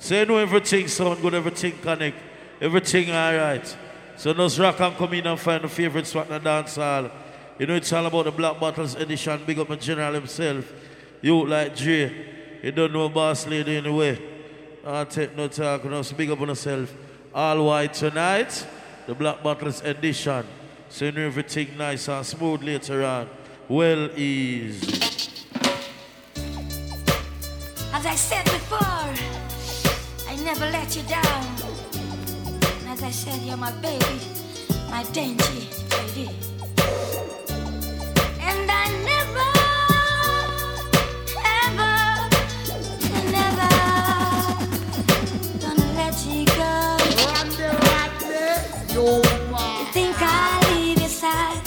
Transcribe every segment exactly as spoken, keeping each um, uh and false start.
So you know everything sound good, everything connect, everything alright. So those rock and come in and find the favorite spot in the dance hall. You know it's all about the Black Bottles edition. Big up my general himself. You like Dre. You don't know boss lady anyway. I take no talk, you know, so big up on yourself. All white tonight, the Black Bottles edition. So you know everything nice and smooth later on. Well easy. As I said before, I never let you down. And as I said, you're my baby, my dainty lady. And I never, ever, never gonna let you go. Rodney, Rodney, you're my. You think I leave your side,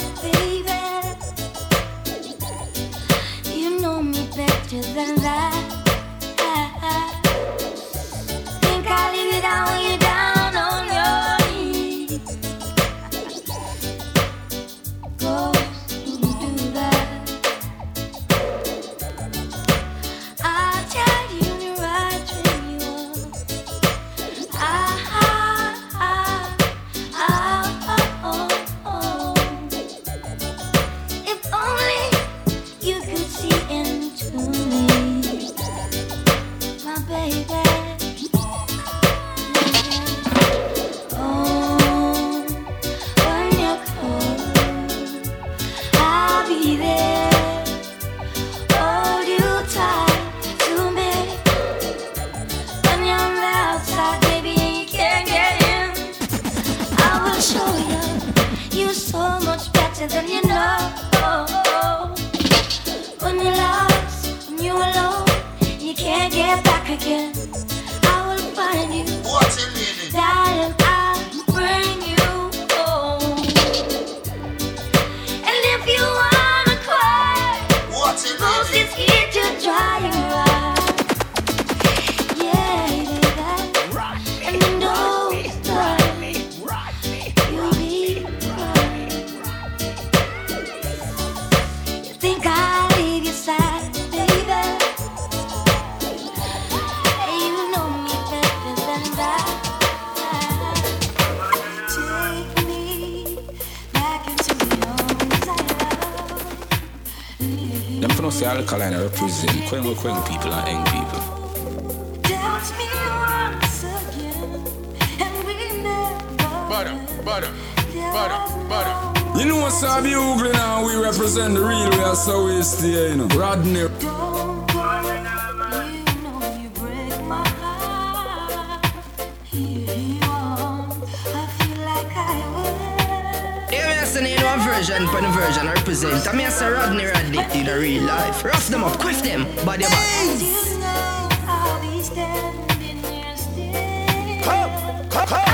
baby? You know me better than that. Alkaline I represent Quang Quang people and Eng people. Doubt me once again, and we never. Butter, butter, butter, butter. You know what's up, you ugly now? We represent the real, we are so we stay, you know. Rodney. Version upon version I represent. I mean, I say Rodney Rodney in the real life. Rough them up, quiff them, body back. Come, come, come, come.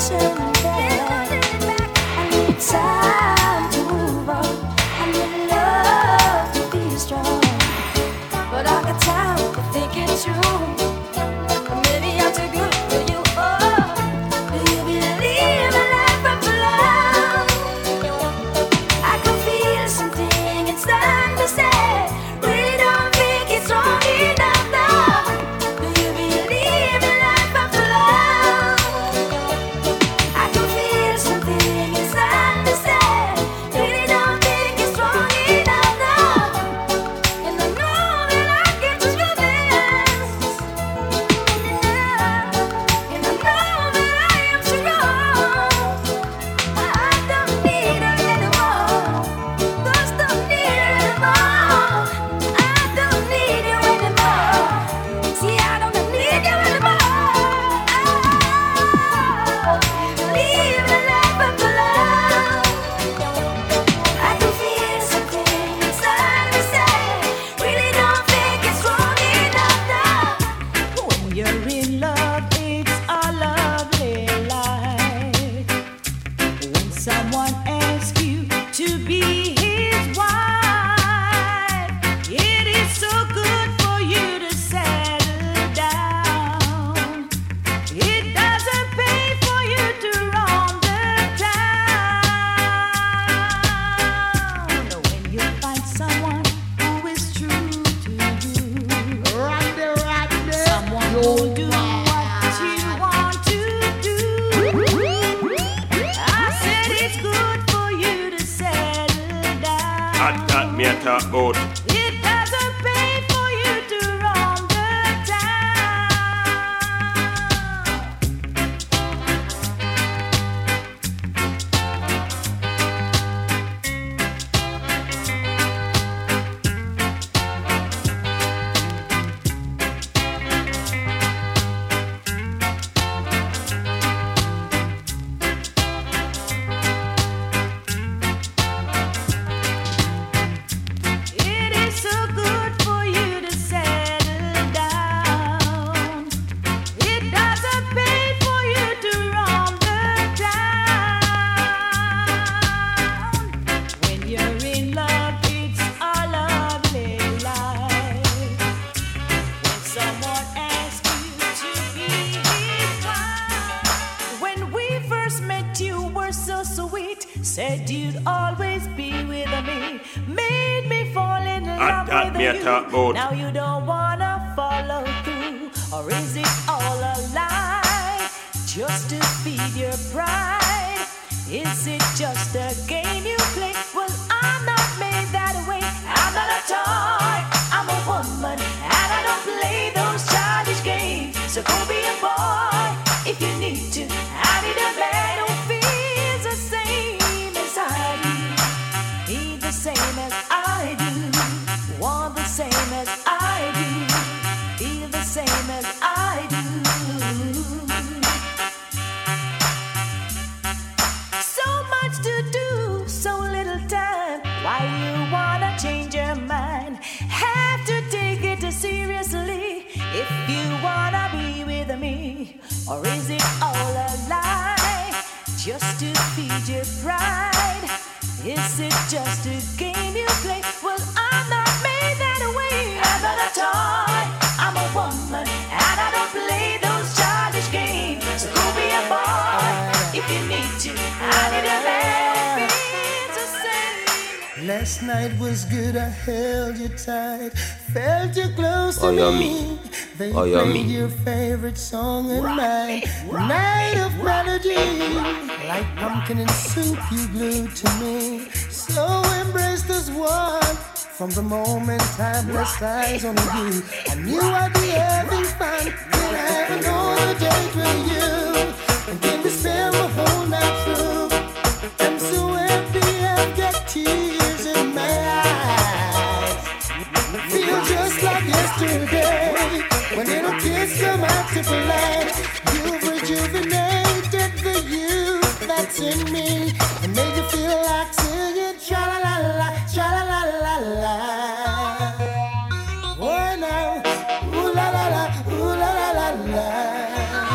Ooh la la la, ooh la la la la.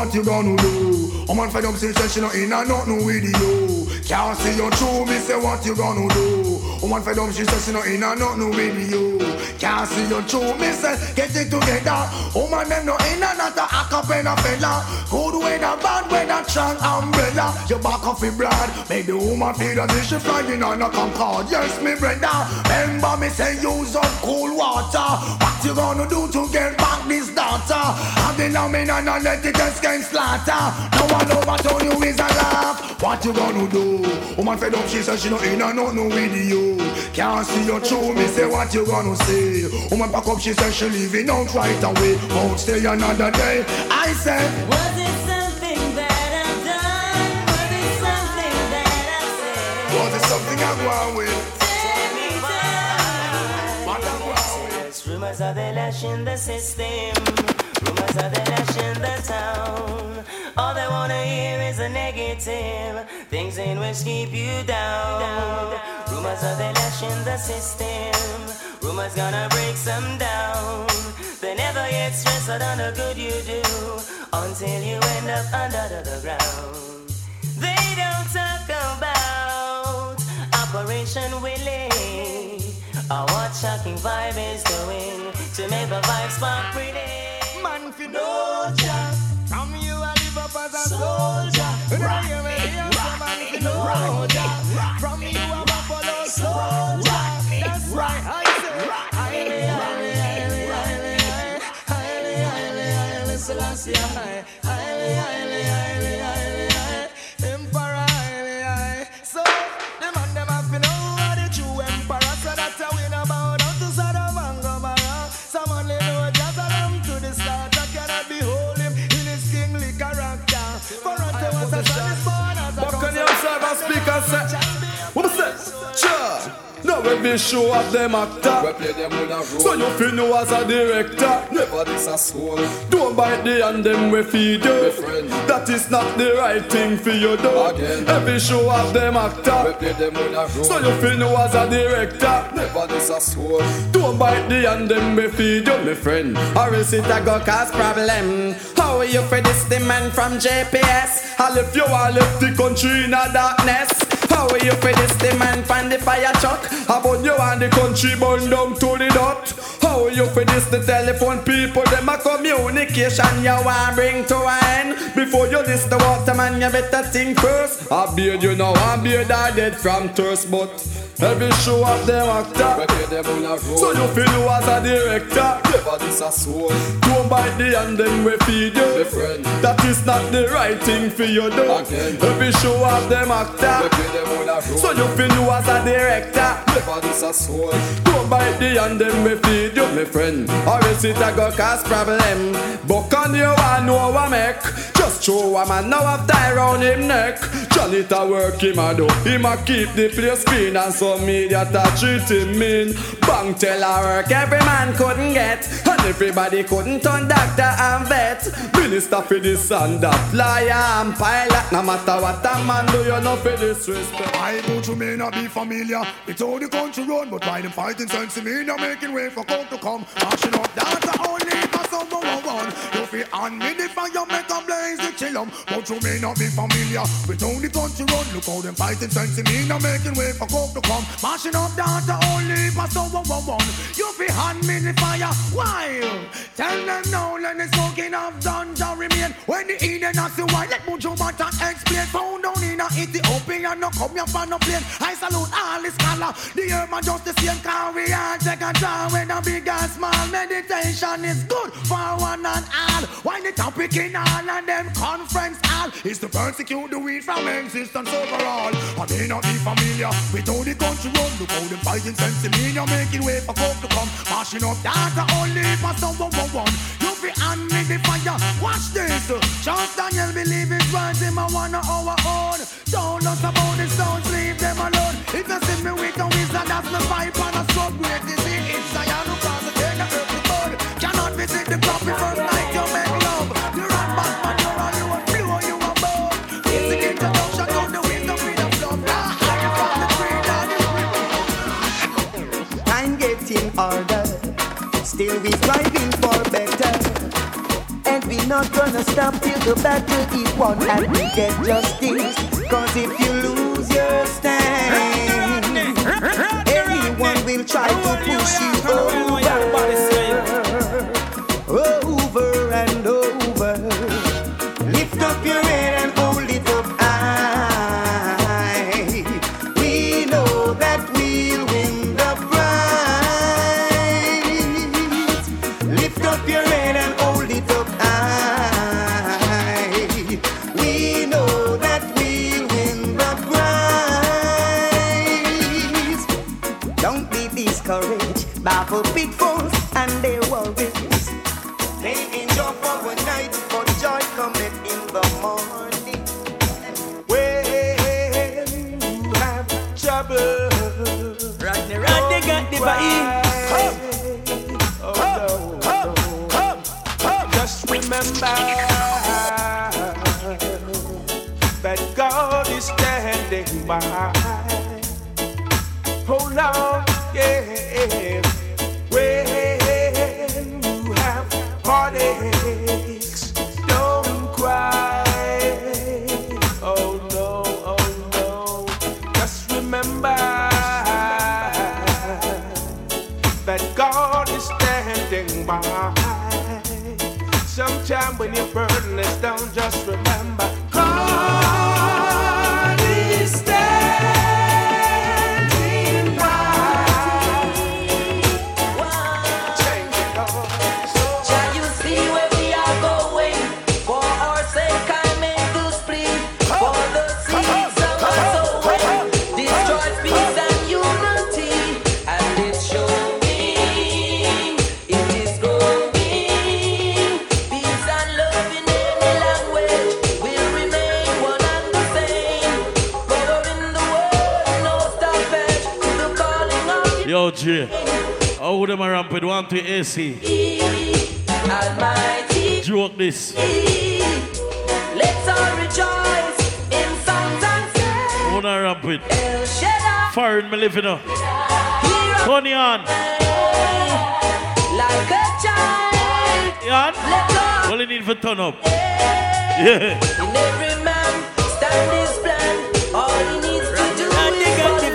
what you gonna do? I'm on fed up since she not in and nothing with you. Can't see you through, me say what you gonna do? I'm on fed up since she not in and nothing with you. Can't see you through, me say get it together. Oh my man no in and not a acapella fella. Good weather, bad weather, strong umbrella. You back off your blood, make the woman feel that she flying on a Concorde. Yes, me brother, remember me say use up cool water. What you gonna do to get back this daughter? Have the nominee and let it escape slaughter. No one overturn you is a laugh. What you gonna do? Woman fed up, she says she no in and out no with you. Can't see your true, me say what you gonna say. Woman pack up, she says she leaving out right away. Won't stay another day. I said, was it something that I've done? Was it something that I've said? Was it something I'm going with? Rumors are they lashing the system. Rumors are they lashing the town. All they wanna hear is a negative. Things in which keep you down. Rumors are they lashing the system. Rumors gonna break some down. They never get stressed out on the good you do until you end up under the ground. They don't talk about Operation Willie. Oh, what shocking vibe is doing to make the vibe spark pretty. Man, fi know Jah, from you I live up as a soldier. When I hear me hear some man fi know Jah, from you I buffalo soldier. That's right, I say. Haile, haile, haile, haile, haile, haile, haile, haile, Selassie, haile, haile, haile, haile, haile, Emperor, haile, haile. So them and them have fi know the true emperor. So that's how we know about how to Sodom and Gomorrah. Some only know just them to the start. I cannot behold him in his kingly character. For until was a son is born as a what can you observe and speak and say? What is that? Now every show of them actor, we play them with a role. So you feel you as a director. Never this a soul. Don't bite the hand them we feed you. That is not the right thing for you though. Every show of them actor, we play them with a role. So you feel you as a director. Never this a soul. Don't bite the hand them we feed you, my friend. Or is it a go cause problem? How are you for this the man from J P S? I left you, I left the country in a darkness. How are you for this the man from the fire truck? How about you and the country burn down to the dot? How are you for this the telephone people? Them a communication you want bring to an end. Before you this the waterman you better think first. A beard you know and beard are dead from thirst. But every show of them actor, so you feel you as a director. Never this a soul. Don't bite the hand them we feed you. That is not the right thing for you do. Every show of them actor, so you feel you as a director. Never this a soul. Don't bite the hand them we feed you, my friend. Or is it a go cause problem? Buck on you and know what make. Just show a man now have tie round him neck. Janita work him a do. Him a keep the place clean and some media that treat him mean. Bank teller work every man couldn't get. And everybody couldn't turn doctor and vet. Minister for this and that, liar and pilot. No matter what a man do, you know for this respect. I go to me not be familiar. It's all the country run, but by the fighting sense in me, not making way for coke to come. Mashing up data only for someone one. You feel on me the fire, make a blaze the chillum. But you may not be familiar. It's all the country run, look how them fighting sense in me, not making way for coke to come, mashing up data only for someone one. You be hand me the fire while tell them now let the smoking of ganja remain. When the Indian has the white let Mojo Batan explain. Found down in a Ethiopia no come here for no plane. I salute all the scholar. The herman just the same car we all take a draw with a big and small. Meditation is good for one and all. Why the topic in all and them conference all is to persecute the weed from existence overall. I may not be familiar with all the country run, look how them fighting sense in me, you're making way for coke to come. Mashing up data only for someone one. You be on me the fire, watch this. Charles Daniel believe his words, him I wanna our own. Don't lost about the sounds, leave them alone. If you see me with a wizard, that's the pipe and a stroke. Great disease, it's a yellow cause I take the earth to burn. Cannot visit the coffee first night you make love. You run back man, you run, you will blow, you will burn. It's the introduction of the wisdom with a flop. I'm getting older, still we striving for better, and we Not gonna stop till the battle is won and we get justice. Cause if you lose your stand, anyone will try to push you over, over and over. Lift up your head and hold it up high. We know that we'll win the prize. Lift up your head and hold it up high. Baffle pitfalls and they worries. They enjoy for a night, for joy cometh in the morning. When you have trouble, Rodney, Rodney got the vibe. Oh, oh, no, oh, no. Oh, oh. Just remember that God is standing by. Oh, Lord, yeah. When you have heartaches, don't cry. Oh no, oh no. Just remember that God is standing by. Sometime when your burden is down, just remember God is standing. Yo, G, how would them ramp with one to A C? Almighty. Joke this. E, let's all rejoice in songs and say. Would I ramp with? El Shaddai. Foreign me living up. Honey on. Like a child. Yon. Let's all. All you need for turn up. E, yeah. In every man, stand his plan. All he needs right. to do and is follow. He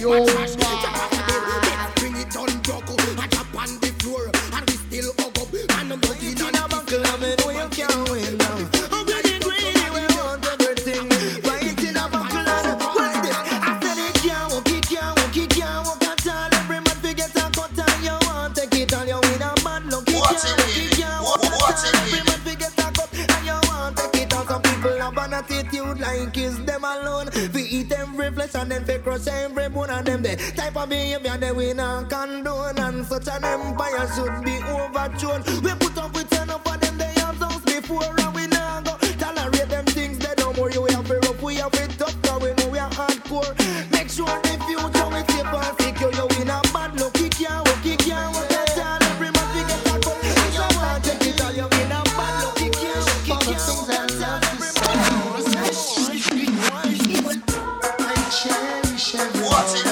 yo, man. Bring it down, Joko. I drop on the floor and we still hug up. And I'm looking at the buckle and I know you can't win now. I'm really greedy, we want everything. Why it in a buckle and what's this? I said it can't walk, it can't walk, it can't walk at all. Every man forgets a cut and you want take it all. You win a bad luck, it can't walk, it can't walk at all. Every man forgets a cut and you want take it all. Some people have an attitude like it's them alone. We eat every flesh and then we crush every bone of them. The type of behavior that we not condone, and such an empire should be overthrown. We put up with enough of them, they have those before, and we not go tolerate them things. They don't worry, we have it rough, we have it tough, cause we know we are hardcore. Make sure the future we safe and secure. You in a bad luck, we can't walk, we can't walk at all. Every man we get a cut, and you want to take it all. You in a bad luck, we can't walk, we can't walk at all. Every man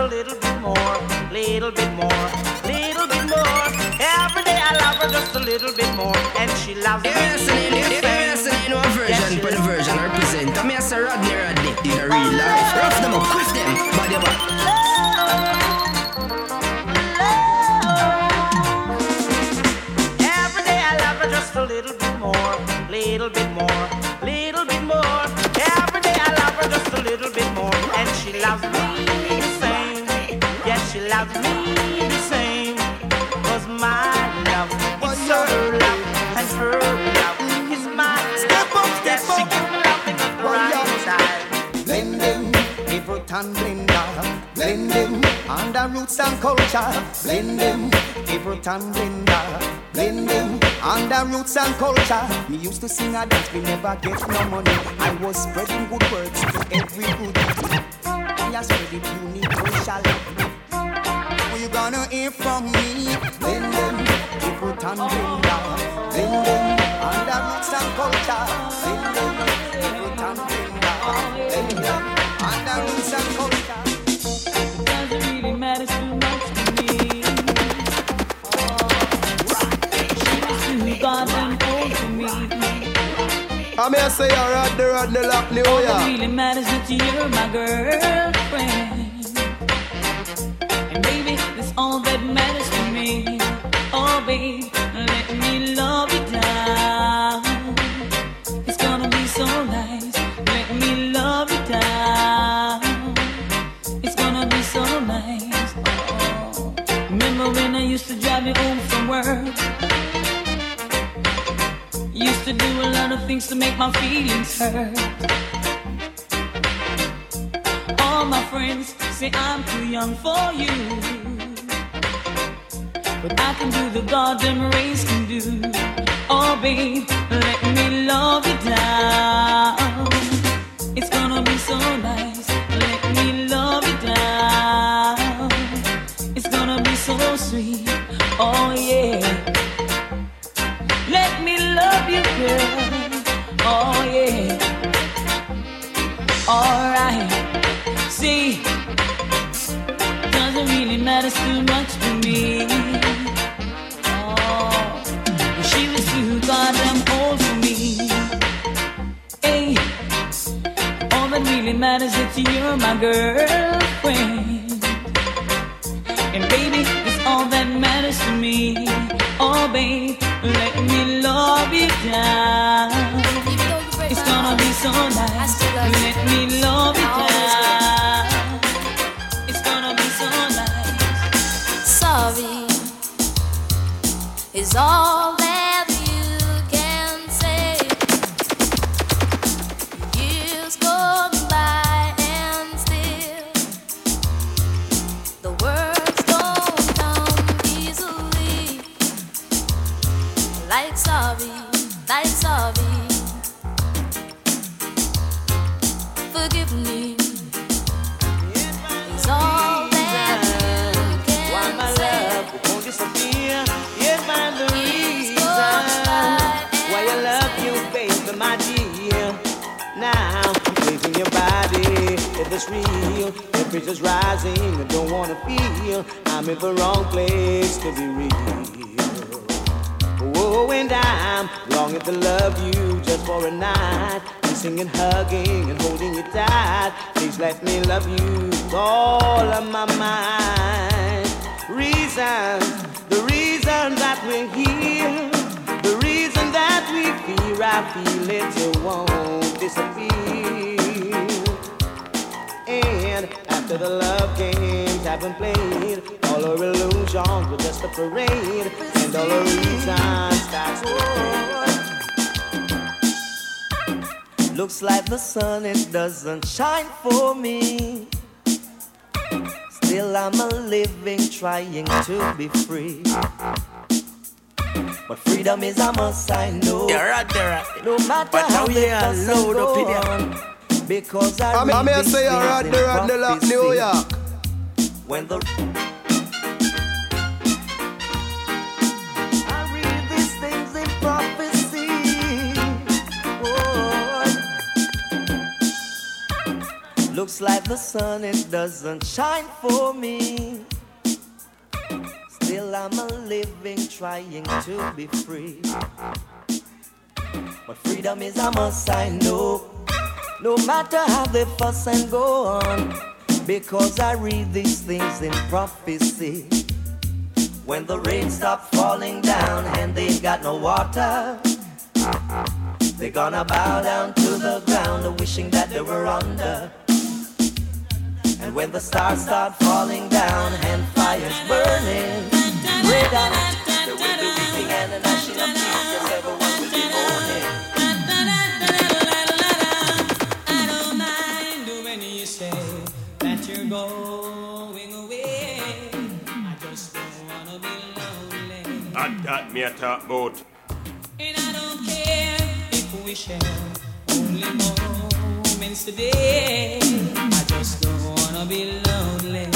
little bit more, little bit more, little bit she loves me the same. Yeah, she loves me the same. Cause my love is her love, and her love is my love. Yeah, she gives love in the right time. Blending, give her tan blender. Blending, under roots and culture. Blending, give her tan blender. Blending, under roots and culture. Me used to sing a dance, we never get no money. I was spreading good words to every good. I was spreading unique social. Well, you gonna hear from me. Blending, people turn blender. Blending, under roots and culture. Blending, people turn blender. Blending, under roots and culture. It doesn't really matter too much. I'm here to say you're at the Rodney Lock, New York. All that really matters is that you're my girlfriend. And baby, that's all that matters to me. Oh, babe, let me love you down. It's gonna be so nice. Let me love you down. It's gonna be so nice. Oh. Remember when I used to drive you home from work? Used to do a lot of things to make my feelings hurt. All my friends say I'm too young for you, but I can do the goddamn race can do. Oh babe, let me love you down. It's gonna be so nice. Let me love you down. It's gonna be so sweet. Oh yeah. Let me love you, girl. Oh yeah. Alright. See, doesn't really matter too much to me. Oh, she was too goddamn old for me. Hey, all that really matters is that you're my girlfriend. And baby, it's all that matters to me. Oh babe, let me love you down. It's gonna be so nice. Let me love you down. It's gonna be so nice. Sorry is all that you can say. Years go by and still the world. Like sorry, like sorry. Forgive me. It's all that you can. Why my love won't disappear? Here's my the reason why I love you, baby, my dear. Now I'm leaving your body. If it's real, the pressure's rising. I don't wanna feel I'm in the wrong place to be real. Oh, and I'm longing to love you just for a night. Kissing and hugging and holding you tight. Please let me love you with all of my mind. Reasons, the reason that we're here. The reason that we fear, I feel it, it won't disappear. And after the love games have been played, all our illusions were just a parade, and all our reasons that's war. Looks like the sun, it doesn't shine for me. Still I'm a living, trying to be free. But freedom is a must, I know. There are, there are. No matter but how we are load up here. Because I I'm here to say you're out there at the lock, New York. When the looks like the sun, it doesn't shine for me. Still I'm a living, trying to be free. But freedom is a must, I know. No matter how they fuss and go on. Because I read these things in prophecy. When the rain stops falling down and they got no water, they're gonna bow down to the ground, wishing that they were under. And when the stars start falling down and fires burning, break out, there will be weeping and a gnashing of teeth, cause everyone will be mourning. I don't mind when you say that you're going away, I just don't wanna be lonely. Not that me a top boat. And I don't care if we share only moments today, I just don't wanna be lonely.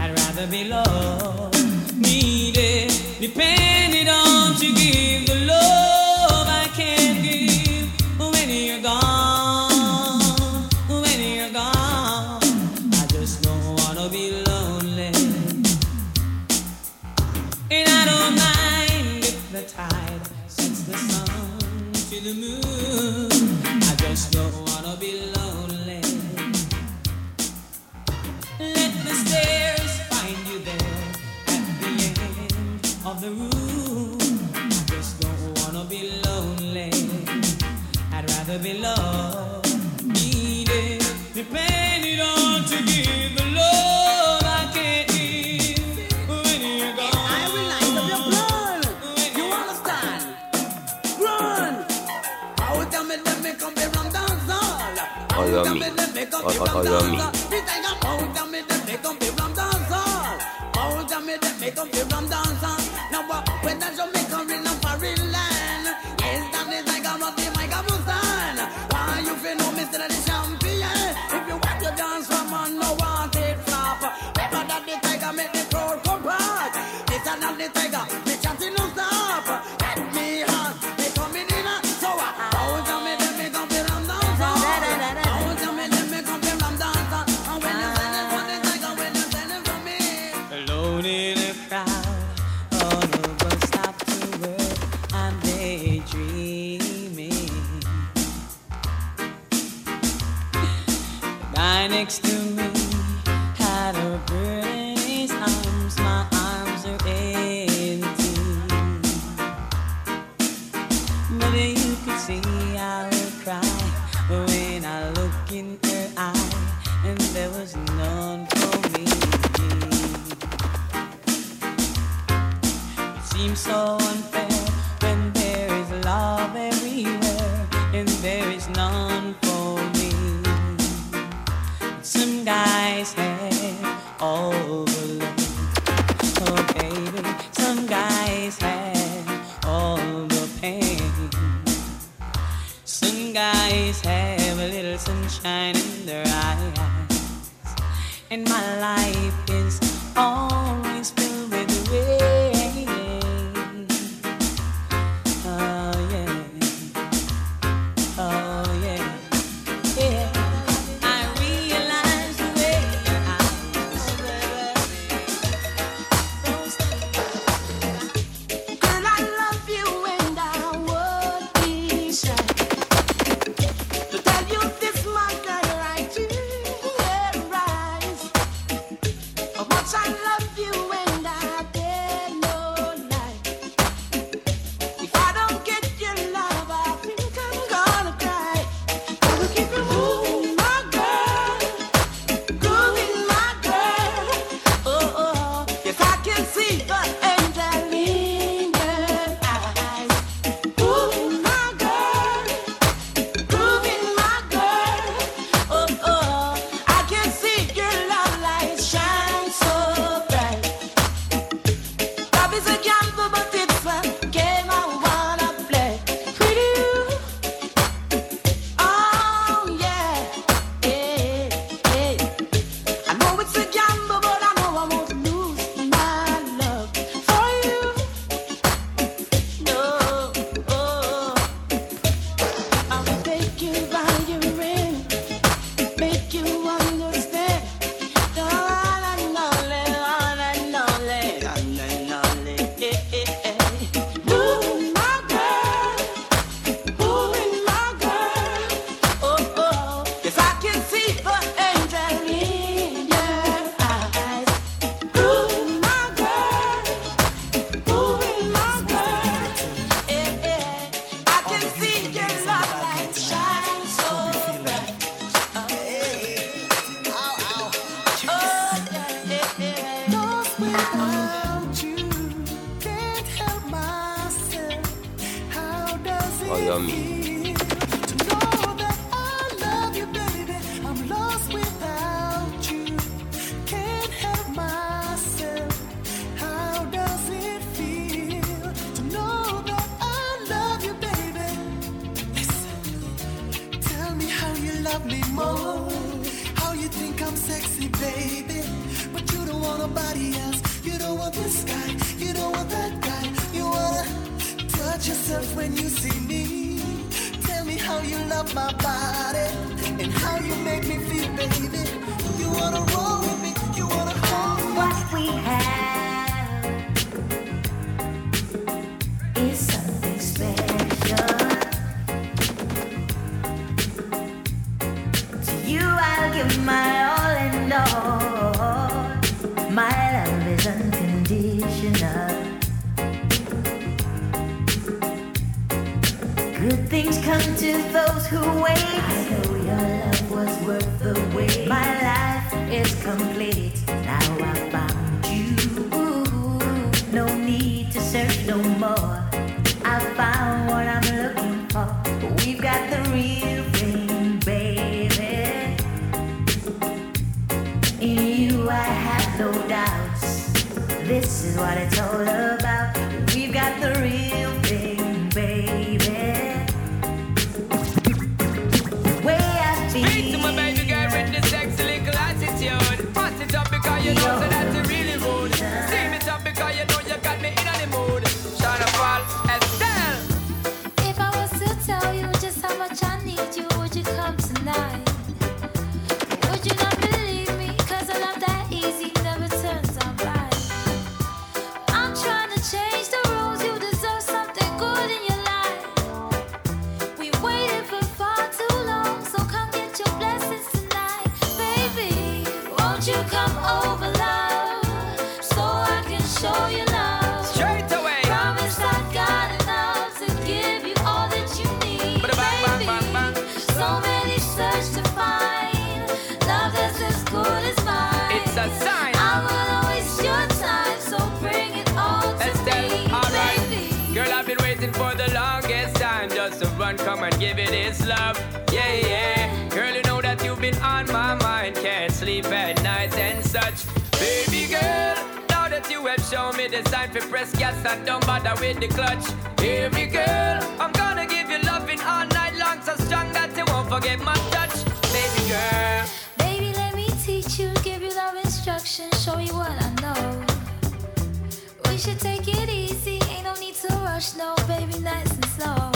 I'd rather be loved, needed, depended on to give the love I can't give when you're gone, when you're gone. I just don't wanna be lonely. And I don't mind if the tide sets the sun to the moon, I just don't wanna be lonely. Let the stairs find you there at the end of the room, I just don't wanna be lonely. I'd rather be loved, needed, depended on to give the love I can't give when you're gone. I will light up your blood, you understand? Run! I will tell me that me come be wrong dance all. I will tell me that me come be wrong dance all. Make up your rum dancer. Now what? When I show make up in a foreign land, yes, that is like a Rodney, like a Busan. Why you feel no mister the champion? If you want your dance from on, no want it flop. Paper that the tiger make the crowd come back. This and that the tiger, the chanting no stop. Get me hot, they coming in hot. So I will tell me that make up your rum dancer. I will tell me that make up your rum dancer. And when you send it for the tiger, when you send it for me, alone. Next to me had a bird in his arms, my arms are empty, but you could see I would cry when I look in her eye, and there was none for me. It seems so unfair when there is love everywhere and there is none for me. Some guys have all the love, oh baby, some guys have all the pain. Some guys have a little sunshine in their eyes, and my life is always filled with rain. Oh yeah, oh yeah, yeah. I love you. love me more. How you think I'm sexy, baby, but you don't want nobody else. You don't want this guy, you don't want that guy. You wanna touch yourself when you see me. Tell me how you love my body and how you make me feel, baby. You wanna roll with me, you wanna hold me. What we have is something special. Give my all and all. My love is unconditional. Good things come to those who wait. I know your love was worth the wait. My life is complete. Now I found you. No need to search no more. I found what I'm looking for. We've got the real thing. I have no doubts. This is what it's all about. We've got the real thing, baby. The way I feel. Speak to my baby girl with the sexy little attitude. Pass it up because you know so that's a really rude. Steam it up because you know you got me in any mood. Shine a fall and tell. If I was to tell you just how much I need you, would you come tonight? Would you not believe? Come and give it its love, yeah, yeah. Girl, you know that you've been on my mind. Can't sleep at night and such. Baby girl, now that you have shown me the sign for press gas and don't bother with the clutch. Baby girl, I'm gonna give you loving all night long, so strong that you won't forget my touch. Baby girl, baby, let me teach you, give you love instruction, show you what I know. We should take it easy, ain't no need to rush, no, baby, nice and slow.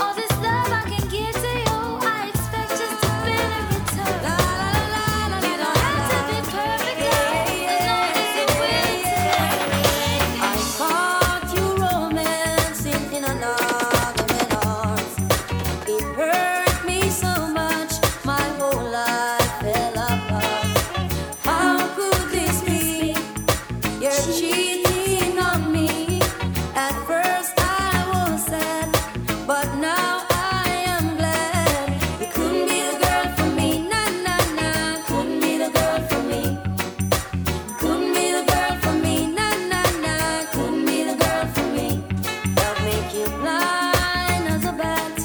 All this love I can give to you, I expect just a bit in return. La, la, la, la, you don't have to be perfect, yeah, as long as you win. I caught you romancing in another man's arms. It hurt me so much, my whole life fell apart. How could this be? You're cheating on me. At first I was sad, but now I am glad. You couldn't be the girl for me, nah, nah, nah. Couldn't be the girl for me. Couldn't be the girl for me, nah, nah, nah. Couldn't be the girl for me. Love make you blind as a bat.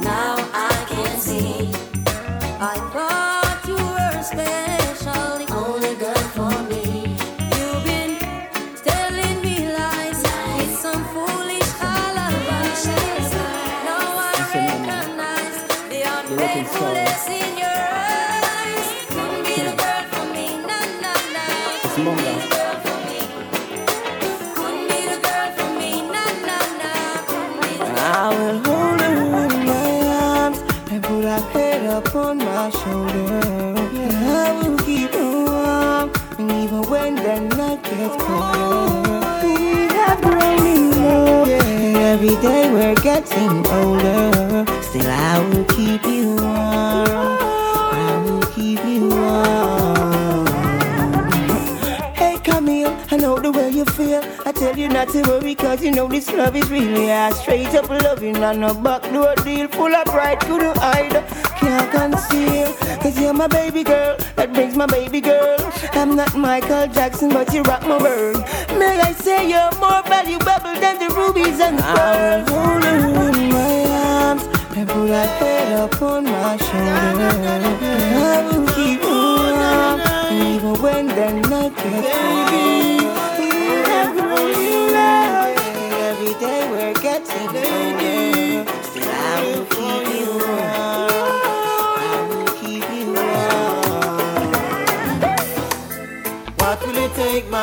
Now I can see. I thought you were special, the only girl for me. You've been telling me lies. It's some foolish alibi. Faithfulness in your eyes. Couldn't be the girl for me, nah, nah, nah. Couldn't be the girl for me. Couldn't be the girl for me, nah, nah, nah. Couldn't be the girl for me. I will hold her in my arms and put her head up on my shoulder. And I will keep her warm, and even when the night gets colder, we have grown in love. Every day we're getting older. Still I will keep you warm. I will keep you warm. Hey Camille, I know the way you feel. I tell you not to worry, cause you know this love is really a straight up loving and a backdoor deal. Full of pride, couldn't hide, can't conceal. Cause you're my baby girl, that brings my baby girl. I'm not Michael Jackson, but you rock my world. May I say you're more valuable than the rubies and the pearls. I will hold you in my arms and put her head up on my shoulder. I will keep you warm, even when the night gets cold. We have grown in love. Every day we're getting older. Still I will keep you warm.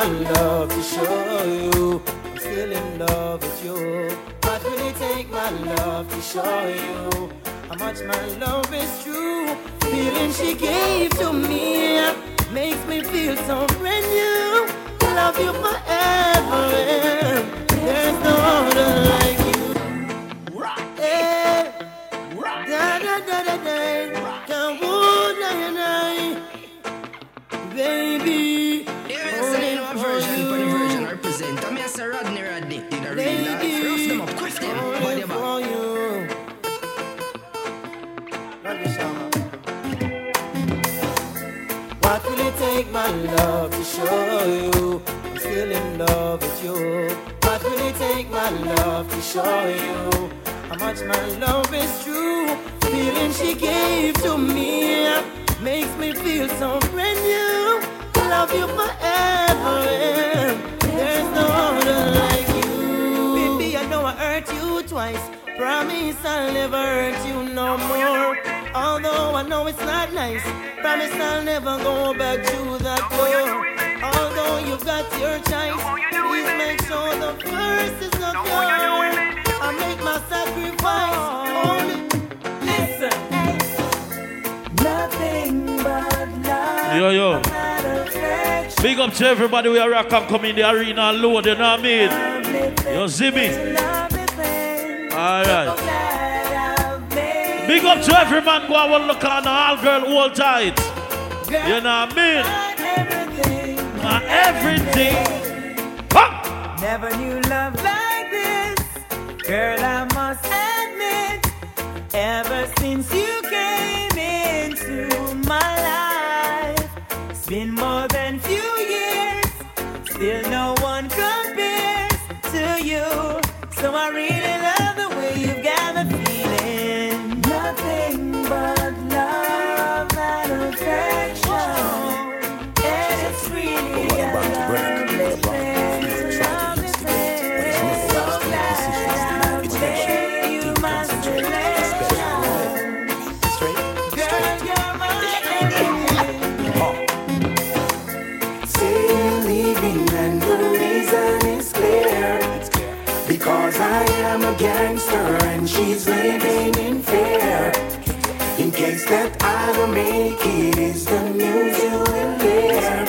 my love to show you I'm still in love with you. I'd really take my love to show you how much my love is true. Feeling she gave to me makes me feel so brand new. Love you forever, there's no other like you. Rock, eh, rock, da da da da da, rock, da woo, da da da, baby. Lyrics and love version, for the version represent. I'm yes, Rodney, Rodney, did a real life. Rough them up, quiff them, body for you. What will it take my love to show you I'm still in love with you? What will it take my love to show you how much my love is true? Feeling she gave to me makes me feel so brand new. Love you forever, there's no other like you. Baby, I know I hurt you twice. Promise I'll never hurt you no more. Although I know it's not nice, promise I'll never go back to that door. Although you've got your choice, please make sure the first is not yours. I make my sacrifice. Only listen. Nothing but love. Yo yo. Big up to everybody. We are rock and come in the arena load. You know what I mean? Yo Zimmy. All right. Big up to every man who will look on all girl all tight. You know what I mean? Everything, everything. everything. Huh? Never knew love like this. Girl, I must admit, ever since you came into my life, it's been more than few years. Still no one compares to you. So I really love the way you got me. Nothing but love and affection, and it's really a lovely thing. It's a lovely thing. So glad I made you my selection. Girl, you're my enemy. Say you're leaving and the reason is clear. Because I am a gangster and she's living in fear. In case that I don't make it, is the news you will hear.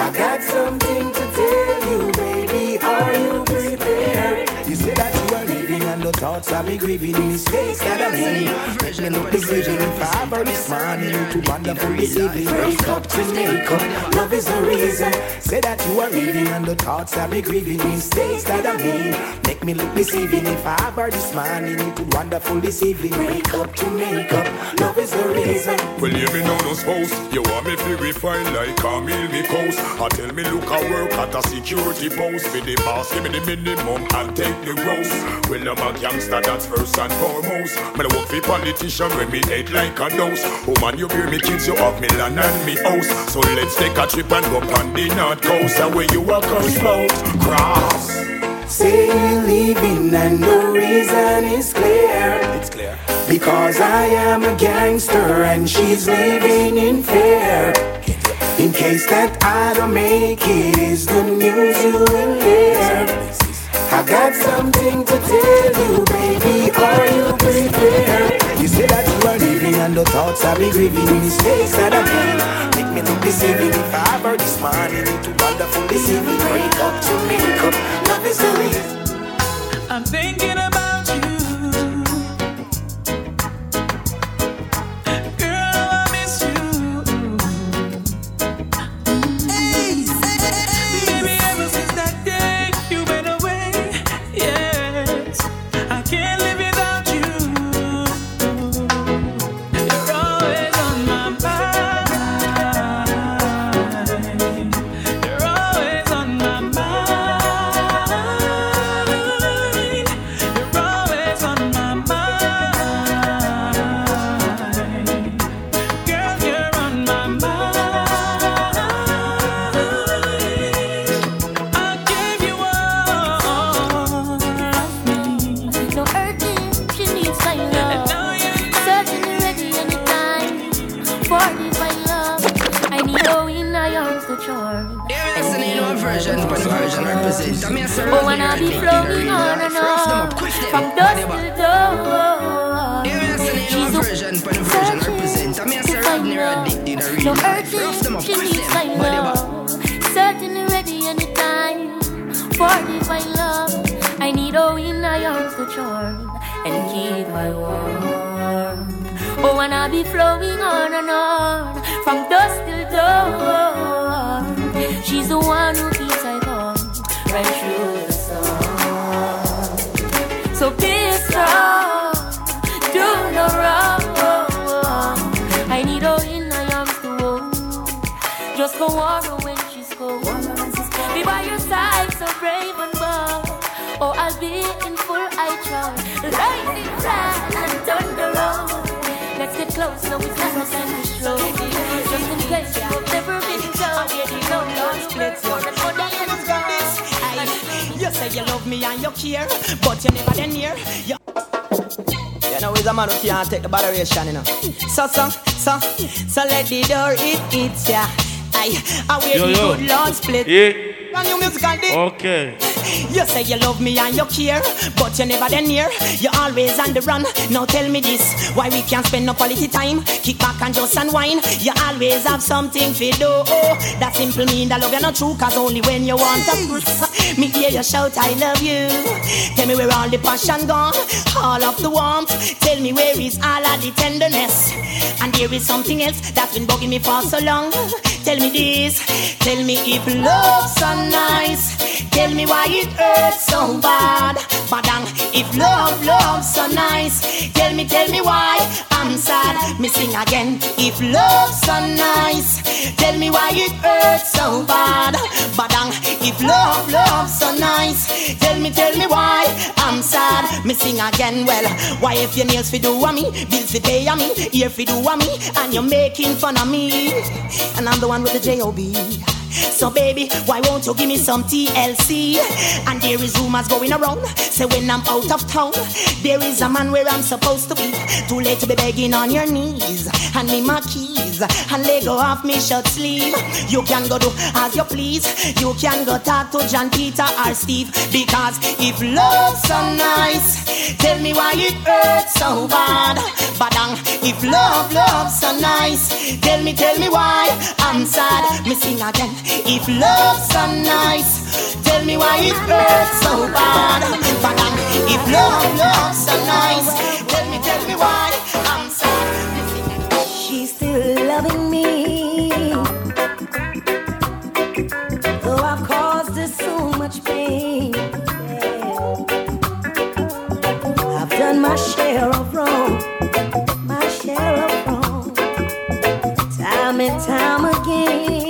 I got something to tell you, baby, are you prepared? You say that you are leaving and the thoughts are me grieving. The mistakes that I made make me look deceiving. If I ever this morning, too wonderful this evening. Break up to make up, love is the reason. Say that you are leaving and the thoughts are me grieving. Mistakes that I made make me look deceiving. If I ever this morning, too wonderful this evening. Break up to make up, love is the reason. Well, even on us house, you want me to refine like Camille Nichols. I tell me look I work at a security post. Be the boss, give me the minimum and take the gross. Well, I'm a gangster, that's first and foremost. I work for politician when me date like a nose. Oh man, you bear me kids, you have me land and me house. So let's take a trip and go on the north coast. And when you walk on slow, cross. Say you're leaving and the reason is clear. It's clear. Because I am a gangster and she's living in fear. In case that I don't make it, is the news you will hear. I got something to tell you, baby, are you prepared? You say that you are leaving and the thoughts are me grieving. Mistakes that I made make me look deceiving. If I ever this morning, too wonderful this evening. Break up to make up, love is the reason. I'm thinking about you. Girl, I miss you. Hey, baby, ever since that day you went away. I can't live without you. You're always on my mind. You're always on my mind. You're version, one version represent. Oh, when I be floating on and on, from dust till dawn. She's a virgin, to find love, so urgent, she needs my love. Certainly ready anytime, for divine love. I need all in my arms to charm, and keep my warmth. Oh, when I be flowing on and on, from dusk till dawn. She's the one who keeps I calm, right through the sun. So be strong, do no wrong. I need her in my arms to hold, just go warm her when she's cold. Be by your side, so brave and bold. Oh, I'll be in full I charge, lightning flash and thunder roll. Let's get close, no, it's not no time to slow. Just in place, you have never been down. You know, no, you work for the money and it's gone. You say you love me and you care, but you never then near. You know, he's a man who can't take the botheration, you know. So, so, so, so let the door eat, eat, yeah. Aye, I wait the good Lord split. Yeah. And you musical dick. Okay. You say you love me and you care, but you never then near. You're always on the run. Now tell me this, why we can't spend no quality time? Kick back and just unwind. You always have something for do. Oh, that simple mean that love you're not true, cause only when you want to me hear you shout I love you. Tell me where all the passion gone, all of the warmth. Tell me where is all of the tenderness. And there is something else that's been bugging me for so long. Tell me this, tell me if love's so nice, tell me why it hurts so bad. Madam, if love, love's so nice, tell me, tell me why I'm sad. Me sing again, if love's so nice, tell me why it hurts so bad. Madam, if love, love's so nice, tell me, tell me why I'm sad. Me sing again, well, why if your nails fi do a me, bills fi pay a me, ear fi do a me, and you're making fun of me, and I'm the one with the J O B. So baby, why won't you give me some T L C? And there is rumors going around, say when I'm out of town, there is a man where I'm supposed to be. Too late to be begging on your knees. Hand me my keys and let go off me shirt sleeve. You can go do as you please. You can go talk to John, Peter or Steve. Because if love's so nice, tell me why it hurts so bad. Badang, if love, love's so nice, tell me, tell me why I'm sad. Me sing again. If love's so nice, tell me why it hurts so bad. But if love, love's so nice, tell me, tell me why I'm sad. She's still loving me, though I've caused her so much pain. Yeah. I've done my share of wrong, my share of wrong, time and time again.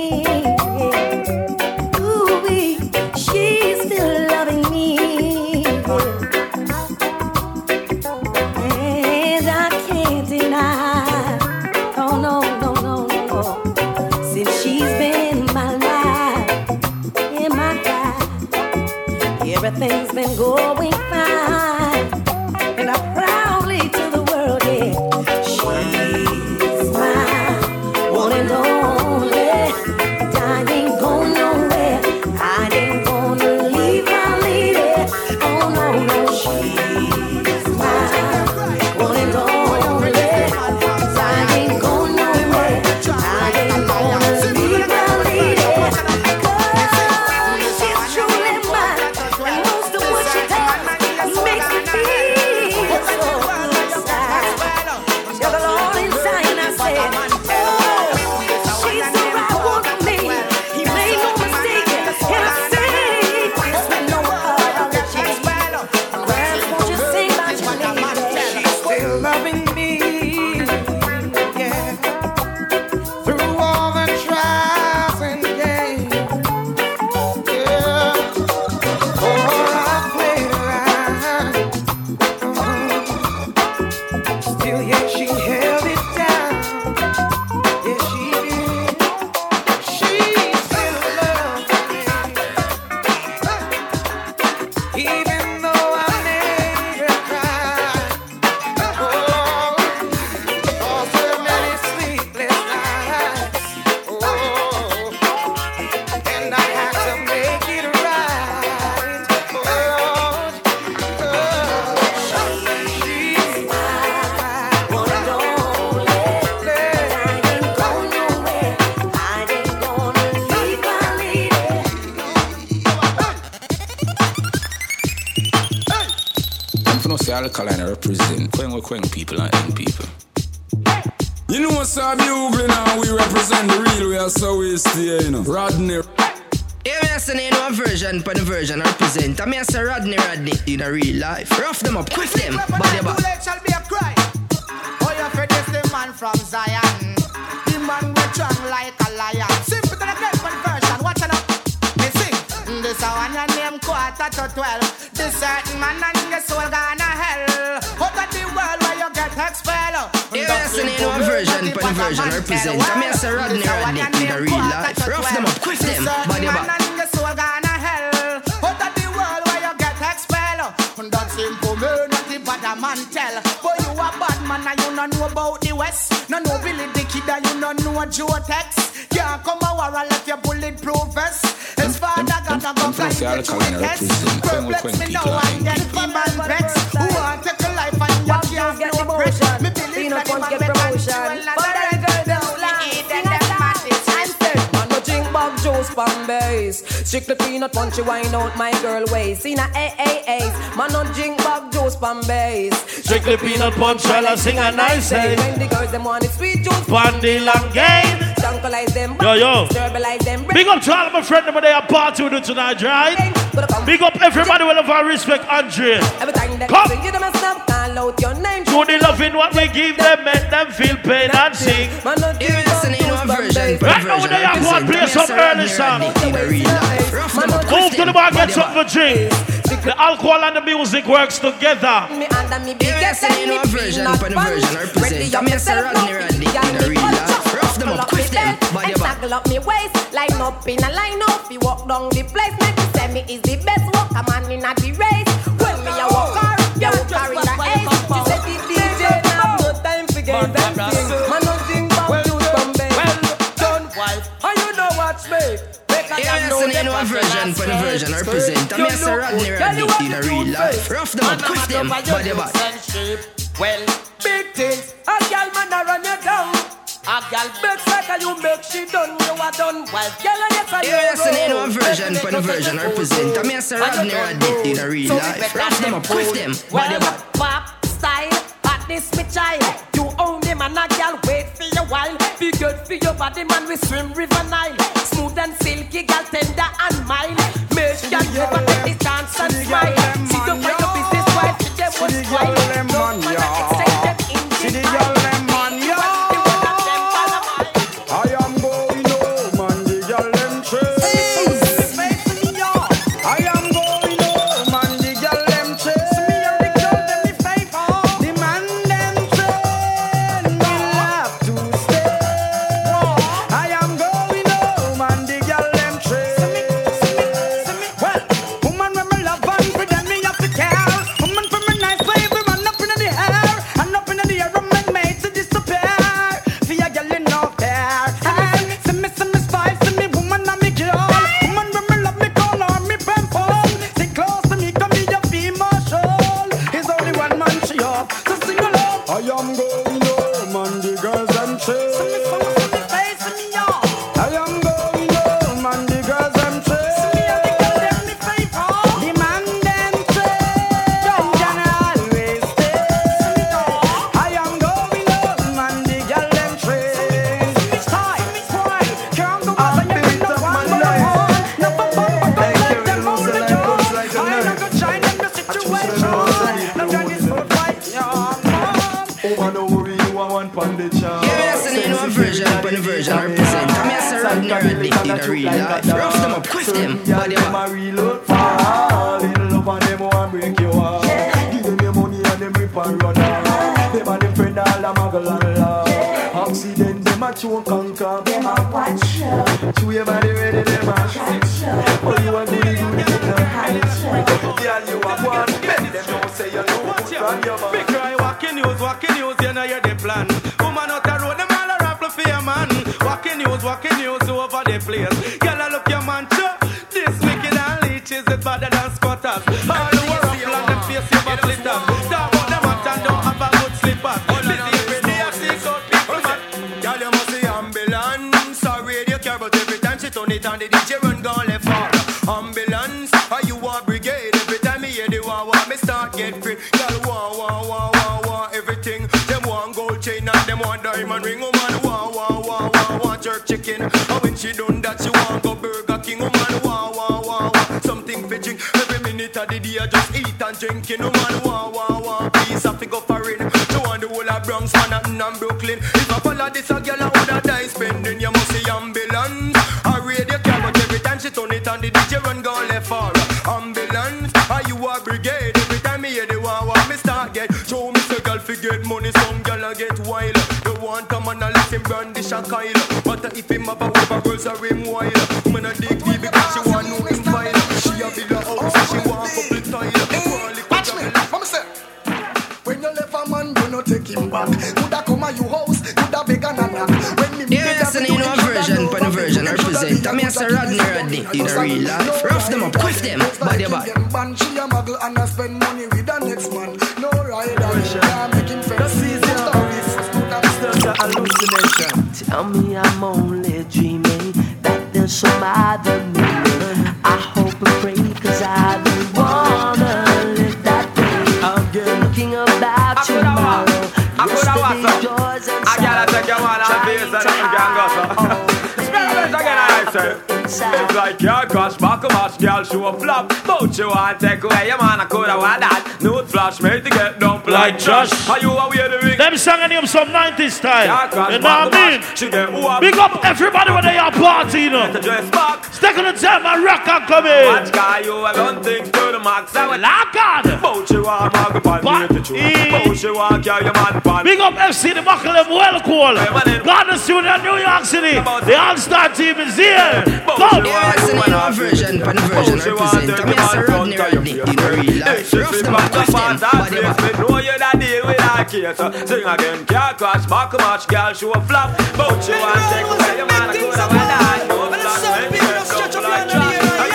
alkaline represent. Quang or quang people and end people. You know what's up, you been on? We represent the real way, so we stay, you know. Rodney. Yeah, me a say you know a version, pan a version I represent. And me a say Rodney, Rodney in a real life. Rough them up, quick them, body back. Two shall be a cry. Oh, you afraid this the man from Zion. The man with strong like a lion. Simple to the great pan version, watch it up. Me sing. This a one and name quarter to twelve. This certain man and your soul gone to hell. Out of the world where you get expelled. One version, but version represent. I mean, sir, Rodney, Rodney in the real life. Rough them up, quick them, body back. Out of the world where you get expelled. That simple man, not the bad man tell. Boy, you a bad man and you don't know about the West. No, no, Billy the Kid and you don't know Joe Tex. Can't come a war and let your bulletproof vest. His father got a gun like the two tests. Perplex me now and get him and vex. Who want to take a life and you can't get no pressure. Me believe that him and vex. Base. Strictly peanut punchy wine out my girl waist. Seen a A A A's, man don't drink bag juice pan base. Strictly peanut punch, I'll sing a nice day. When the girls them want it sweet juice, bandy long game. Chunkalize them, yo yo. Sterbalize them. Big up to all of my friends that they are party with tonight, right? Big up everybody with love and respect, Andre. Every time that come, you don't stop, call out your name. To the loving what we give them, make them feel pain and sing. Man don't drink bag juice pan base. Right now they are going to play some early song. Move to the bar, get something to drink. The alcohol and the music works together. Me and me big a version, but version represent. I'm a in real life. Rough them up, quick them, body back. Up me waist, line up in a line up. You walk down the place, make you say me is the best walker man in the race. When me a walker, you carry the ace. You say the D J, have no time for games and things. Man, no think about you from bed. Don't wife, how you know what's me? Yeah, listen, you know a version, but a version I represent. I'm a Rodney, Rodney in a real life. Rough them up, quick them, body back. Well, big things, a girl man a run you down. A girl big like you make she done, you a done. Well, girl and yes I know. Yeah, listen, you know a version, but a version I represent. I'm a Rodney, Rodney in a real life. Rough them up, quick them, body back. Pop style, at this me child. You own him and a girl wait for you while. Be good for your body, man, we swim river Nile. And silky girl tender and mild. Make girl never take the chance and smile. See the way your business wife, she them was wild. Don't wanna exchange them in this time. The one of them follow mine. I am going home and the girl them chase. I am going home and the girl them chase. Me and the girl them the fight. The man them train. We love to stay. Ambulance, are you a brigade? Every time me hear the wah wah, me start get free. Girl, wah man ring, oh man, wah, wah, wah, wah, wah, jerk chicken. And when she done that, she want go Burger King, oh man, wah, wah, wah, wah, something for drink. Every minute of the day, I just eat and drinking, oh man, wah, wah, wah, peace, I figure foreign. No one the whole of Bronx, Manhattan and Brooklyn. If I follow this, a girl I woulda die spending. You must see ambulance, I read the carrot every time she turn it on the D J run go left for her. Ambulance, are you a brigade? Every time me hear the wah, wah, me start get. Show me the girl fi get money, some girl I get wild. They want a man a let him brandish a coil, but if him have a whole girls a rim wild. Man a dig deep because she want no him vile. She a build a house and she want up the tile. Watch me, what me say? When you left a man, you no take him back. Coulda come a you house, coulda beg and a knock. Yes, and you know a version, but a version represent. I mean, I say Rodney, Rodney, in the real life. Rough them up, quiff them, body back. She a muggle and a spend money with the next man. No rider, making friends. Tell me I'm only dreaming, that there's some other meaning. I hope and pray, cause I don't wanna live that day. I'm thinking about tomorrow. Yesterday yours and sorrow. I it's like your crush, buckle much, girl, show a flop. But you want take away your man, I coulda want that. No flash, mate, to get dumped like trash. Are you aware of it? Them sang and him some nineties style. You know what I mean? She get whoop. Big up everybody when they are partying, you know. Stick on the time and rock and come in. Watch guy, you have done things to the max. I will lock on. But you want muggle pan, but you want carry your man pan. Big up F C, the buckle them well cool. Garden Studio, New York City. The All-Star team is here. Yes, and in our version, pan version, represent. I'm yes, Rodney, Rodney, in the real life. Rough them up, twist them, body back. Know you that deal with our case. Sing again, can't crash, back match, girl, show a flop. But you want to take away your man, I could have had that. But it's some people that stretch up your body right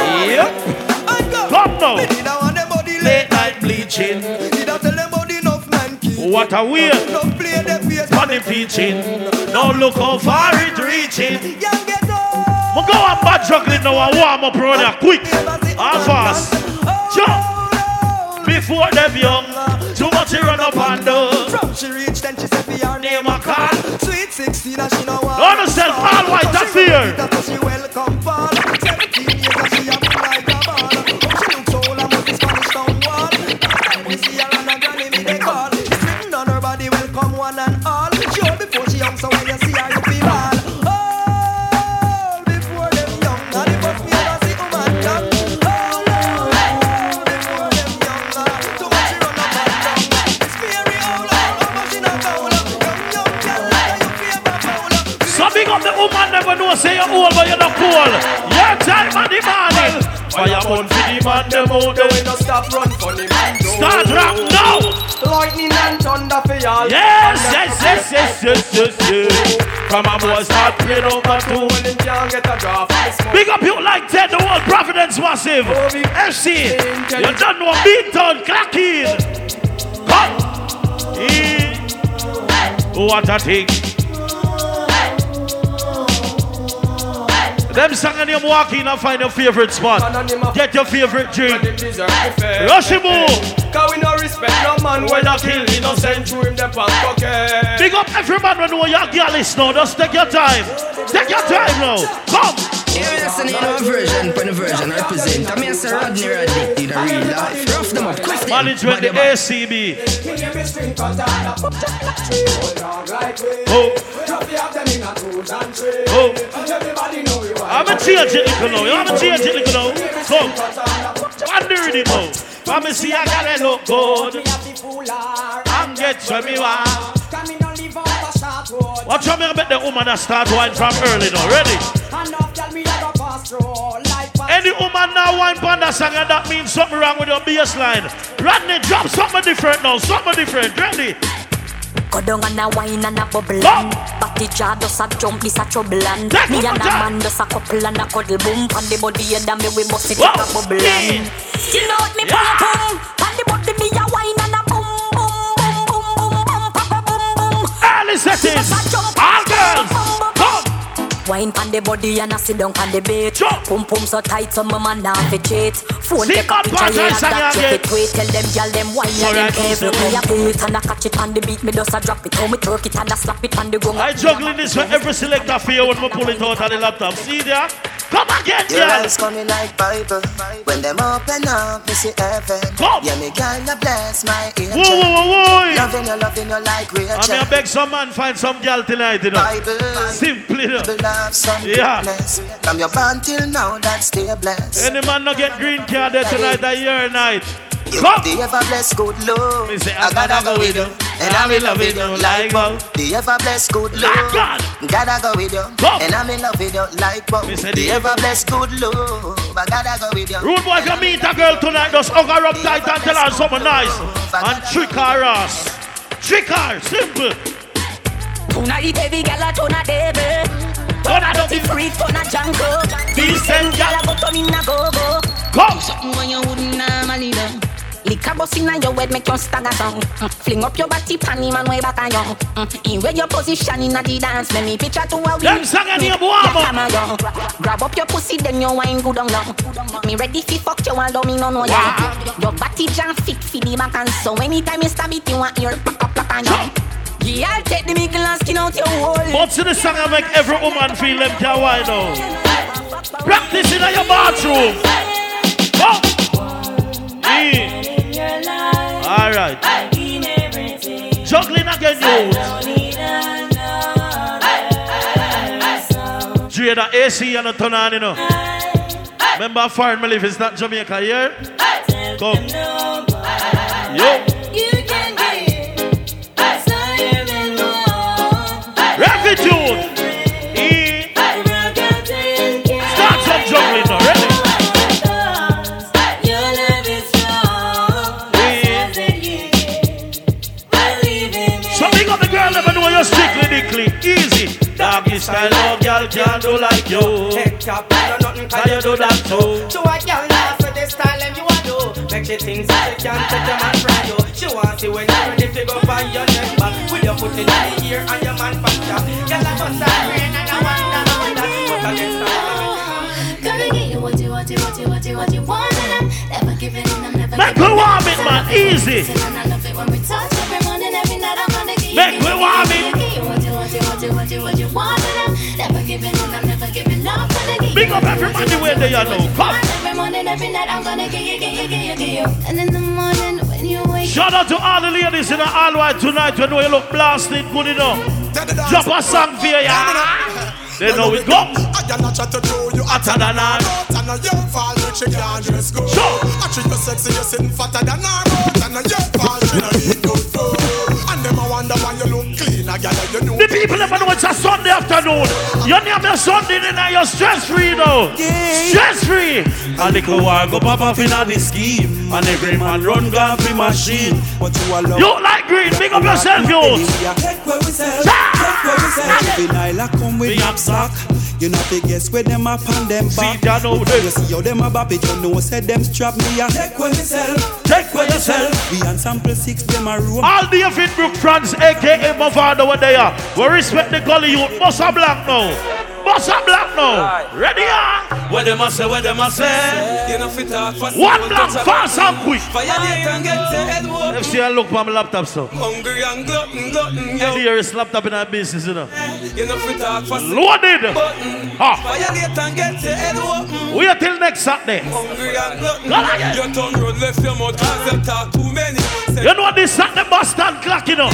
now. Yep. Come now. Me did I want them body late night bleaching. Did I tell them body enough man kicking. What a weird. Don't play the face, body peaching. Now look how far it reaching. Young get old. I'm going to go and bad chocolate now and warm up around here quick and fast. Jump! Before them young, too much she run up and down. From she reached then she said her name a call. Sweet sixteen and she now want. Don't yourself all white and fear. She welcome fall. seventeen years and she a be like a ball. She looks old and must be Spanish town wall. Time we see her and her granny me they call. She's sitting on her body, welcome one and all. She old before she young, so when you see her you feel all. Say you're old but you're not cool. Your time on the morning. Fire on for the man, them out there. We no stop run for the man. Start rap now. Lightning and thunder for y'all. Yes, yes, yes, yes, yes, yes, yes. From a boy start playing over two. When him can't get a drop. Big up you like Ted, the world Providence Massive. F C, you done one beat down, clacking. Come. E. What a thing. Them sang and them walk in and find your favorite spot. Get your favorite drink. Rush him more. Cause we no respect no man when I kill innocent to him the punk. Big up every man when you your girl is now. Just take your time. Take your time now. Come. Yes, and in our version, pan version, represent. I mean, Sir Rodney Rodney in the real life. Rough them up, quick them. Management, the A C B. Oh. Oh. I'm a change it, you know. I'm a change it, you know. Come. I'm doing it now. I'm a see, I gotta look good. I'm getting me one. Watch out, me about the woman that start wine from early now, ready? Any woman now wine panda song and that means something wrong with your bass line. Rodney, drop something different now, something different, ready? Go down and a wine and a bubble. Batty jar does a jump, this a trouble. And me and a man does a couple and a cuddle boom. On the body and a me we must sit up a bubble. You know what me pop-pum? On the body me a wine and a early settings, all girls, come. Wine on the body and I sit down on the bed. Pum pum so tight so my man now fit cheat. Phone take a picture here and that check it. Wait tell them y'all them wine and them everything. I do it and I catch it on the beat. Me just a drop it. How me twerk it and I slap it on the gong. I juggling this for every selector for you when we pull it out of the laptop. See there? Come again, y'all. Your eyes coming like Bible. When them open up, me see heaven. Yeah, me gonna bless my angel. Whoa, whoa, whoa, loving you, loving you like Rachel. I mean, I beg some man find some girl tonight, you know. Bible, simply, you know. Yeah. From your band till now, that's still blessed. Any man not get green card there tonight, that year night. You the ever blessed good Lord. Me say, I gotta go with you. And I'm in love with you like wow. The ever blessed good Lord. Gotta go with you. And I'm in love with you like wow. The ever blessed good Lord. I gotta go with you. Rude boy can meet a girl tonight. Just hug her up tight and tell her something nice. And trick her ass. Trick her. Simple. Tonight every girl a turn a devil. Turn a dirty freak, turn a jungle. Decent girl a go turn in a go-go. Do something when you wouldn't normally do. Lick a boss in your head, make your stagger song. Mm. Fling up your body, panty man way back a young. Mm. In where your position in a the dance, make me picture to a win. Them singing me, your boy, grab up your pussy, then your wine good on long. Me ready fi fuck you and love me no no yeah. Young. Your body jam fit fi the back and so anytime you stab it, you want your pop pop pop and young. Yeah, I'll take the mickle and skin out your wall. What's in the song I make every woman feel them can wine out? Practice in your bathroom. Oh! Yeah. Alright. Juggling again, dude. Do you hear that A C and the turn on, you know? Remember, foreign me live, it's not Jamaica here. Yeah? Come. Yo. This I love y'all can't do like you. Take your pride or nothing cause you do that too. She want y'all laugh with this style and you want to. Make she things so she can't take your man from you. She want see when you're ready to go find your neck back. With your foot in the ear and your man back down. Y'all have a siren and I want that, I want that. But I get started. Gonna get you what you want, you want, you want, you want, you want. And I'm never giving in, I'm never giving in. Make me warm it, man, easy. I love it when we touch every morning, every night I'm gonna give you. Make me warm it. What you, what you, what you want and I'm never giving up, I'm never giving up. Big up everybody where they are now, come. Every morning, every night I'm gonna give you, give you, give you, give you. And in the morning when you wake. Shout out to all the ladies in the all white tonight. You know you look blasted good enough. Drop a song for you. They know it go. I am not trying to do you hotter than I. And a young fall, she can't dress good. I treat you sexy, you're sitting fatter than I. And a young fall, she don't eat good food. And them I wonder why you look clean. The people never know it's a Sunday afternoon. You never have a Sunday night, you're stress free though. Yeah. Stress free. A little war go pop off in the scheme. And every man run gun free machine. But you alone. You like green, pick up yourself, yo. Take where we sell. Take where we sell. Every night come with the sack. You know they guess where them up and them back. See, you know they. You see how them a bop it, you know said them strap me a. Take where we sell. Take where we sell. We on sample six, them a room. All the of Finbrook France, A K A my father. Over there, we respect the gully youth. Bossa black now, bossa black now. Ready? Ah, what them a say, what them a say. You know fit out fast. One black fast and quick. If see I look for my laptop, so. Hungry and glutton, glutton. Here is laptop in our business, you know. You know fit out fast. Loaded. Ah. We are till next Saturday. Hungry and glutton. Your tongue run left your mouth 'cause them talk too many. You know this Saturday bus stand clock, you know.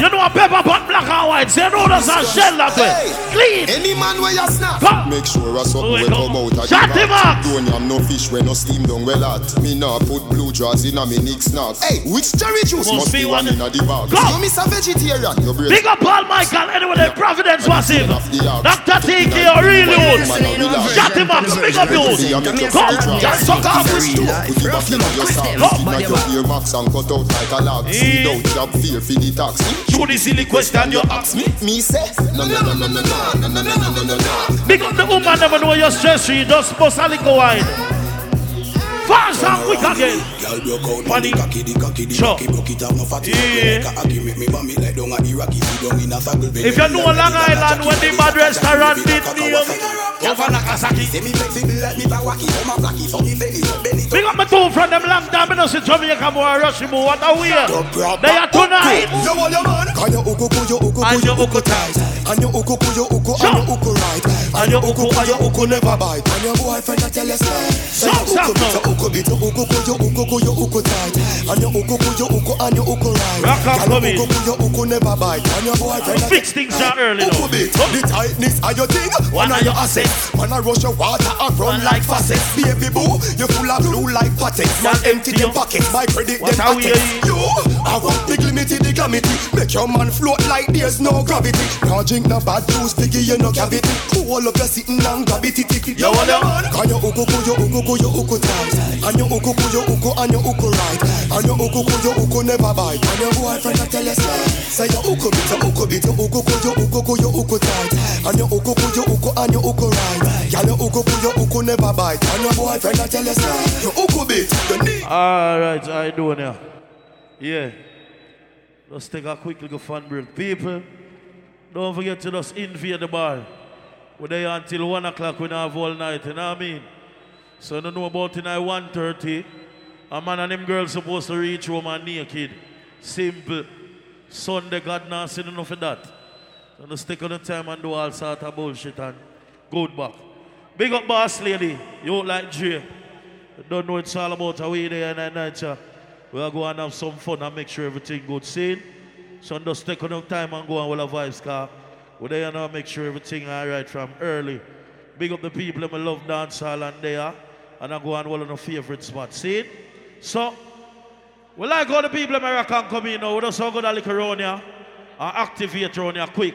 You know a paper pot black and white. Say no, that's a shell that way. Clean. Any man where you snap. Come. Make sure I suck when come out. Shut him up. Don't have no fish when no steam down well at. Me now put blue jaws in a me nick snaps. Hey, which cherry juice must, must be one in a the bag. Come. You miss a vegetarian. Big up Paul Michael. Anyway, the Providence was him. Doctor T K really would. Shut him up. Big up yours. Come. Just suck off his door. Put him back in your socks. Ignite your earmarks and cut out. Like a log, see don't drop fear for the tax. Through the silly question you ask me, me say no no no no no no no no no no no. Because the woman never know your stress, she just post a little wine. fast and quick again. Funny, sure. Yeah. If you know Long Island when the bad restaurant did me. Big up my two from them long time in Jamaica, more Russian, more what are we? They are tonight. And your uku, and your uku tight, and your uku, your uku, and your uku right, and your uku, and your uku never bite, and your boyfriend that tell us that. Uku bit, uku, your uku, your uku tight, and your uku, your uku, and your uku right, and your uku, your uku never bite, and your boyfriend. Fix things out early. Uku bit, the tightness are your thing. One are your assets. When I rush your water, I run like facets. Baby boo, you're full of blue like patties. Man, empty them pockets, my credit them pockets. You, I want big limity, the gamity. Make your man float like there's no gravity. No drink, no bad juice, biggie, you no cavity. All of you sitting down, gravity ticket. You want your man? And your uku, your uku, your uku tight. And your uku, your uku, and your uku right. And your uku, your uku never bite. And your boyfriend, I tell us that. Say your uku bit, your uku bit, your uku, your uku, your uku tight. And your uku, your uku, and your uku right. Alright, I do now. Yeah. Let's take a quick little fun break. People, don't forget to just invade the bar. We're there until one o'clock, we don't have all night, you know what I mean? So you don't know about tonight, one thirty. A man and them girls supposed to reach home and naked. Simple. Sunday, God not seen enough of that. So let's take on the time and do all sort of bullshit and good back. Big up boss lady. You like Jay. Don't know it's all about a way there and night. We are going to have some fun and make sure everything good seen. So just take enough time and go and we'll have vibes car. We're there and make sure everything alright from early. Big up the people that love dancehall and there. And I go and one of the favorite spots. See? So we like all the people in America come in now. We just all go to look around here and activate around here quick.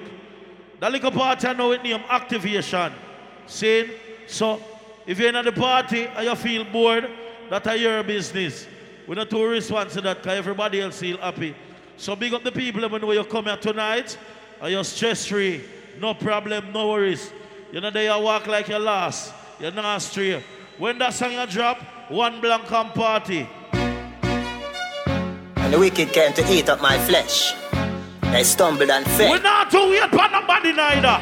The little party I know it name activation. See? So, if you're in the party and you feel bored, that is your business. We're not too responsible to that because everybody else feel happy. So big up the people when you come here tonight and you're stress free. No problem, no worries. You're not there, you walk like you're lost. You're not straight. When that song you drop, one blank party. And the wicked came to eat up my flesh. They stumbled and fell. We're not too weird for nobody neither.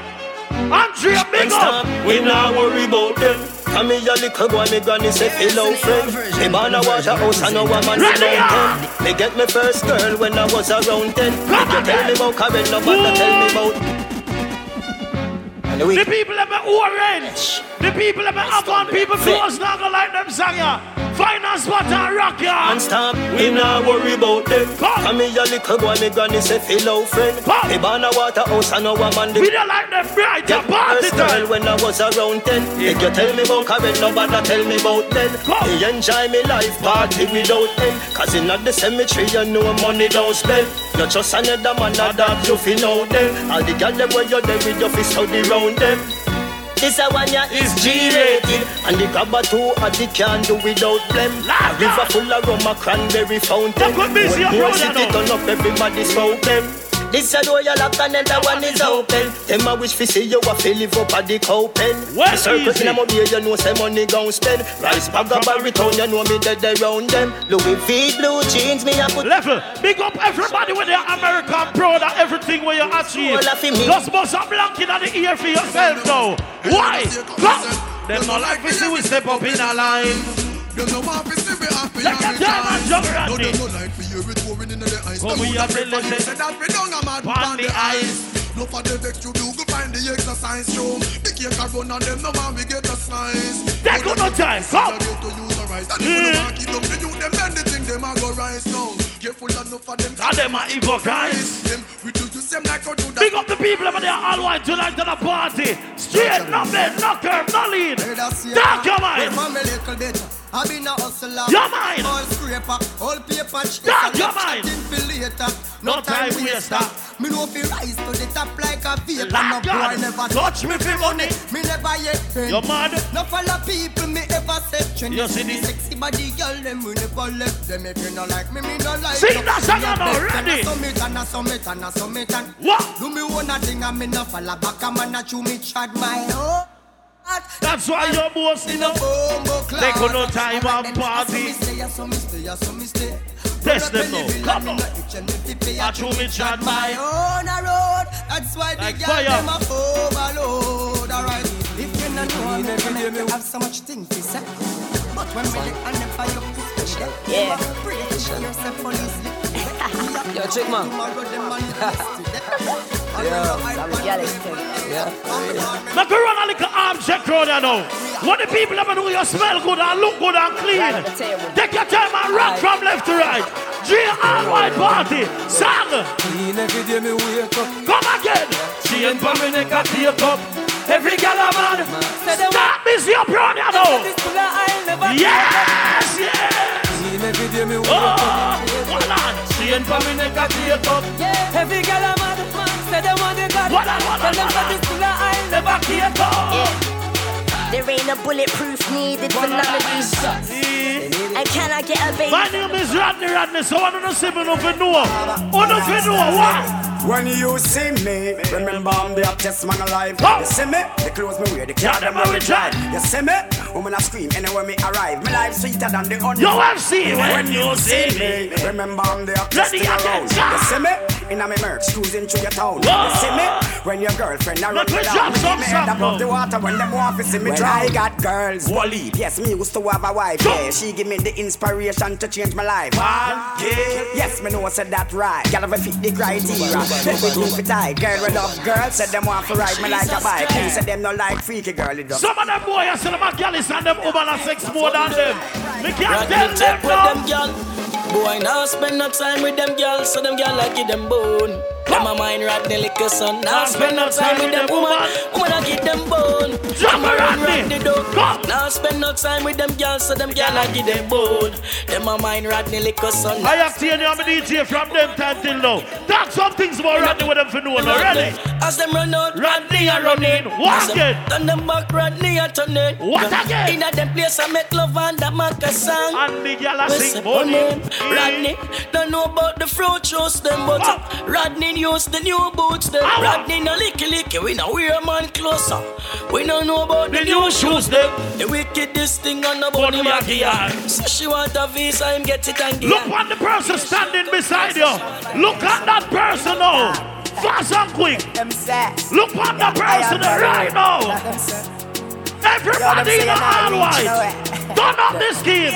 Andrea, big up. We not worry about them. I mean, your little boy, my granny said, hello, friend. They born a wash house and a woman in ten. They get my first girl when I was around ten. They tell me about Karen, nobody tell me about. The, the people of the orange, the people of the Afghan people, close not gonna like them Zanga. Find us what I rock ya. And stop, we not worry about them. Come here, little boy, my granny said, hello, friend. They born a water house and a woman. We don't like them right, they party girl when I was around ten. If you tell me about Karen, nobody tell me about them. They enjoy me life, party without them. Cause in the cemetery, you know money don't spend. You're just another man, not that you feel out them. All the girls that were you there with your fist out the road. Them. This a one ya is G-rated. And the grabber too, and they can't do without them. A river full of rum, a cranberry fountain. When you see it turn up, everybody smoke them. This a door you lock and another one is open. Them a wish fi see you a fi live up at the cowpen. The circus in a mobile, you know say money gon' spend. Rice bag a baritone, you know me dead around them. Louis V blue jeans, me a put level. Big up everybody with your American proud of everything where you achieve. Just bust a blanket on the ear for yourself now. Why? Them no like fi see we step up in a line. You know what we see me happy like and no, no, no, like for you it's pouring into the ice. Come no, here, Billy, say that we don't have mad on the ice. No for the vex you do, go find the exercise show. The cake are run on them, no man, we get a slice. Take on no time, come! That you don't keep up, you them anything, them are go rise now. Careful enough for them, and them are evil guys. We do the same like how do that. Big up the people over there, all white tonight to the party. Straight, no bed, no curve, no lead. Dark your mind! I been a hustler, your mind. All scraper, all paper, start your mind. No, no time waster. Me no fi rise to the top like a vapor. No boy never touch me fi money. Me never yet friend. Your mad. No follow people me ever set trend. You see this sexy body girl them we never left them. If you no like me, me no like you. Sing that song already. Summit and a summit and a summit and what? Do me one a thing and me no follow back. I'm a na chew me chad my hoe. That's why you're boasting up. They could no time and party. Test them though, come on. I told me chat my own road. That's why they got them a overload. Alright, if you not know I'm gonna have so much things to say. But when we lick and then fire up this special, you are free to show yourself on this lick. Yo, check man. Yeah, Macaroni like an arm check crowd, I know. What the people ever do, you smell good and look good and clean. Take your time and rock from left to right. G R White Party, song. Every day me wake up. Come again. She ain't for me, neck take up. Every girl a man. Stop this, your brother, though. Yes, yes. Every day me wake up. Hold on. She ain't for me, neck take up. Every girl a man. Say they want the God. Hold on, hold on, hold on. Never take up. There ain't a bulletproof needed for none of these shots. And can I get a baby? My name is Rodney Rodney, so I don't see me no for no. Oh no for no, what? When you see me, remember I'm the hottest man alive. Oh. You see me, the clothes me wear, the car them I drive. You see me, woman I scream anywhere me arrive. My life sweeter than the honey. Yo, I've seen when, when you see me, me, remember I'm the hottest man alive. You see me, in a me merch, cruising through your town. Whoa. You see me, when your girlfriend I run me down. Me head above the water when them want to see me. I got girls, Wally. Yes, me used to have a wife. Yeah, she give me the inspiration to change my life. Man, yeah. Yes, me know I said that right. Y'all have a fit the criteria. Let me do it tight. Girl with love, girl said them want to ride me like a bike. He said them no like freaky girl. Some of them boys, some of them girls, and them over the sex more than them. Me can't tell them now. Boy, now spend no time with them girls, so them girls like give them bone. Let my mind Rodney lick a son. Now spend no time with them woman. Woman I give them bone. Jump around Rodney dog. Now spend no time with them girls, so them girls I give them bone. Let my mind Rodney lick a son. I have seen your D J from them time till now. That's some things about Rodney with them for no one already. As them run out, Rodney I run in. Walk it. Turn them back, Rodney I turn in. What again? In a them place I make love and that make a song. And the girl I sing morning. Rodney don't know about the fruit shows them, but Rodney use the new boots, them Rodney no licky licky. We no wear man closer. We no know about the, the new shoes, them. The wickedest thing on the body Magia. So she want a visa, I'm get it and get. Look at the person standing beside you. Look at that person now. Fast and quick. Look at the person right now. Everybody in the all white. Turn up this game.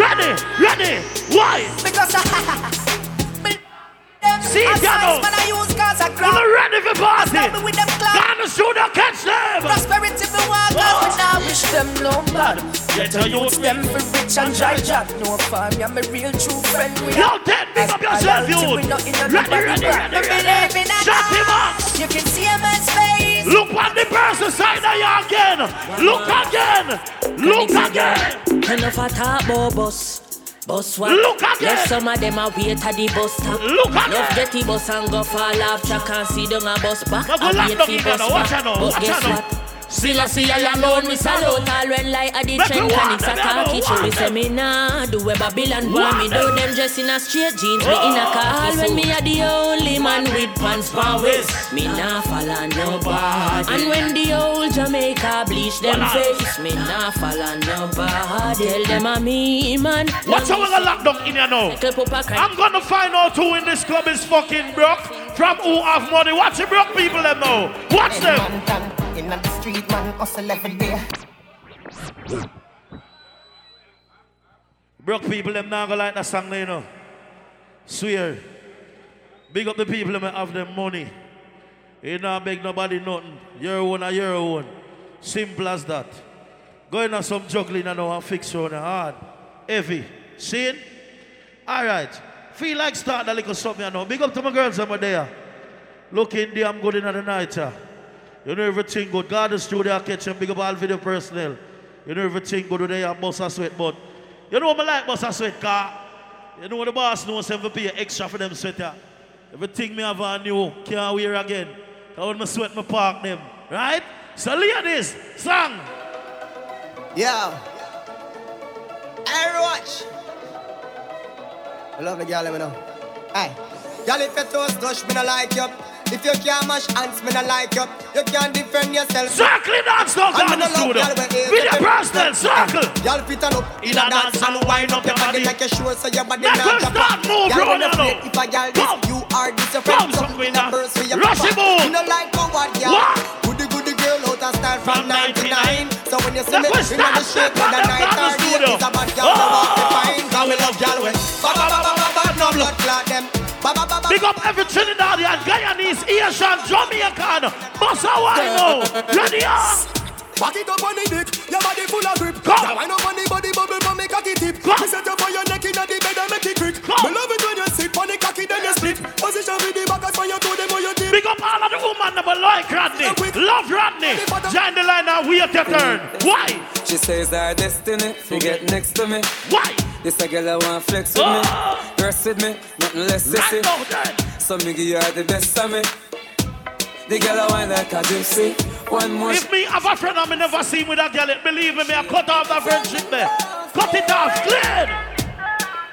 Ready, ready, white. Because see it, y'all. We're ready for party. Down the shooter, catch them. Prosperity for workers. Oh. Now wish them no bad. Get a youth them for rich and dry jack. No farm, you're my real true friend. Now then, pick up yourself, youth. Ready, ready, ready, ready. Shut him up. You can see a man's face. Look at the person side of you again. Look again. Look again. Enough of talk, Bobos. Bus one. Look at yes, some of them are wait at the bus stop. Look at love get the bus and go fall off track and see them a bus back. No, and get the bus back. But watch guess what? Still I see I alone, me salute. All when light at the trend and it's a talkie. She will say me nah do a Babylon war. Me do them dress in a straight jeans, me in a car. All when me a the only man with pants for waist. Me nah follow nobody. And when the old Jamaica bleach them face, me nah follow nobody. Tell them a me man. What's how we gonna lock down in here now? I'm gonna find out who in this club is fucking broke from who have money. Watch the broke people them now. Watch them. In the street, man, hustle every day. Broke people, them not gonna like that song, you know. Swear. Big up the people that have them money. You don't beg nobody nothing. Your own or your own. Simple as that. Go in on some juggling and now and fix your own hard. Heavy. Seen? Alright. Feel like starting a little something, you know. Big up to my girls, I'm there. Looking there, I'm good in the night, yeah. You know everything good. God the studio kitchen, big up all video personnel. You know everything good today and Boss a Sweat, but you know I like Boss a Sweat car. You know the boss knows them for pay extra for them sweater. Everything me have on you, can't wear again. I want my sweat my park them. Right? So listen this song. Yeah. Hey Roach. I love the girl, let me know. Hey. Y'all if you toast, touch me no like you. If you can't mash hands, me not like you. You can't defend yourself. Circle dance, don't go in the studio. Be your personal circle. Y'all fit up. In a dance and wind up your body like a show, so your body not drop. Let us move, bro, now. If I y'all this, you are this your friend. Come, winner. Rush it, move. You don't like what, y'all. Goody, goody girl, out of style from ninety-nine. So when you see me, you know the shape of the night. Our day is about y'all, the walk the fine. Cause we love y'all when. Ba-ba-ba-ba-ba-ba, no blood clot them. Big up every Trinidadian, Guyanese, Asian, Jamaican, Bossa Wino, ready up! Pack it up on the dick, your body full of grip. Come! I know money, body bubble, but make cocky tip. Come! You set up on your neck in the bed and make it quick. Come! You love it when you sit on the cocky, then you split. Position with the back, as when you do them on your team. Big up all of the women that like Rodney, love Rodney. Join the line now, we are your turn. Why? She says our destiny, you get next to me. Why? This a girl I want flex with oh. me, dress with me, nothing less sexy. So me give you all the best of me. The girl I want like a gypsy. One more. If me have a friend I never seen with a girl, it, believe me, I cut off that friendship there. Cut it off, clean.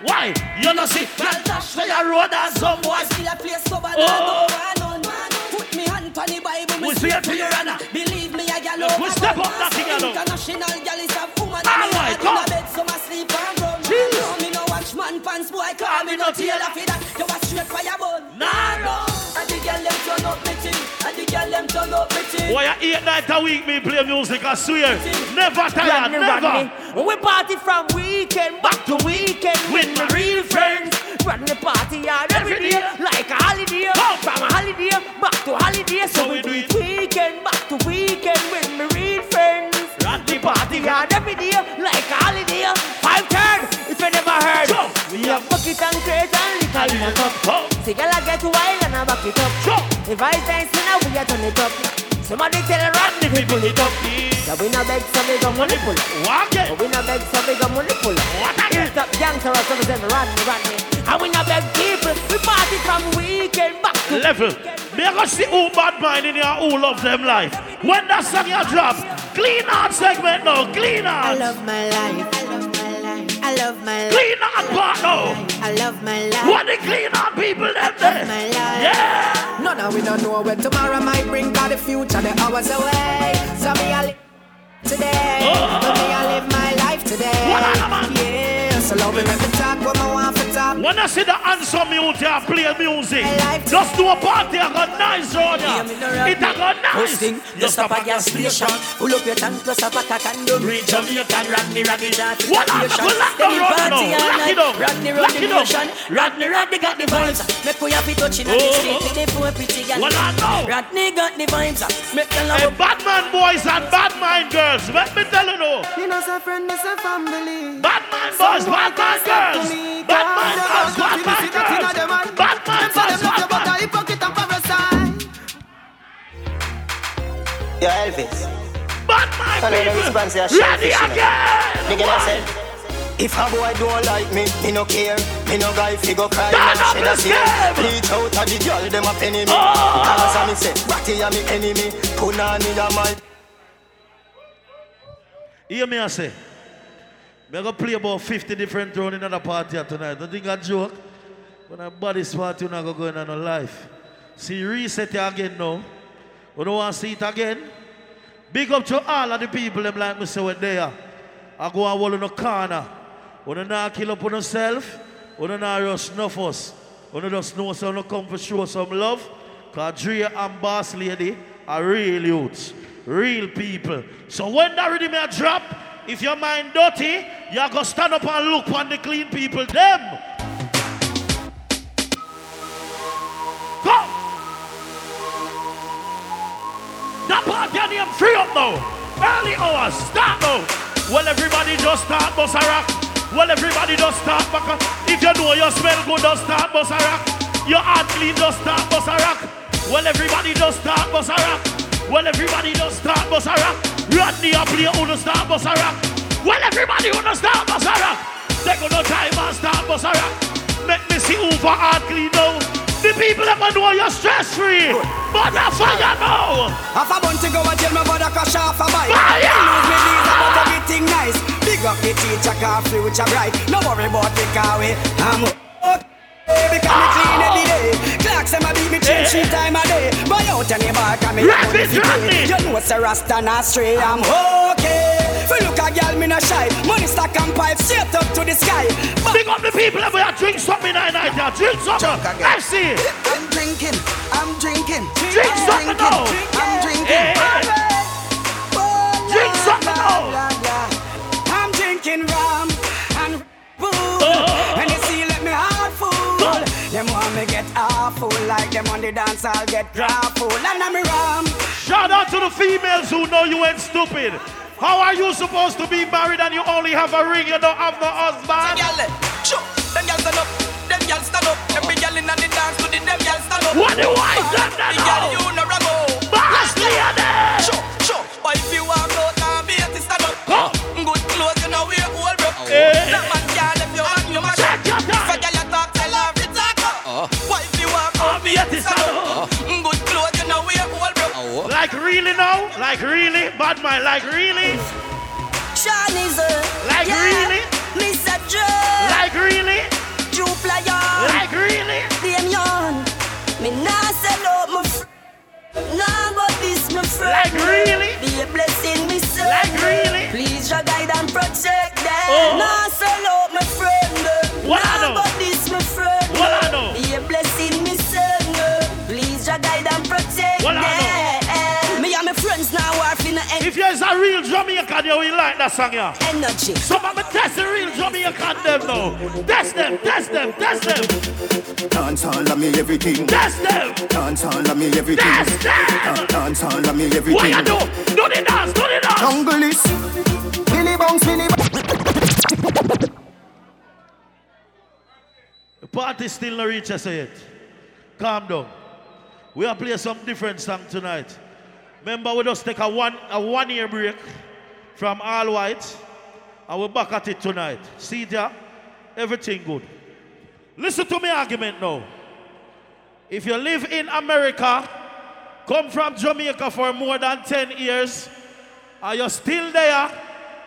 Why? You don't see. Girl dash for your road and some boys still a place so bad I don't want. Put me hand on the Bible, me say to your honor. Believe me, I gal over. We step up that thing alone. International gal is a woman. All right, come. Man pants boy, call me no tailor for that. You a straight firebone. Nah, no. And the girl them turn up me ting. And the girl them turn up me ting. Why you eight nights a week me play music? I swear, never tired, never. We party from weekend back to weekend with my real friends. Run the party yard every day like a holiday. From a holiday back to holiday, so we do it weekend back to weekend with my real friends. Run the party yard every day like a holiday. Five turns. If you never heard, Joe. We have bucket and crate and liquor in a cup. Oh. See, y'all get wild and I back it up. Joe. If I dance now, we are turn it up. Somebody tell Rodney we pull it up. So we no beg, so we got money pull up. Walk it. So we no beg, so we got money pull up. What a girl. Stop gangster or something, so Rodney, Rodney. And we no beg people, we party from weekend back to level. They got to see who bad mind in here, who love them life. When that song you drop, clean out segment now, clean out. I love my life. I love my life. Clean up, partner. I love my life. What the clean up people them there? Yeah. No, no, we don't know where tomorrow might bring. But the future, the hours away. So me, I live today. Oh. So me, I live my life today. What yeah. So love me when we talk, what I want for talk. When I see the answer mute, I play music. Just do a party, I got nice on ya. It I got nice. Just stop at your station. Pull up your tank, close up at a candle. Reach up your tank, Rodney, Rodney, Rodney. What up? Go lock the road now. Lock it up. Rodney, Rodney, Rodney, Rodney got the vibes. Make we happy touching on the street. Make they poor pretty girl. What up now? Rodney got the vibes. Make the love. Hey, bad man boys and bad man girls. Let me tell you no. You know, some friend, some family. Bad man boys, bad man girls. Bad man girls, bad man girls. Bad man boys, bad man. Yo, Elvis. But my so people, ready again! If a boy don't like me, me no care. Me no guy fi go cry, man shed a tear. Reach out a the girl, dem a penny me. Cause I me say, Ratty a me enemy. Punani a my... Hear me I say, me go play about fifty different rounds in another party tonight. Don't think I joke? When a body spot, you not go going on a life. See, reset you again now. We don't want to see it again. Big up to all of the people them like me say when they are. I go and wall in the corner. We don't kill up on ourselves. We don't rush enough of us. We don't just know so we come to show some love. Because Drea and Boss Lady are real youths. Real people. So when that rhythm a drop, if your mind dirty, you are going to stand up and look on the clean people. Them. Come. That part your name free up now. Early hours, start now. Well, everybody just start bus a rock. Well, everybody just start back up. If you know you smell good, just start bus a rock. Your heart clean, just start bus a rock. Well, everybody just start bus a rock. Well, everybody just start bus a rock. Rodney up here, who don't start bus a rock. Well, everybody who don't start bus a rock. Take on the time and start bus a rock. Make me see who for heart clean now. The people that man know you're stress-free. Motherfucker, no! Half a bunch to go and jail, my brother crash off a bike. Fire! He knows me these about everything nice. Big up the teacher, car future bright. No worry about the car, I'm okay because oh. me clean every day. Clocks and my be Me change three time a day. Boy out your neighbor can me rap it, rap it. You know it's a Rasta not stray. I'm okay. If you look a girl, me no shy. Money stack and pipe straight up to the sky. Big up the people if you drink something at night. Drink something. I see it. I'm drinking. I'm drinking. Drink something now. I'm drinking. Drink something now. I'm drinking rum and bull. And you see, let me heart full. Them want me get awful. Like them on the dance, I'll get grappled. And I'm rum. Shout out to the females who know you ain't stupid. How are you supposed to be married and you only have a ring, you don't have no husband? Them y'all stand up, them y'all stand up. Every y'all in the dance to the them y'all stand up. What do I stand up? The y'all you no rambo. Bass Leon! Show, show. But if you walk out and be at the stand up, good clothes you know we're all broke. That man can't if you want your match. Check your time. If a girl you talk, tell her to talk up. But if you walk out and be at the stand up, good clothes you know we're all broke. Like really now? Like really? Bad man, like really? Shanizer. Like yeah. Really? Mister Joe. Like really? Jupla Yon. Like really? Damn Yon. Me nah sell out my friend. Nah but this my friend. Like really? Be a blessing me sir. Like really? Please your guide and protect them. Oh. Nah sell out my friend. What nah but this my friend. What I know? Be a blessing me sir. Please your guide and protect what them. I know? If you're a real Jamaican, you will like that song, yeah. Energy. Somebody test the real Jamaican them now. Test them, test them, test them. Dance all of me everything. Test them. Dance all of me everything. Test them. Dance all of me everything. What you do? Do the dance, do the dance. Jungle is. Billy bounce, Billy bounce. The party still not reach us yet. Calm down. We are playing some different song tonight. Remember, we just take a one a one year break from all white, and we're back at it tonight. See there? Everything good. Listen to my argument now. If you live in America, come from Jamaica for more than ten years, and you're still there,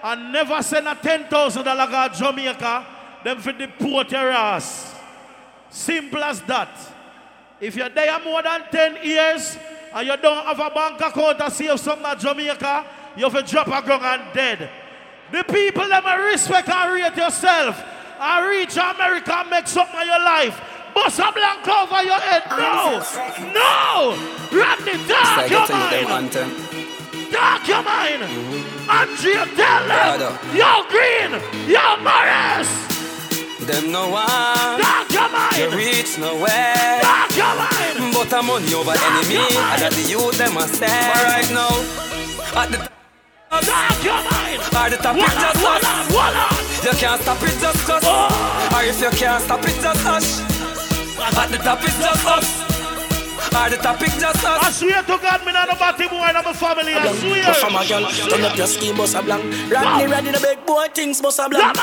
and never send a ten thousand dollars to Jamaica, then for the poor terrace. Simple as that. If you're there more than ten years, and you don't have a bank account to save something at Jamaica, you have to drop a gun and dead. The people that may respect and rate yourself and reach America and make something of your life. Bust a blank over your head. No! No! Rodney, talk your mind! Talk your mind! Andrea, tell them! Yo, Green! Yo, Morris! Them no one, you reach nowhere. But I'm on your enemy, and at the youth them a stare. But right now, at the dark your mind, at the top it just us. You can't stop it just us, or if you can't stop it just us. At the top it just us, or the top it just us. I swear to God, me not a body boy, I'm a family. I swear. Turn up your skin, boss a blank. Rodney ready to beg boy things, boss a blank.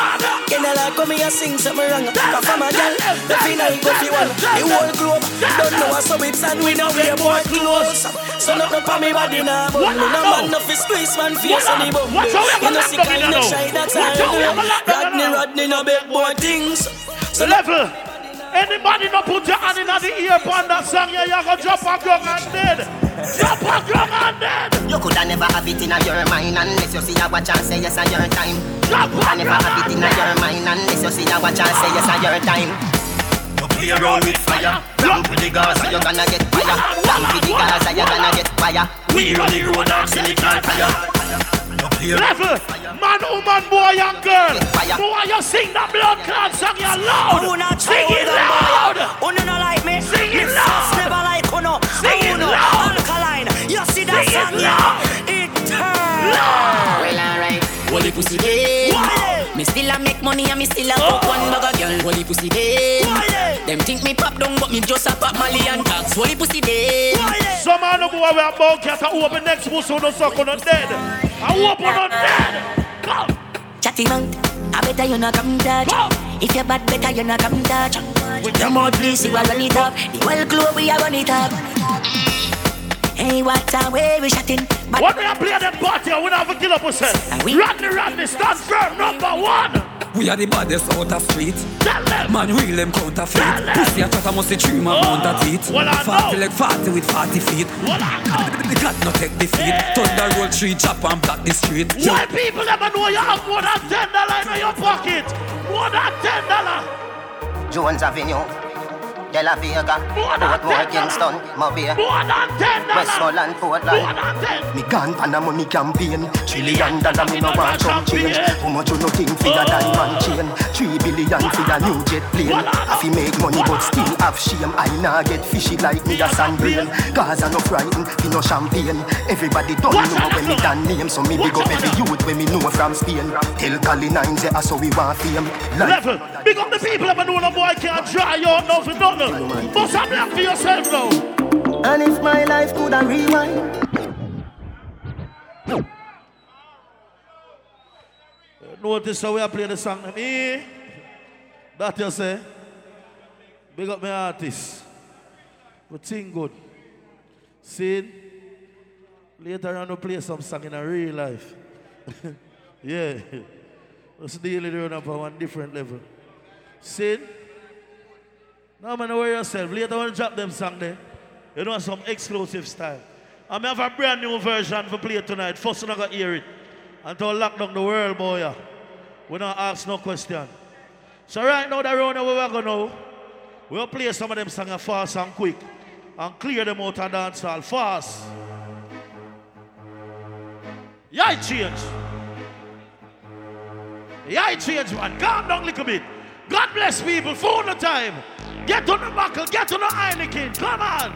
Can I like come here sing something wrong? Cause I'm a girl, the final go fi one. The whole globe don't know us, so it's and we now wear boy clothes. So not no pa me body now, but me no man no fi squeeze man face any bum. You no see kind no shine that's all. Rodney, Rodney no beg boy things. So level. Anybody not put your hand in the ear on that song, yeah, you're gonna drop a gun and dead. Drop a gun and dead. You coulda never have it in your mind unless you see a watch and say yes at your time. Drop you coulda never have it in your mind unless you see a watch and say yes at your time. You play around with fire, run for the gas and you're gonna get fire. Run for the gas and you're gonna get fire. We run the road and see it like fire. Level, man, woman, boy, young girl. Boy, you sing the blood clan song, you're loud. Sing it loud. Uno no like me. Sing it loud. Never like Uno. Sing it loud. Alkaline. You see that song, yeah. It turns. Well, alright. Wally pussy day. Me still a make money and me still a fuck one bugger girl. Wally pussy day. Them think me pop down, but me just a pop Mali and tax. Wally pussy day. Some man no go away a bug cat and open next pussy no suck on a dead. I whoop on that. Come. Chatty mount, I better you not come touch. Come. If you're bad, better you not come touch. With your mouth, please, you are run it up. The world club, we are run it up. Hey, what's our way we chatting? But when we are playing that party, I will not have a kill up ourselves. Rodney, Rodney, stand firm, number one. We are the baddest out of street. Man wheel them counterfeit. Pussy a chatter must the trim amount of teeth. Fatty like fatty with fatty feet. The cat no take defeat. Thunder roll tree, chop and block the street. Why people never know you have more than ten dollars in your pocket? More than ten dollars. Jones Avenue, De La Vega, Portmore, Kingston, Mobile, West Holland, Portland. Me gone for the money campaign. Trillion dollars me no want some change. How much you no think for your diamond chain? Three billion for the new jet plane. I fi make money but still have shame. I nah get fishy like me a sandbrain. Cause I no frightened, me no champagne. Everybody don't know when me done name, so me big up every youth when me know from Spain. Tell Cali Nine say I so we want fame. Level, big up the people up and know no boy can't dry your nose with nothing. Put some left for yourself now. And if my life could I rewind. Notice how we are playing the song. Me, that you say. Big up my artist. But sing good. Sing. Later on, we play some song in a real life. Yeah. We're still doing up on one different level. Sing. Now man, wear yourself. Later on, drop them song there. You know some exclusive style. I may have a brand new version for play tonight. First one I got hear it. Until lock down the world, boy. Yeah. We don't ask no question. So right now, the round where we're going now, we'll play some of them songs fast and quick. And clear them out and dance all fast. Yeah, it change. Yeah, it change, man. Calm down a little bit. God bless people. Phone the time. Get on the buckle, get on the Heineken, come on!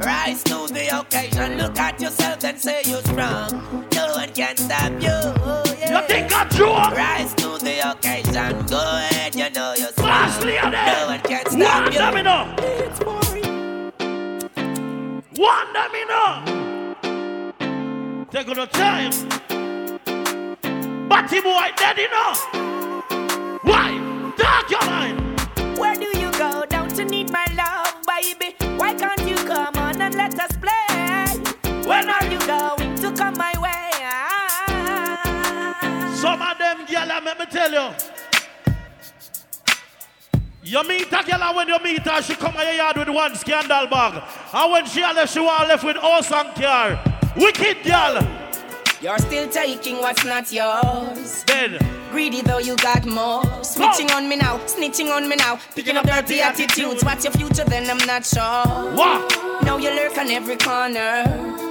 Rise to the occasion, look at yourself and say you're strong. No one can stop you, oh, yeah. You think I'm true? Rise to the occasion, go ahead, you know you're strong. Lastly, no one can stop you. One domino! It's boring. One domino! Take on the time. Batty boy dead, you know? Why? Dark your mind! Where do you go down to need my love, baby? Why can't you come on and let us play? When are you going to come my way? Ah. Some of them gyal, let me tell you. You meet a gyal when you meet her, she come on your yard with one scandal bag. And when she left, she was left with all some care. Wicked gyal. You're still taking what's not yours. Dead. Greedy though you got more. Switching oh. on me now, snitching on me now. Picking, Picking up dirty attitudes. What's your future then? I'm not sure. What? Now you lurk on every corner.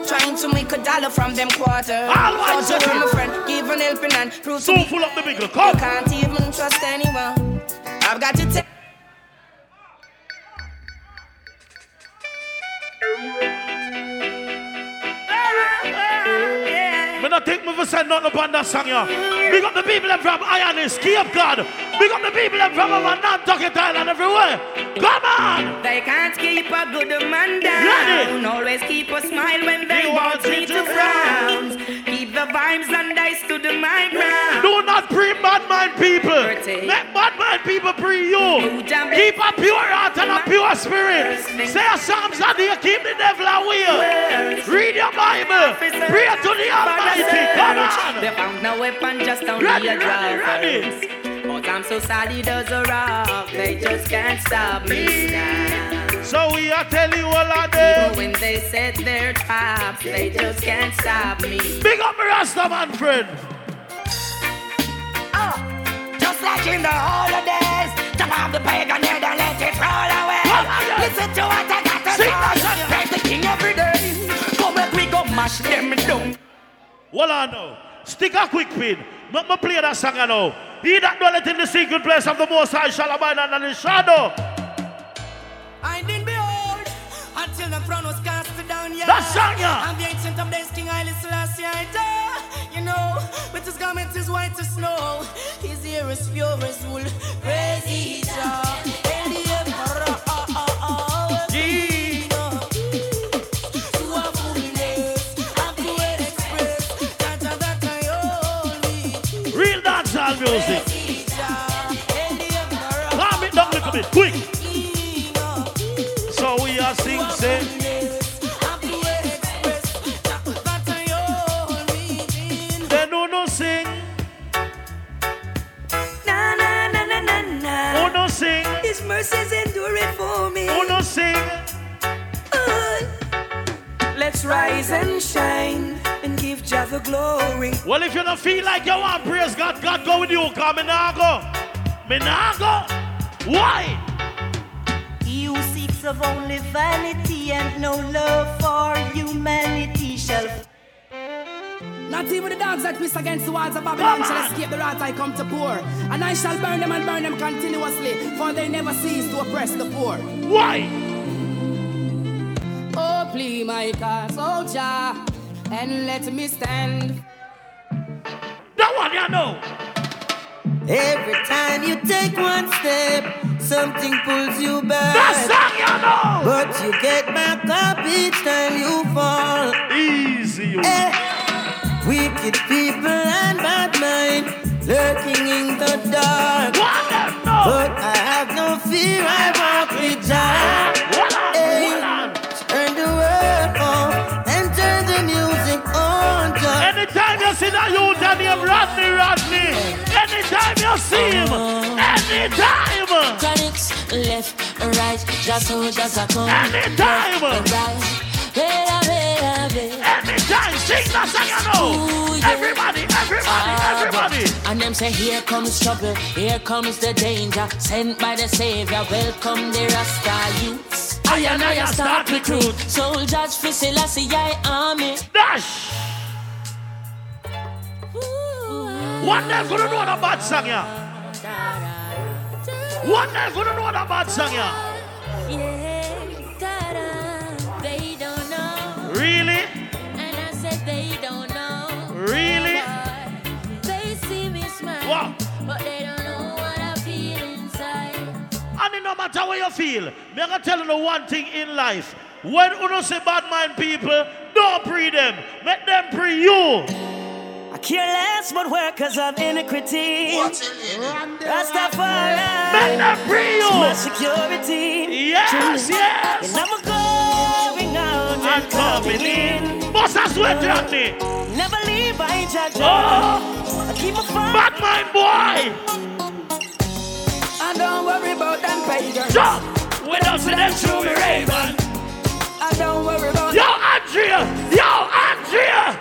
Trying to make a dollar from them quarters. I'll watch you, my friend. Give an helping hand. Prove so full me. Up the bigger cup. You can't even trust anyone. I've got to take. I think we've said nothing upon that song here. Yeah. Big up the people that from Ironis, Cape Cod. Big up the people that from over Nantucket Island everywhere. Come on! They can't keep a good man down. Always keep a smile when they want me to frown. Keep the vibes and I stood my ground. Do not pre bad mind people. Let bad mind people pre you. Keep a pure heart and a pure spirit. Say a psalms and you keep the devil away. Read your Bible. Pray to the Almighty. They found no weapon just on ready, the ready, ready. But I'm so solid as a rock. They just can't stop me now. So we are telling you all of them. Even when they set their traps, they just can't stop me. Big up my Rasta man friend. Oh, just like in the holidays, jump off the pagan head and let it roll away. Oh, listen to what I got to say. Praise the king every day. Come and we go mash them down. Well, I know. Stick a quick pin. Not me play that song, I know. He that dwelleth in the secret place of the Most High shall abide under the shadow. I didn't behold until the throne was cast down. Yeah. That song, yeah. I'm the ancient of days, King Haile Selassie. I die. You know, with his garments is white as snow. His ear is pure as wool. Praise ye Jah. Music. Calm it down a little bit, quick. So we are sing, say. They do no sing. mercies endure it for me. Uno sing. Uh, let's rise and shine and give Jah the glory. Well, if you don't feel like you want praise God, God go with you. Come and go. Me nah go. Why? He who seeks of only vanity and no love for humanity shall. Not even the dogs that twist against the walls of Babylon shall escape the wrath I come to pour. And I shall burn them and burn them continuously, for they never cease to oppress the poor. Why? Oh, plead my cause, oh Jah, and let me stand. That one you know. Every time you take one step, something pulls you back. That song you know. But you get back up each time you fall. Easy. Hey. Wicked people and bad mind lurking in the dark. But I have no fear, I walk with Jah. Hey, turn the world off and turn the music on. Jah. Anytime you see that youth and him, Rodney, Rodney. Anytime you see him, anytime. Turn it left, right, just so, just a come. Anytime. Anytime, sing that song, you know. Ooh, yeah. Everybody, everybody, everybody. And them say, here comes trouble, here comes the danger. Sent by the Savior, welcome the Rasta youths. I and I, I start recruit. Soldiers for Selassie, I army. Dash! What them gonna know the bad song, ya? What them gonna know the bad song, ya? Yeah. Really? And I said they don't know. Really? They see me smile. What? But they don't know what I feel inside. And it no matter what you feel, me I gonna tell you one thing in life. When you don't say bad mind people, don't pre them. Make them pre you. I care less but workers of iniquity. Rastafari. Make them pre you. My security. Yes, yes. And I'm I'm coming in. Boss, I swear to you. Never leave, I ain't judge. Oh, I keep a fire. Bad mind, boy. I don't worry about them pagans. Jump. We don't see them through me, Raven. I don't worry about them. Yo, Andrea. Yo, Andrea.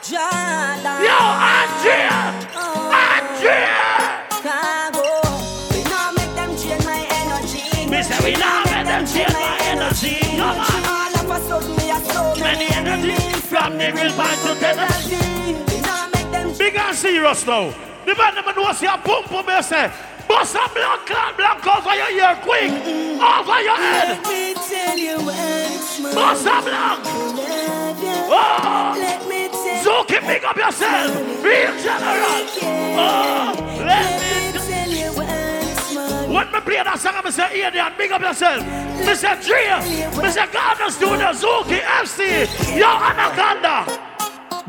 Jordan. Yo, Andrea. Oh. Andrea. Cargo. We don't make them change my energy. We say we don't make them change my energy. Come on. Many energy from the real band together. Big and serious now. The man never knows your boom boom yourself. Bust a block, block over your ear quick. Over your head. Let me tell you once more. Bust a block. Oh. Let me tell so keep big up yourself. Real general. Oh. Let me when I play that song, I say, here they are, big up yourself. I say, Drea, I say, Garden Studio, Zuki, F C, yo, Anaconda.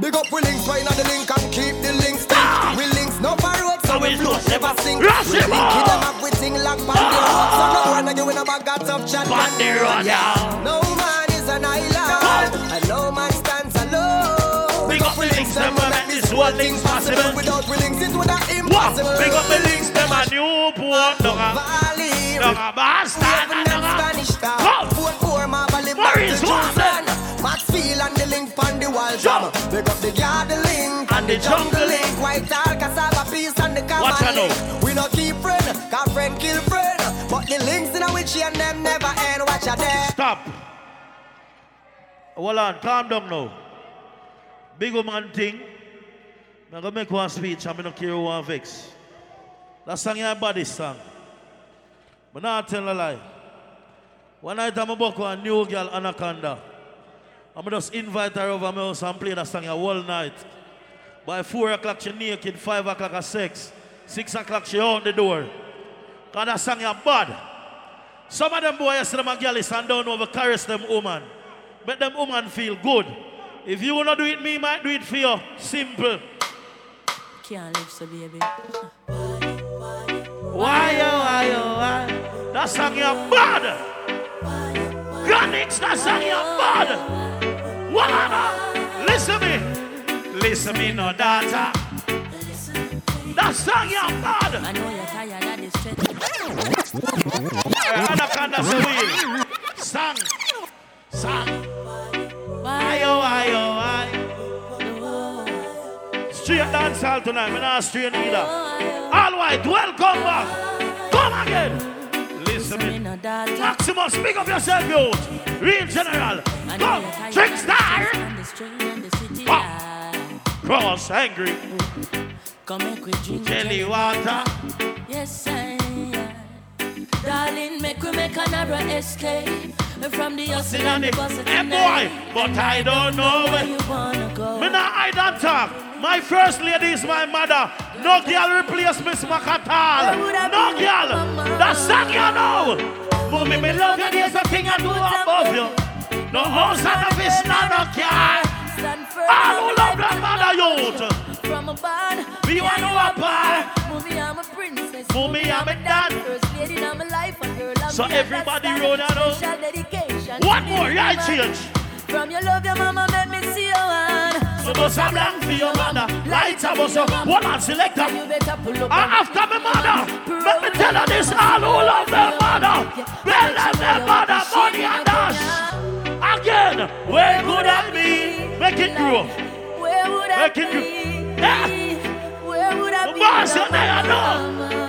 Big up with links, why not the link and keep the links tight? Ah. We links, no borrowed, so we lose, never sink. Rush him up! We them up, we sing like Bandero. So no one are giving up a god of chat. Bandero, yeah. No man is an island, and no man stands alone. Big up with links, them will make this world links possible. Without with links, it would have impossible. Big up with links, them are new, poor. Valley, no, bastard, we have no Spanish town. Four, four, Marvel, Maris, Watson. Maxfield and the link on the wall. Jump. Pick up the yard, the link, and the jungle link. White all, cassava, peace, and the camel link. We not keep friend, got friend kill friend. But the links in a witchy and them never end. Watch out there. Stop. Hold on, calm down now. Big woman thing. I'm going to make one speech, I'm going to carry one vex. That song is a body song. But now I tell a lie. One night I'm about to a new girl, Anaconda. I'm just invite her over my house and play that song all night. By four o'clock she naked, five o'clock at sex, six o'clock she out the door. Because that song is bad. Some of them boys see them a girl and don't over caress them woman. Make them woman feel good. If you wanna do it, me might do it for you. Simple. Can't live so baby. Why, oh, why, oh, why? That song you're bad. Granix, that song you're bad. Walana, listen me. Listen me, no data. That song you're bad. I know you're tired of this shit. Sang, sang. Ayo, ayo, ayo. Straight dance hall tonight. We're not straight either. All right, welcome back. Come again. Listen to me. Maximum, speak of yourself, you. Real general. Come, trick star. Wow. Cross, angry. Come make we drink jelly water. Yes, sir. Darling, make we make another escape from the hustle and the bustle. Hey, boy, but I don't know where you wanna go. Me nah, I don't talk. My first lady is my mother. No girl replace Miss Makatal. No girl. That's that you know. But me, me love you. There's a thing I do above you. No house and a fish, no care. All who love black mother youth. From a band, we want to apply. Mommy, I'm a princess. Mommy, I'm a dad. First lady in my life, and girl, I'm so everybody roll that up. One more, yeah, change. From your love, your mama made me see your hand. So those are blank for your mother. Lights are also one and select them. And after my mother, let me tell her this. All who love their mother, they love their mother, money and dash. Again, where could I be? Make it grow. Where would I be? Where would I be? Boss, you know.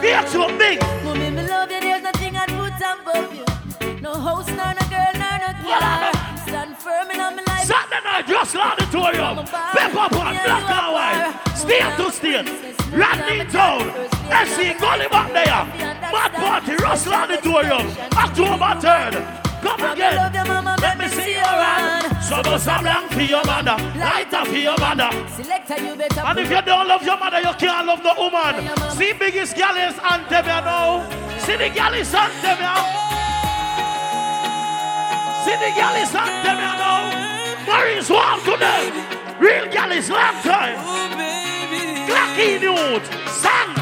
You're so big. Mommy, me love you. There's nothing I'd put above you. No host, no no girl, no no car. Stand firm in my life. Saturday night, just auditorium. Pep up on black and white. Steer to steer. Rodney Town. S C Golly back there. Mad party, Russ auditorium. October third. Come again, let me see your hand. So those are blank for your mother, light up for your mother. And if you don't love your mother, you can't love the woman. See biggest girl is Antebia now. See the girl is Antebia. See the girl is Antebia now. Mary's warm today. Real girl is long time. Clacky dude, sang.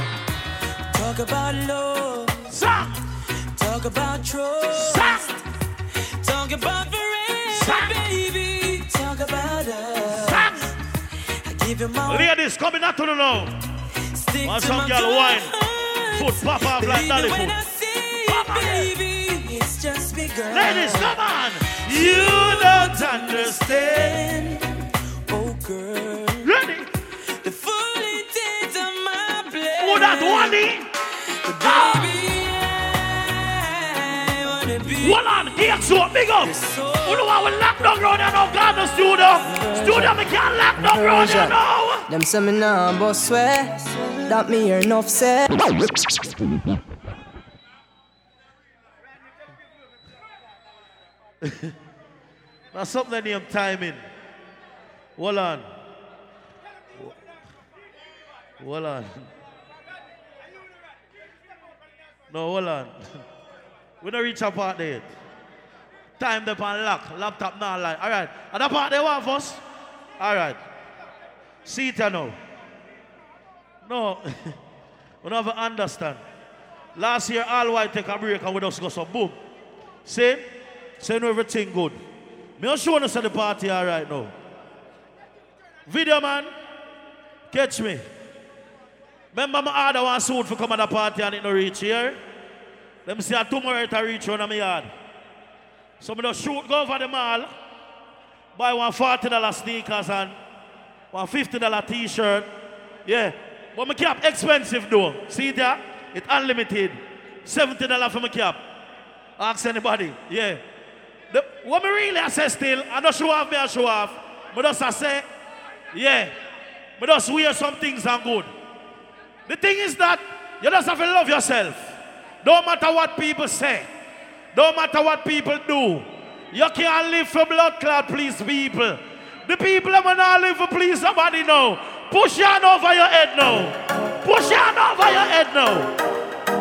Talk about love. Sang. Talk about trust. Sang. Talk about forever, baby. Talk about us. I give you my ladies, coming out to the know. Stick to some girl wine. Foot pop up like Dolly foot. Baby, it's just me, girl. Ladies, come on. You don't understand. Oh, girl. Ready? The full intent of my blame. Oh, that one. One on, here, so big up. We don't want to lock down road, you know, God, the studio. Studio, we can't lock down road, you know. Them say me nah, but swear that me hear enough say. That's something named timing. Hold on. Hold on. No, hold on. We don't reach a part there yet. Time the pan lock. Laptop now light. All right. And the part they want for us? All right. See it now. No. We don't have to understand. Last year, all white take a break and we just go some boom. See? See everything good. Me not sure us at the party all right now. Video man, catch me. Remember my order one suit for come at the party and it no reach here? Let me see a tomorrow to reach on my yard. So I just shoot, go over the mall, buy one forty dollar sneakers and one fifty dollar t-shirt. Yeah. But my cap expensive though. See that? It's unlimited. seventy dollars for my cap. Ask anybody. Yeah. The, what I really say still, I don't show off, me I show off. I just say, yeah. I just wear some things and good. The thing is that you just have to love yourself. Don't matter what people say. Don't matter what people do. You can't live for blood clot, please, people. The people that not live for please somebody now. Push your hand over your head now. Push your hand over your head now.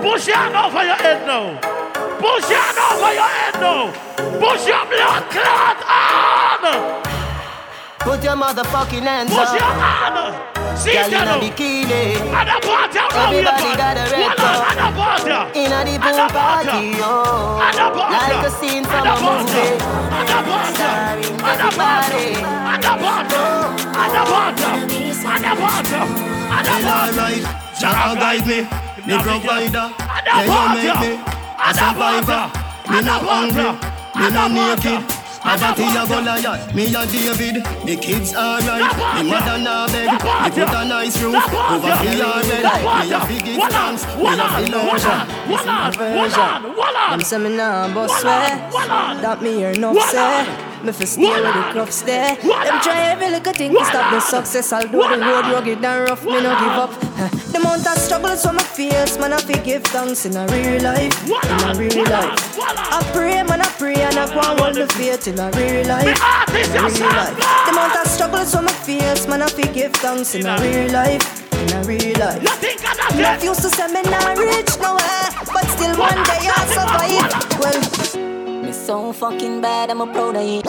Push your hand over your head now. Push your hand over your head now. Push your blood clot on. Put your motherfucking hands up. Push your hand. See you know. Everybody got a red cup. In a deep party, yo. Like a scene from a movie. Starring everybody. All right, Jah guide me. me provider. Yeah, you make me a survivor. Me not hungry, me not naked. I got a Goliath, me a David. The kids are right, me mother na beg. Me put a nice roof over me a bed. Me a big exams, me a big lotion. This my version. Them say me nah bust sweat, that me hear no say. Me fi stay with the clubs there. Them try every little thing to stop the success. Although the road rugged and rough, me no give up. The amount of struggles so me face, man, I fi give thanks in a real life, in a real life. I pray, man, I pray, and I go and hold the faith in a real life, in a real life. The amount of struggles so me face, man, I fi give thanks in a real life. In a real life. Enough used to say me not rich nowhere, but still one day I survive. Well, me so fucking bad, I'm a proud of it.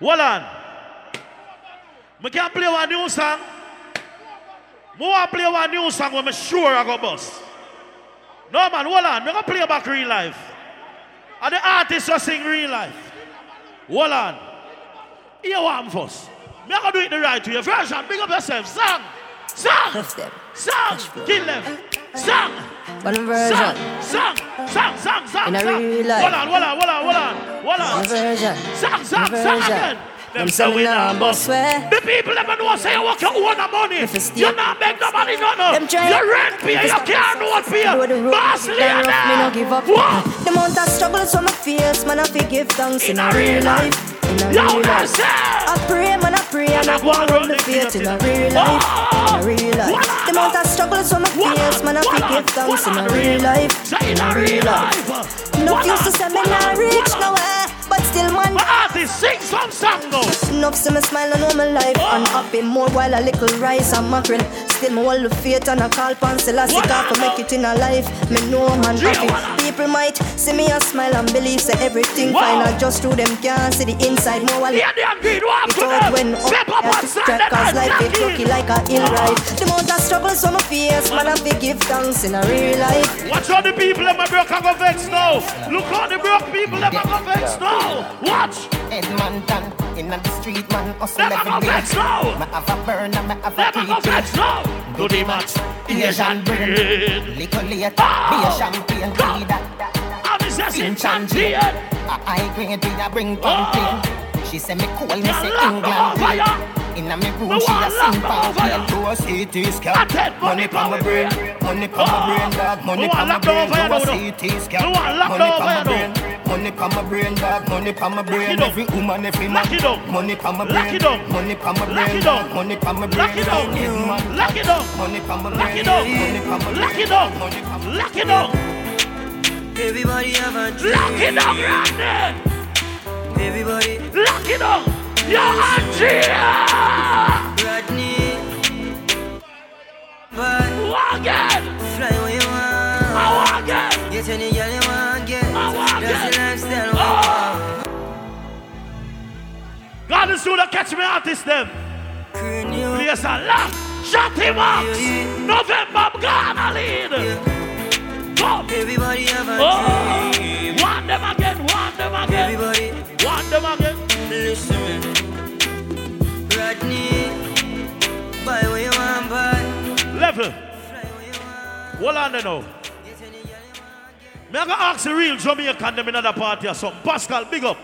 Hold on. I can play one new song. I play one new song when I'm sure I go bust. No man, hold on. I'm going to play back real life. And the artists who sing real life. Hold on. Here what I'm first. I'm going to do it the right way. Version, big up yourself. Song. Song. Song. Kill them. Song! One version. Song! Song! Song! Song! In a real life. Hold on, hold on, hold on, hold on, hold on. One version. Song! Song! Song! Again. Them say we not bust. The people that know say you work your own money. You not make no money, no, no. You rent pay, you can't know what pay. Boss leader. Me no give up. What? The amount of struggle so my face, man, I fi give thanks in a real life. Yo, that's it! I pray, man, I pray, and I go and hold the faith in a real life, in a real life. The amount of struggles on my face, man, I forgive thanks in a real life, in a real life. Enough used to say me not rich nowhere, but still man. My artist, sing some song now. Enough see me smile on all my life, and happy more while a little rice and mackerel. Still me hold the faith and I call upon Selassie God to make it in a life. Me know man happy. People might see me a smile and believe say everything wow. Fine. I just through them can't see the inside more. Well, yeah, it all went up. I have to strike cause life it lucky like a hill ride. The amount of struggles on my face, man, I fi give thanks in a real life. Watch all the people in my broke and go vex now. Look how the broke people in my go vex now. Watch. Edman done in the street, man, hustle every day. Me have a burn and me have a teeth. Do the match, Asian breed. Little late, be a champagne breed. Pinch and Jade, a high grade we a bring campaign. She say me cool, me say England breed. Inna me room she a sing for me. To a city scout, money for my brain, money for my brain, dog, money for my brain. To a city scout, money for my brain. Money pa my brain, dog, money pa my brain. Every woman, every man. Money pa my brain, money pa my brain, money pa my brain. Lock it up, money pa my brain, money pa my brain. Lock it up, money pa my brain, lock it up. Everybody have a dream. Lock it up, Rodney. Everybody, lock it up. You're a dream. Rodney, but walk it. Fly where you want. I walk it. Get any girl you want, get. I walk it. That's the lifestyle. Oh. God is gonna catch me out this them. Please a lot. Shut him up. November, Ghana lead. Yeah. Everybody have a oh. dream. Want them again, want them again. Everybody want them again. Listen, Rodney, buy what you want, buy. Level. Hold on there now. Me I gotta ask the real Jamaican them in another party or something. Pascal, big up.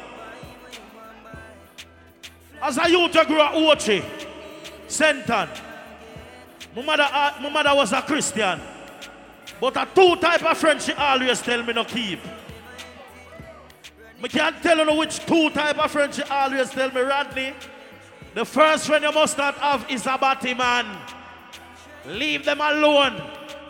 As a youth I grew up Ochi, Senton. My mother, my mother was a Christian. But a two type of friend she always tell me no keep. I can't tell you which two type of friend she always tell me, Rodney. The first friend you must not have is a batty man. Leave them alone.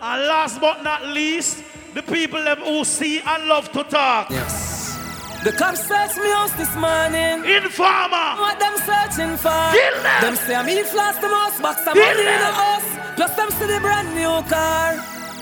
And last but not least, the people them who see and love to talk. Yes. The cops searched me house this morning. Informer. What them searching for? Kill them. Them say I'm in flash the most, box some money in the house. Plus them see the brand new car.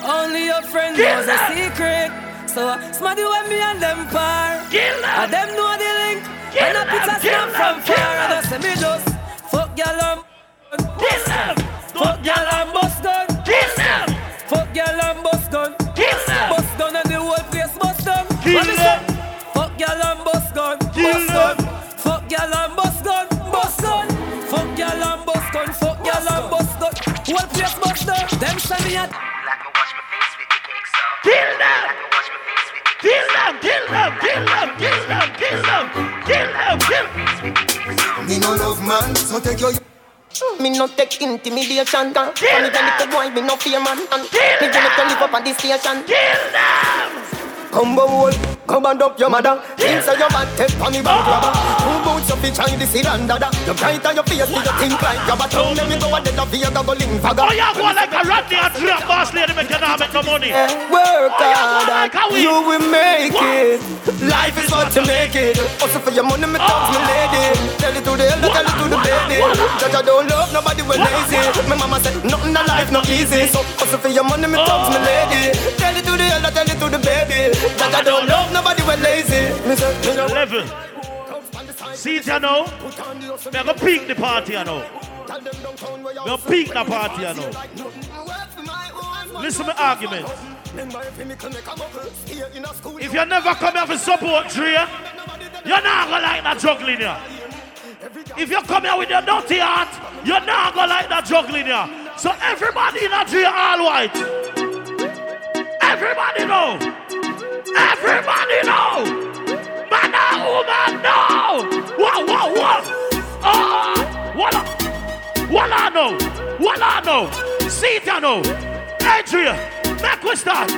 Only your friend Kill knows them. A secret. So I smarty with me and them par. Kill them. I them know the link. Kill and I put a snap from Kill far. Them. And I say me just fuck y'all and bust gun. Fuck y'all and bust gun. Kill them. Fuck y'all and bust gun. Kill them. Bust gun and the whole place bust gun. Kill them. Fuck y'all and bust gun. Kill them. Fuck y'all and bust gun. Bust gun. Fuck y'all and bust gun. Fuck y'all and say me a. Like me wash my face with the cake sauce. Kill them. Like me wash my face with the cake sauce. Kill them, kill them, kill them, kill them, kill them, kill them, kill them. Me no love man, so take your. Me no take intimidation. Kill them. For me them little boy, me no fear man. And kill them. Me just live up on this station. Kill them. Come bold, come and up your mother. Things are your bad, take from me back rubber. Two boots of the Chinese cylinder. Your bright and your face, you think like rubber. Don't let me go and let the fear go link for God. Oh, you go like a Rodney and drop boss lady, make you not make no money. Work hard and you will make it. Life is what you make it. Also for your money, me talks me lady. Tell it to the elder, tell it to the baby. Judge, I don't love nobody when lazy. My mama said, nothing in life not easy. So also for your money, me talks me lady. Tell it to the elder, tell it to the baby. That I don't love nobody when lazy. Mister Level. See it, you know. They're gonna peak the party, you know. They'll peak the party, you know. Listen to my argument. If you never come here for support, Drea, you're not gonna like that juggling here. If you come here with your dirty heart, you're not gonna like that juggling here. So everybody in that Drea all white. Everybody know. Everybody know, man and woman know. What, what, what? Ah, what? What I know? What I know? See it, I know. Adrian, make we start.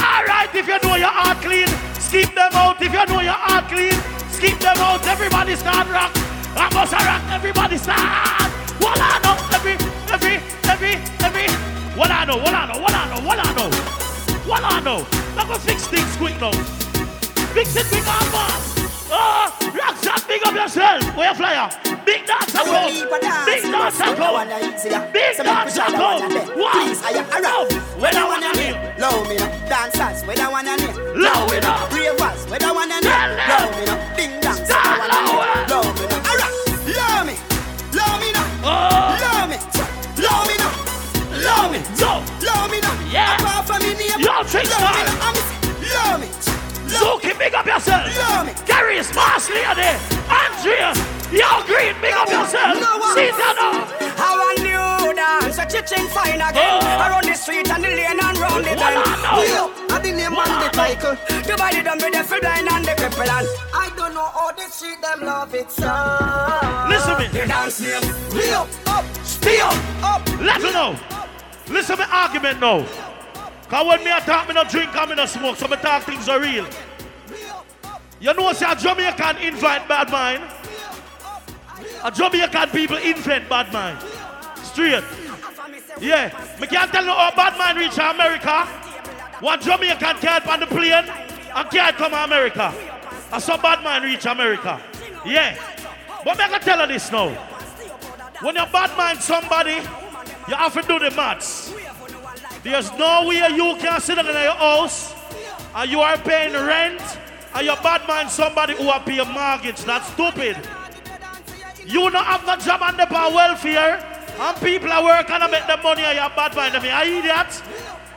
All right, if you know your heart clean, skip them out. If you know your heart clean, skip them out. Everybody start rock. I must rock. Everybody start. What I know? Every, every, every, every. What I know? What I know? What I know? What I know? What I know? I'm gonna fix things quick now. Fix it big up, boss. Oh, Roxanne, big up yourself. Where you flyer? Big dancer go. Big dancer go. Big dancer go. What? Love. Where the one and it? Love me now. Dancers, where the one and it? Love me now. Bravers, where the one and it? Love me now. Ding dong. Love me now. Love me. Love me now. Love me. Love me now. Love me. Love me now. Yeah. Yo, Trickster! Love me! Zuki, big up yourself! Love me! Gary's Marsley are there! Andrea! Yo, Green, big up yourself! See that now! I want you dance, a chicken fine again! Around the street and the lane and round the bend! Yo, I didn't name on the title! The body done with the full blind and the cripple and I don't know how the street them love it so! Listen me! They dance name! Yo, up! Stay up! Up! Let me know! Listen to my argument now! Cause when me I talk, me no drink and me no smoke, so me talk things are real. You know, see, a Jamaican invite bad mind. A Jamaican people invent bad mind. Straight. Yeah. Me can't tell you how bad mind reach America. One Jamaican can't on the plane and can't come to America. And some bad mind reach America. Yeah. But me I can tell you this now. When you bad mind somebody, you have to do the maths. There's no way you can sit down in your house and you are paying rent and you're bad mind somebody who will pay a mortgage. That's stupid. You don't have no job and they're welfare and people are working and make the money and you're bad mind. I mean, I hear that.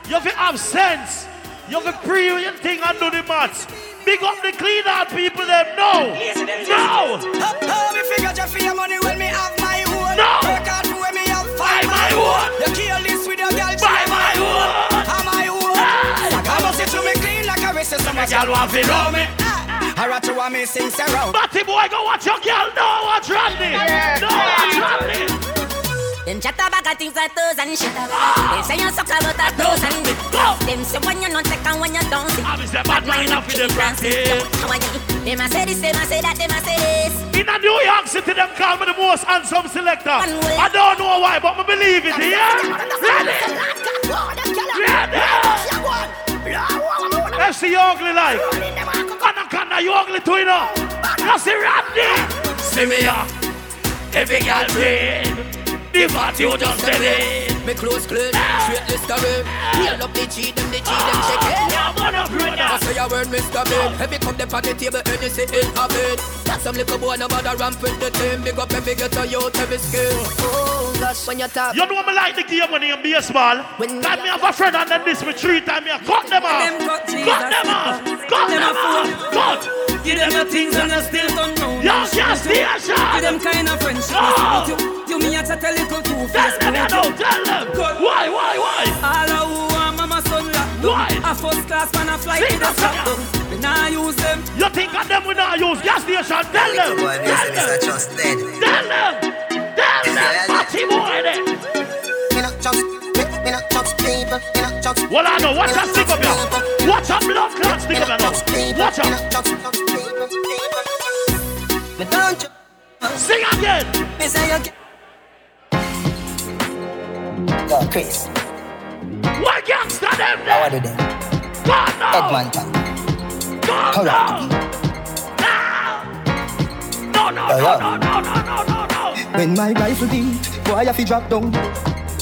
You have to have sense. You have to pre-read thing and do the maths. Big up the clean out people, them. No. No. No. No. My girl want to know me. I want to want me sing around. Batty boy, go watch your girl. No, watch Rodney. No, watch Rodney. Them chat about things like those and shit. They say you suck about that those and shit. Them say when you not take and when you don't see. I was the bad man up in the practice. They must say this, they must say that, they must say this. In a New York City, them call me the most handsome selector. I don't know why, but I believe it. Yeah? Ready? Ready? Let's see ugly life. Kana kana, you ugly too, you know. Let's see Rodney. See me up. Every girl clean. The party you just did it. Me clothes clean, straight Mister B. Pull up the cheat, them the cheat, them check it. Yeah, man, I'm ready. I say a word, Mister B. Every cup them on the table, and you say it happened. Got some little boy, no bother ramping the team. Big up every ghetto, you every skill. Oh gosh, when you talk. You know what me like the game when you in baseball. Got me have a friend and then this me three times. I cut them off. Cut them off! Cut them off! Cut! Give them the things and I still don't know. Yo, just the action! Give them kind of friendship. You mean I tell you to tell them, I don't tell them. Why, why, why? a first class man a fly to the top. We nah use them. You think of them we nah use? Gas station, tell them. Tell them. Tell them. Tell them. Party boy there. Me not trust, me not trust people. Me not trust. Well I know. Watch us stick up here. Watch up love class stick up here now. Watch up. Me don't. Sing again. Me say again. Yo, Chris. What gangster them then? How are they then? God no! Edmonton. God no! No, no, no, no, no, no, no, no. When my rifle beat, boy, I fi drop down.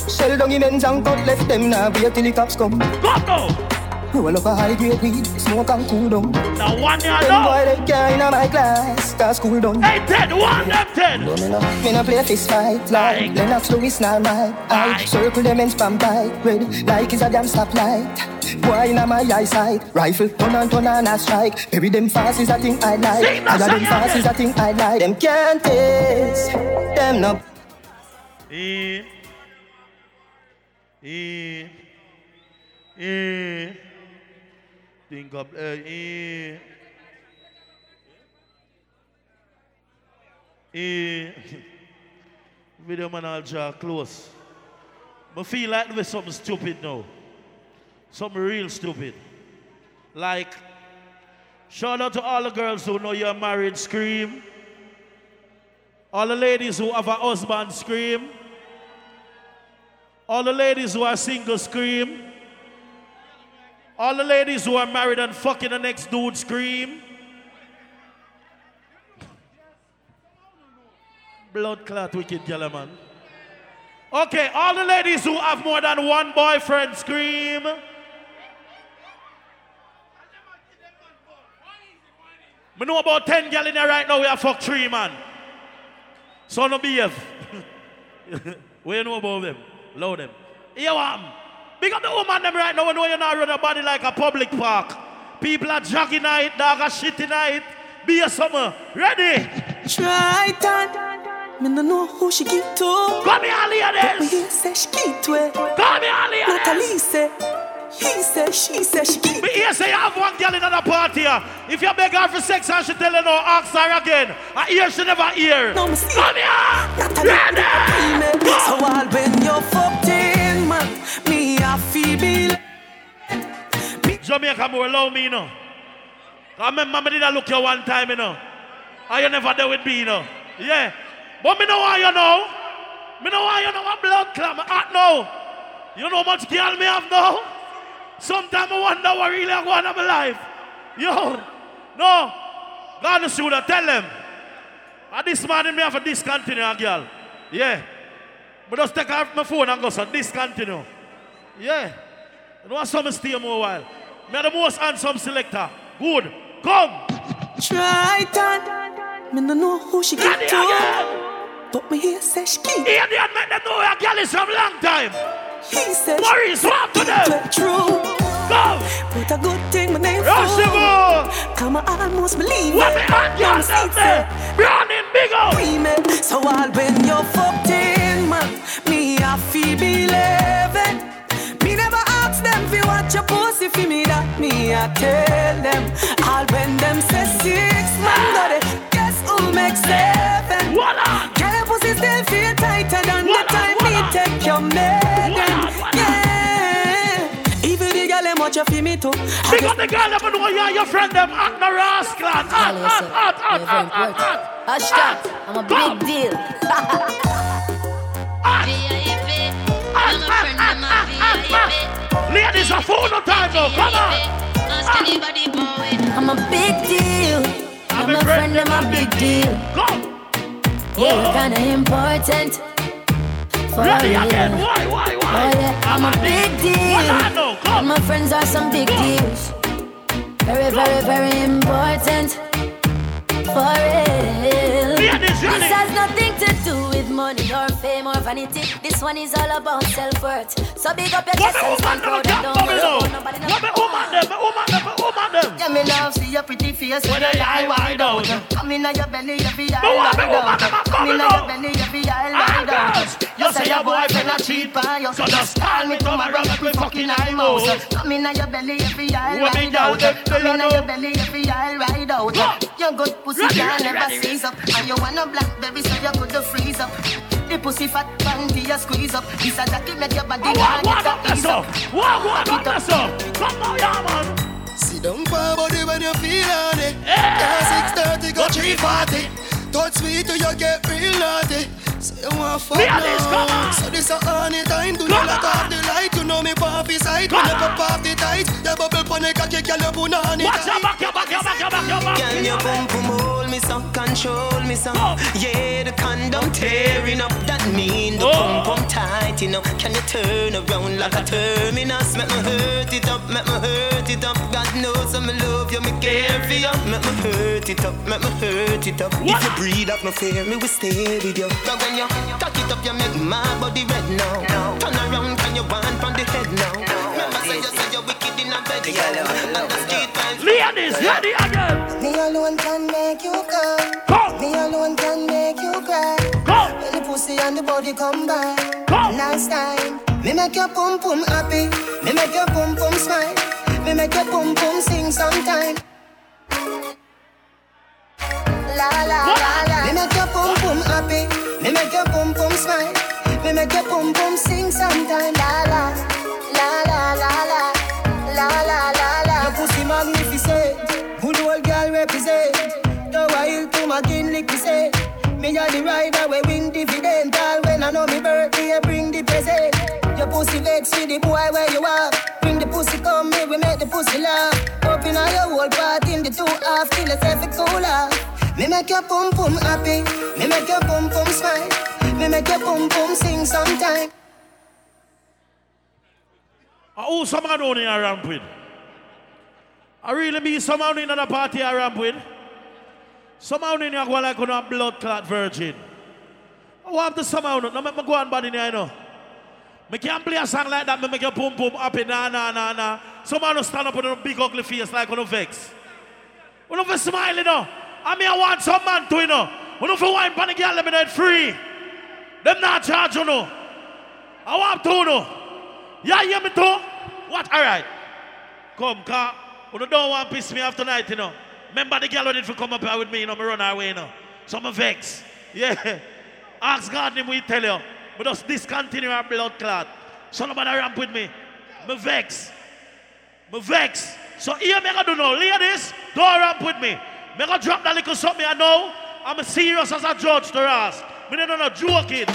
Shell down in ends and cut left them now. Wait till the cops come. God no! Roll up a high grade weed, smoke and cool down. Now one year now. Them boy, they can't in my class, cause cool down. Hey, Ted, one them, Ted! No, me no. Me no play fist fight, like Lennox Lewis, now my eye. Circle them and spam tight, red, like it's a damn stoplight. Boy, in my eyesight, rifle, turn and turn and I strike. Baby, them fast is that thing I like. All of them fast is that thing I like. Them can't taste, them no. E. E. E. Think of uh, eh. Eh. Video man all draw close. But feel like there's something stupid now. Something real stupid. Like, shout out to all the girls who know you're married, scream. All the ladies who have a husband, scream. All the ladies who are single, scream. All the ladies who are married and fucking the next dude, scream. Blood clot, wicked yellow man. Okay, all the ladies who have more than one boyfriend, scream. We know about ten girls in there right now, we have fucked three, man. So no B F. We know about them. Love them. Here I am. Because the woman them right now, we know you're not running a body like a public park. People are jogging night, dog are shitting night. Be a summer. Ready? Try that. Me no know who she give to. Come here, Leonidas. But we say she give to her. Come here, Leonidas. Natalie say, he say, she say she give to her. Me here say you have one girl in another party. If you beg her for sex and she tell you no, ask her again. I hear she never hear. No, come here. Natalie, ready? Go. So all when you're fucked in, man. Me a feeble. Jamaica more love me, you know. I remember me did I look you one time, you know. And you never there with me, you know. Yeah. But me know why you know. Me know why you know a blood clam. I know. You know how much girl me have now? Sometimes I wonder what really I want in my life. Yo. No. God is shoulda tell them. And this morning me have to discontinue a girl. Yeah. But just take off my phone and go, so discontinue. Yeah. You know what, some stay more while. Me are the most handsome selector. Good. Come. Try that. Me no know who she get to. But me here say she keep. Here they had met them know a girl is from long time. He said worry swap to them. True. Go. But a good thing my name Rushable. Come on, I almost believe what it. What me on girls there. Brown in big old. So all when you're fucked in, man. Me a feeble eleven. Watch your pussy for me that me I tell them. I'll bend them say six man got it. Guess who makes seven? Voila! Get a pussy still feel tighter than voila, the time voila. Me take your maiden. Yeah. Even the girl them watch your for me too. Because the girl them know you and your friend them at the rascal. At at at at at at. Hashtag I'm a big deal. At at ladies are full of time though, come on! Ask anybody about it. I'm a big deal. I'm, I'm a friend, friend, I'm a big deal. Go! Yeah, we're kinda important. For ready real. Again, why, why, why? Oh, yeah. I'm, I'm a big deal. Know, all my friends are some big go. Deals. Very, go. Very, very important. For real. Ladies, this has nothing to do with money or fame or vanity. This one is all about self-worth. So big up your chest and proud and don't go low. Nobody knows. Yeah, me love see your pretty face when you lie wide out. Come in your belly, every eye lie down. Come in your belly, every eye lie down. You say your boyfriend a cheat by you. So just call me to my rock with fucking eye mouse. Come in your belly every eye ride out. Come in your belly every eye ride out. Your good pussy can never seize up. And you want a blackberry so you could freeze up. The pussy fat panty you squeeze up. This a jacket make your body hard to ease up. Walk, walk, walk, walk, walk. Come on, yeah, man. Sit down for body when you feel on it. Yeah, six thirty, go three forty. Touch sweet till you get real naughty. So you want fuck now. So this a honey time. Do not lock off the light. You know me poppy side. When you pop off the tight. You bubble panic a kick. Can you put on it? Watch your back, your back, your back, your back, your back. Can you boom, boom, hold me some, control me some. Yeah, the condom tearing up. That mean the pump, pump tight, you know. Can you turn around like a terminus? Make me hurt it up, make me hurt it up. God knows I'm love you, me care for you. Make me hurt it up, make me hurt it up. If you breathe up, no fear, me will stay with you. You tuck it up, you make my body red now. No. Turn around, can you wind from the head now? No. Remember, say you say you're wicked in a bed. Leonis, Leonis again. Me alone can make you cry. Go. Me alone can make you cry. Go. When the pussy and the body come by. Go. Nice time. Me make your pum pum happy. Me make your pum pum smile. Me make your pum pum sing sometime. La la la la. Me make your pum pum happy. Me make your pum pum smile. Me make your pum pum sing sometime. La la, la la la la, la la la la. Your pussy magnificent, good old girl represent. The wild to my kin lick me say. Me a the rider we win dividend. All when I know me birthday, I bring the present. Your pussy vex with the boy where you are. Bring the pussy come here, we make the pussy laugh. Open all your whole part in the two half till it's every cooler. Me make your pum pum happy. Me make your pum pum smile. Me make your pum pum sing sometime. I owe someone only I ramp with. I really be someone in another party I ramp with. Someone in here go like a blood clot virgin. I want to someone. No make me go on bad in here, you know. Me can't play a song like that. Me make your pum pum happy. Nah nah nah nah. Someone who stand up with a big ugly face like on a vex. We don't be smiling, you know. I mean, I want some man to, you know. We don't feel wine, panic, let me dead free. Them not charge, you know. I want to, you know. Yeah, hear me too? What? All right. Come, car. We don't want to piss me off tonight, you know. Remember the girl who did for come up here with me, you know, me run her away, you know. So I'm vexed. Yeah. Ask God him, we tell you. We just discontinue our blood clot. So nobody ramp with me. Me vex. Me vex. So here, me do know. Ladies, don't ramp with me. I'm going to drop that little something I know. I'm serious as a judge to us. I'm not joking.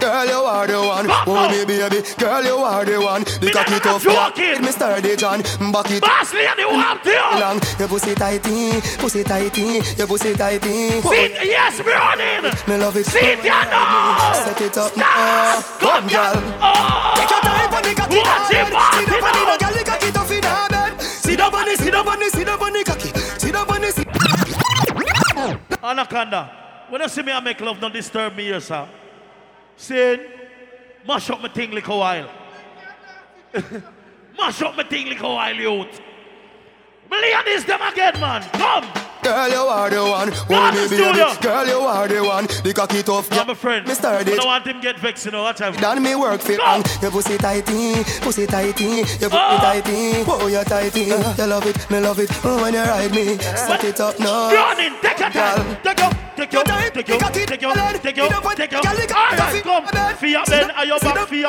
Girl, you are the one. Oh, me, baby. Girl, you are the one. The cocky tough black. Mister Dejan. Back it. Bassley, and you want to. Your pussy tighty. Pussy tighty. Your pussy tighty. Sit. Yes, me running. Me love it. Sit, you know. Set it up. Stop. Come, girl. Oh. Take your time for the cocky. Watch it, watch it. Sit up on the girl. The cocky tough in her bed. Sit up on the, sit up on the, sit up on the cocky. Sit up on the, sit up on the. Anaconda, when you see me I make love, don't disturb me here, sir. Saying, mash up my thing like a while. Mash up my thing like a while, youth. Million is them again, man. Come. Girl, you are the one. What is doing? Girl, you are the one. The cocky tough. I'm a friend. Mister I don't want him get vexed, you know what I've done. Me work fit. Your pussy tighty, pussy tighty, your pussy tighty. Oh, you're tighty. You love it, me love it. When you ride me, set it up now. Running, take your time, take your, take your, take your, take your, take your, take your. All right, come. Fear Ben, are you back? Fear.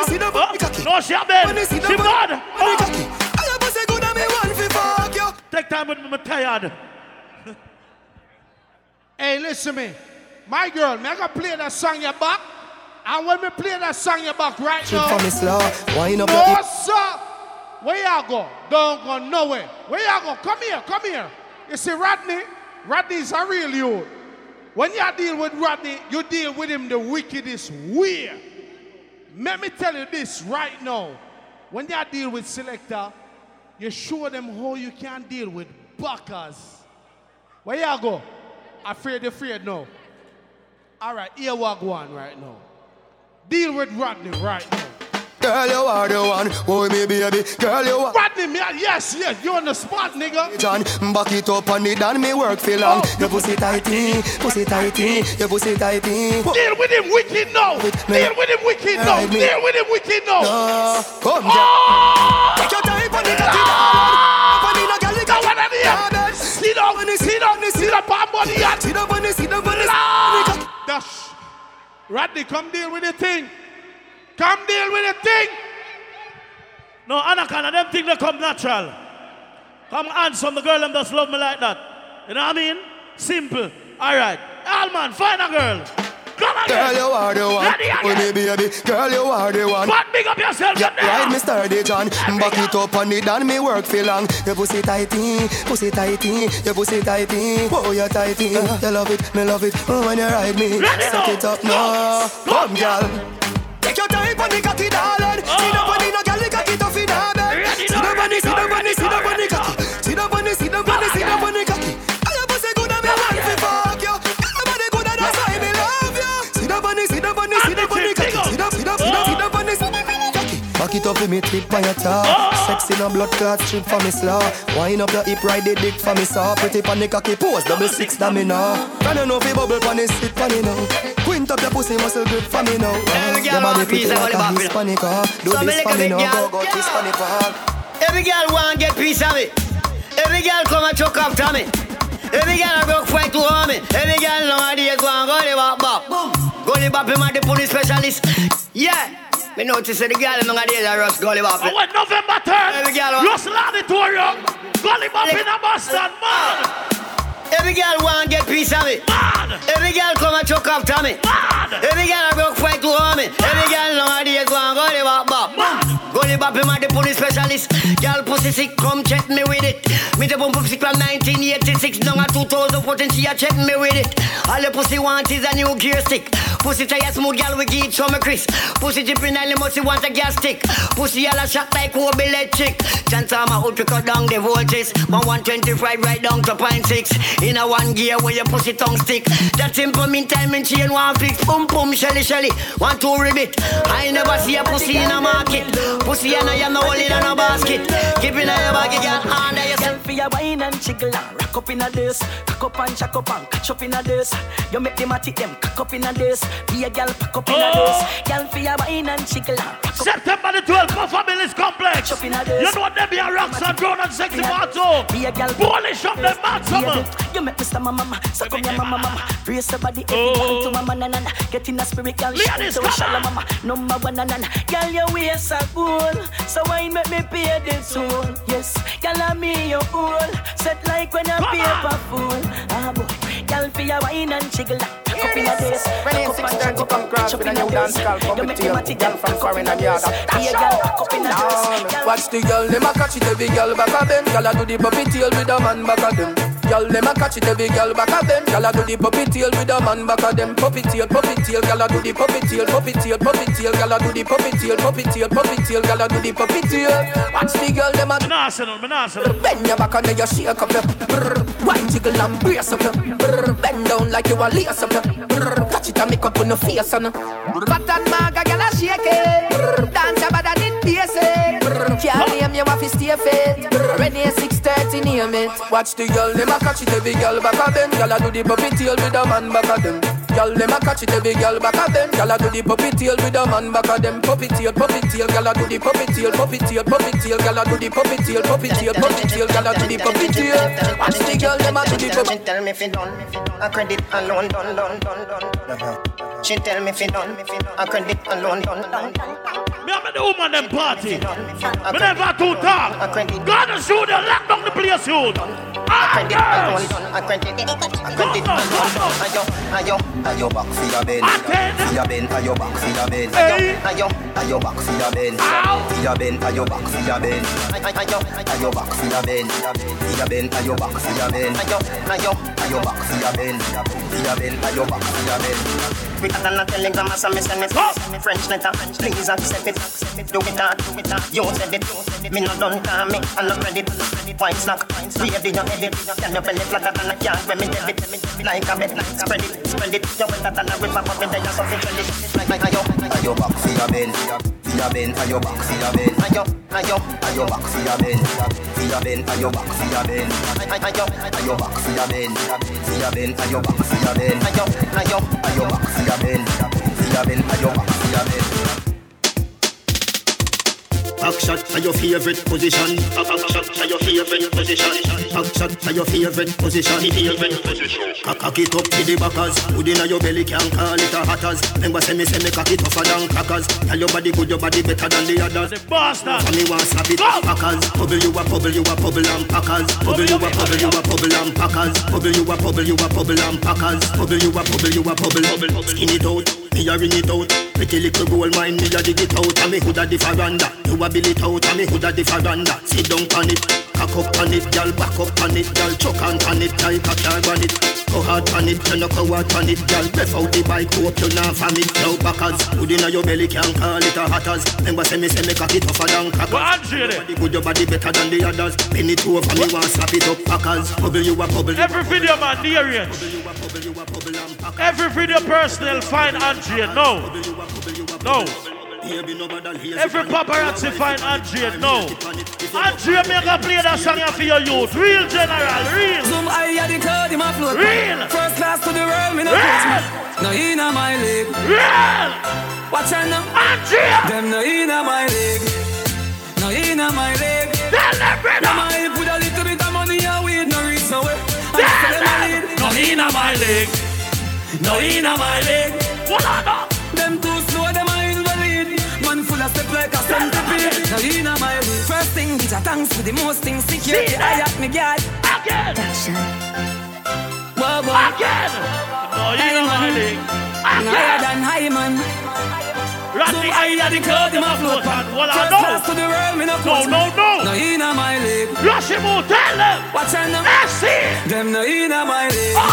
No, she Ben. She gone. I pussy good and me want fi fuck you. Take time with me, me tired. Hey, listen me. My girl, me I gonna play that song you back. And when me play that song you back right now. What's up? Where y'all go? Don't go nowhere. Where y'all go? Come here, come here. You see Rodney? Rodney is a real youth. When y'all deal with Rodney, you deal with him the wickedest way. Let me tell you this right now. When y'all deal with selector, you show them how you can deal with buckers. Where y'all go? Afraid, afraid now. All right, here we go on right now. Deal with Rodney right now. Girl, you are the one. Oh, me baby. Girl, you are. Rodney, me, yes, yes. You on the spot, nigga. John, back it up on it and me work for long. Oh. Your pussy tighty, pussy tighty, your pussy tighty. Deal with him wicked now. With Deal with him wicked now. Deal me. with him wicked now. No. Come oh. down. Take your time for the dirty down. One of the sit down, sit down, sit down, sit down, sit down, sit down. Dash. Rodney, come deal with the thing. Come deal with the thing. No, Anaconda, them thing that come natural. Come handsome, the girl them just love me like that. You know what I mean? Simple. All right. All man, find a girl. Come on, girl, you are the one. Oh, me baby, girl, you are the one. But big up yourself, yeah, right, Mister D. John. Back it up on it and me work for long. Your pussy tighty, pussy tighty, your pussy tighty. Oh, you're tighty. Uh, you love it, me love it. Oh, when you ride me, set it up now. Come, girl. Take your time for the cocky, darling. See the bunny, no girl, the cocky tough in her bed. See the bunny, see the bunny, see the bunny cocky. See the bunny, see the bunny, see the bunny cocky. I am pussy good and me want to fuck you. Everybody good and that's why me love you. See the bunny, see the bunny, see the bunny cocky. See the, see the, see the bunny, see the bunny cocky. Back it up for me, trip by your top. Sexy no blood clot, trip for me slow. Wind up your hip, ride the dick for me saw. Pretty panic cocky pose, double six that me know. Can you know fi bubble panic, sit panic now. Quint up your pussy muscle grip for me now. Every girl want piece of like a Hispanic car. Do so this for me now, girl. Go go kiss for me pal. Every girl want get piece of me. Every girl come and choke after me. Every girl a broke fight to harm me. Every girl nowadays want go the bop bop. Go the bop him at the police specialist. Yeah. Me notice the girl in the days I rush Golly Bop. It went November tenth. Every girl Los Auditorium. Golly Bop in a Boston, man. Every girl want get piece of me. Mad. Every girl come and choke after me. Mad. Every girl a broke fight to harm me. Mad. Every girl nowadays go and go the bop bop. Go the bop him at the police specialist. Girl pussy sick, come check me with it. Me the bump sick from nineteen eighty-six down at two thousand fourteen, she a check me with it. All the pussy want is a new gear stick. Pussy try a smooth girl we give show me Chris. Pussy dripping and the musty want a gas stick. Pussy all a shot like Kobe electric. Chance I'm a hood to cut down the voltage. My one twenty-five right down to point six. In a one gear where your pussy tongue stick. That simple meantime and chain one fix. Pum pum shelly shelly, one two ribbit. I never see a pussy in a market. Pussy and I am all in a basket. Keep it in a basket and under yourself. Girl for your wine and jiggle. Rock up in a this. Cock up and jack up and catch up in a this. You make them at it them. Cock up in a this. Be a girl pack up in a this. Girl for your wine and jiggle. September the twelfth, my family's complex. You know what they be a rocks and grown and sexy battle. Polish up them maximum. You make me stammer, mama, so come here, mama, mama. Brace the body, every time to mama, nanana. Get in a spirit, girl, shoot to a shallow, mama. Number one, nanana. Girl, your waist are cool, so why make me pay the toll? Yes, girl, I'm me, your own. Set like when I paper fool. Ah, boy, girl, for your wine and jiggle. Here it is. When it's six thirty, come grab with a new dance call. Come with your girl from foreign and yard. That's show! Watch the girl, let me catch it, every girl back at them. Girl, I do the puppy tail with a man back at them. Girl, let me catch it, every girl back at them. Girl, I do the puppy tail with a man back at them. Puppy tail, puppy tail, girl, I do the puppy tail, puppy tail, puppy tail, girl, I do the puppy tail, puppy tail, puppy tail, girl, I do the puppy tail. Watch the girl, let me catch it, bend your back and then you shake up your wine jiggle and brace up your bend down like you a lace up your catch it and make up on your face on fat and maga, girl, I shake it. Dance about that in P S A. Can't name your wife is stay fit. When it's six thirty, name it. Watch the girl, let me catch it, every girl back at them. Girl, I do the puppy tail with a man back at them. Girl, let me catch it, every girl back at them. Girl, I do the puppy tail with a man back at them. Puppy tail, puppy tail, girl, I do the puppy tail, puppy tail, puppy tail, girl, I do the puppy tail, puppy tail, puppy tail, girl, I do the puppy tail. Watch the girl, let me do the puppy tail. She tell me if you done, I credit alone, done, done, done, done. She tell me if you done, I credit alone, done, done, done. Me have the woman them party. Me never too talk. God is you, they lock down the place, you. I credit alone, I credit, I credit alone, I yo, I yo. I your back for your bed, for your bed, I your back for your bed, I your, I your back for your bed, for your bed, I your back for your bed, I your, I your back for your bed, for your bed, I your back for your bed, I your, I your, I your back for your bed, for your bed, I your back for your bed. it. And a telegram as a message. French letter, please accept it. Do it or do it or you said it. Me no done call me and no credit. Wine snack, we have done edit. Can you feel it flatter than a can when me debit? Like a bed, spread it, spread it. You better than a river, but me there something credit. Like ayo, ayo back for your bend, for your bend, ayo back for your bend, ayo, ayo, ayo back for your bend, for your bend, ayo back for your bend, ayo, ayo back for your bend, for your bend, ayo back for your bend, ayo, ayo, ayo back for your bend, for your bend, ayo back for your bend. Backshot to your favorite position. Backshot to your favorite position. Backshot to your favorite position. Favorite position. Cock it up to the backers. Good inna your belly can call it a hatters. Remember say me say me cock it tougher than crackers. Tell your body good, your body better than the others. Bastard. Me want slap it packers. Bubble you a bubble you a bubble and packers. Bubble you a bubble you a bubble and packers. Bubble you a bubble you a bubble and packers. Bubble you a bubble you a bubble. Skin it out, me a ring it out. Pretty little gold mine, me a dig it out. And me houlda the veranda. You a bill it out and me houlda the veranda. Sit down on it, cock up on it, girl. Back up on it, girl. Chuck on it, like a car on it. Go hard on it, you no go hard on it, girl. Breath out the bike, hope you nah vomit. Now backers, good inna your belly can call it a hatters. Remember say me say me cocky tougher than crackers. Your body good, your body better than the others. Pin it over, me want slap it up, backers. Bubble you a bubble. Every video man, D R E. Every video personal, find Andrea. No, no. Every paparazzi find Andrea. No. Andrea, me gonna play that song for your youth. Real general, real. Zoom I had it all in my float. Real. First class to the realm in a place. No in a my leg. Real. What's her name? Andrea. Them no in a my leg. No in a my leg. Tell them, brother. I put a little bit of money away, no reason why. Tell them. No in a my leg. No in a my leg. What are them too slow? Them are invalid. Man full of step like a centipede. No in a my leg. First thing, bitch, I thanks for the most things. Security, I at me guard. Again. Whoa, whoa. Again. No in a my leg. Again. Higher than high, man. Rodney, I had the cloud in my float. What I know. First class to the realm in a coach. No, no, no. No in a my leg. Rush him out, tell them. What's on them? F C. Them no in a my leg. Oh.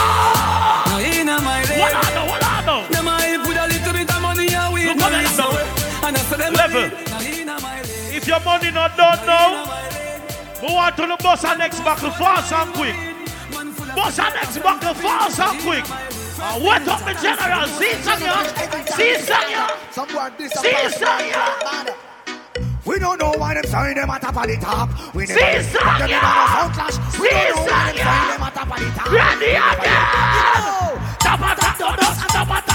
No in a my leg. What I know, what I know. Them I put a little bit of money away. Look at that number. And I said them level. If your money not done now, go on to the bus and next buckle fast and quick. Bus and next buckle fast and quick. Uh, what up the general? See Sanya! See Sanya! See Sanya! We don't know why them sign them at the top. We never them in our sound clash. We don't know why them sign them at the top. Ready again! Tabata, Donos, Tabata!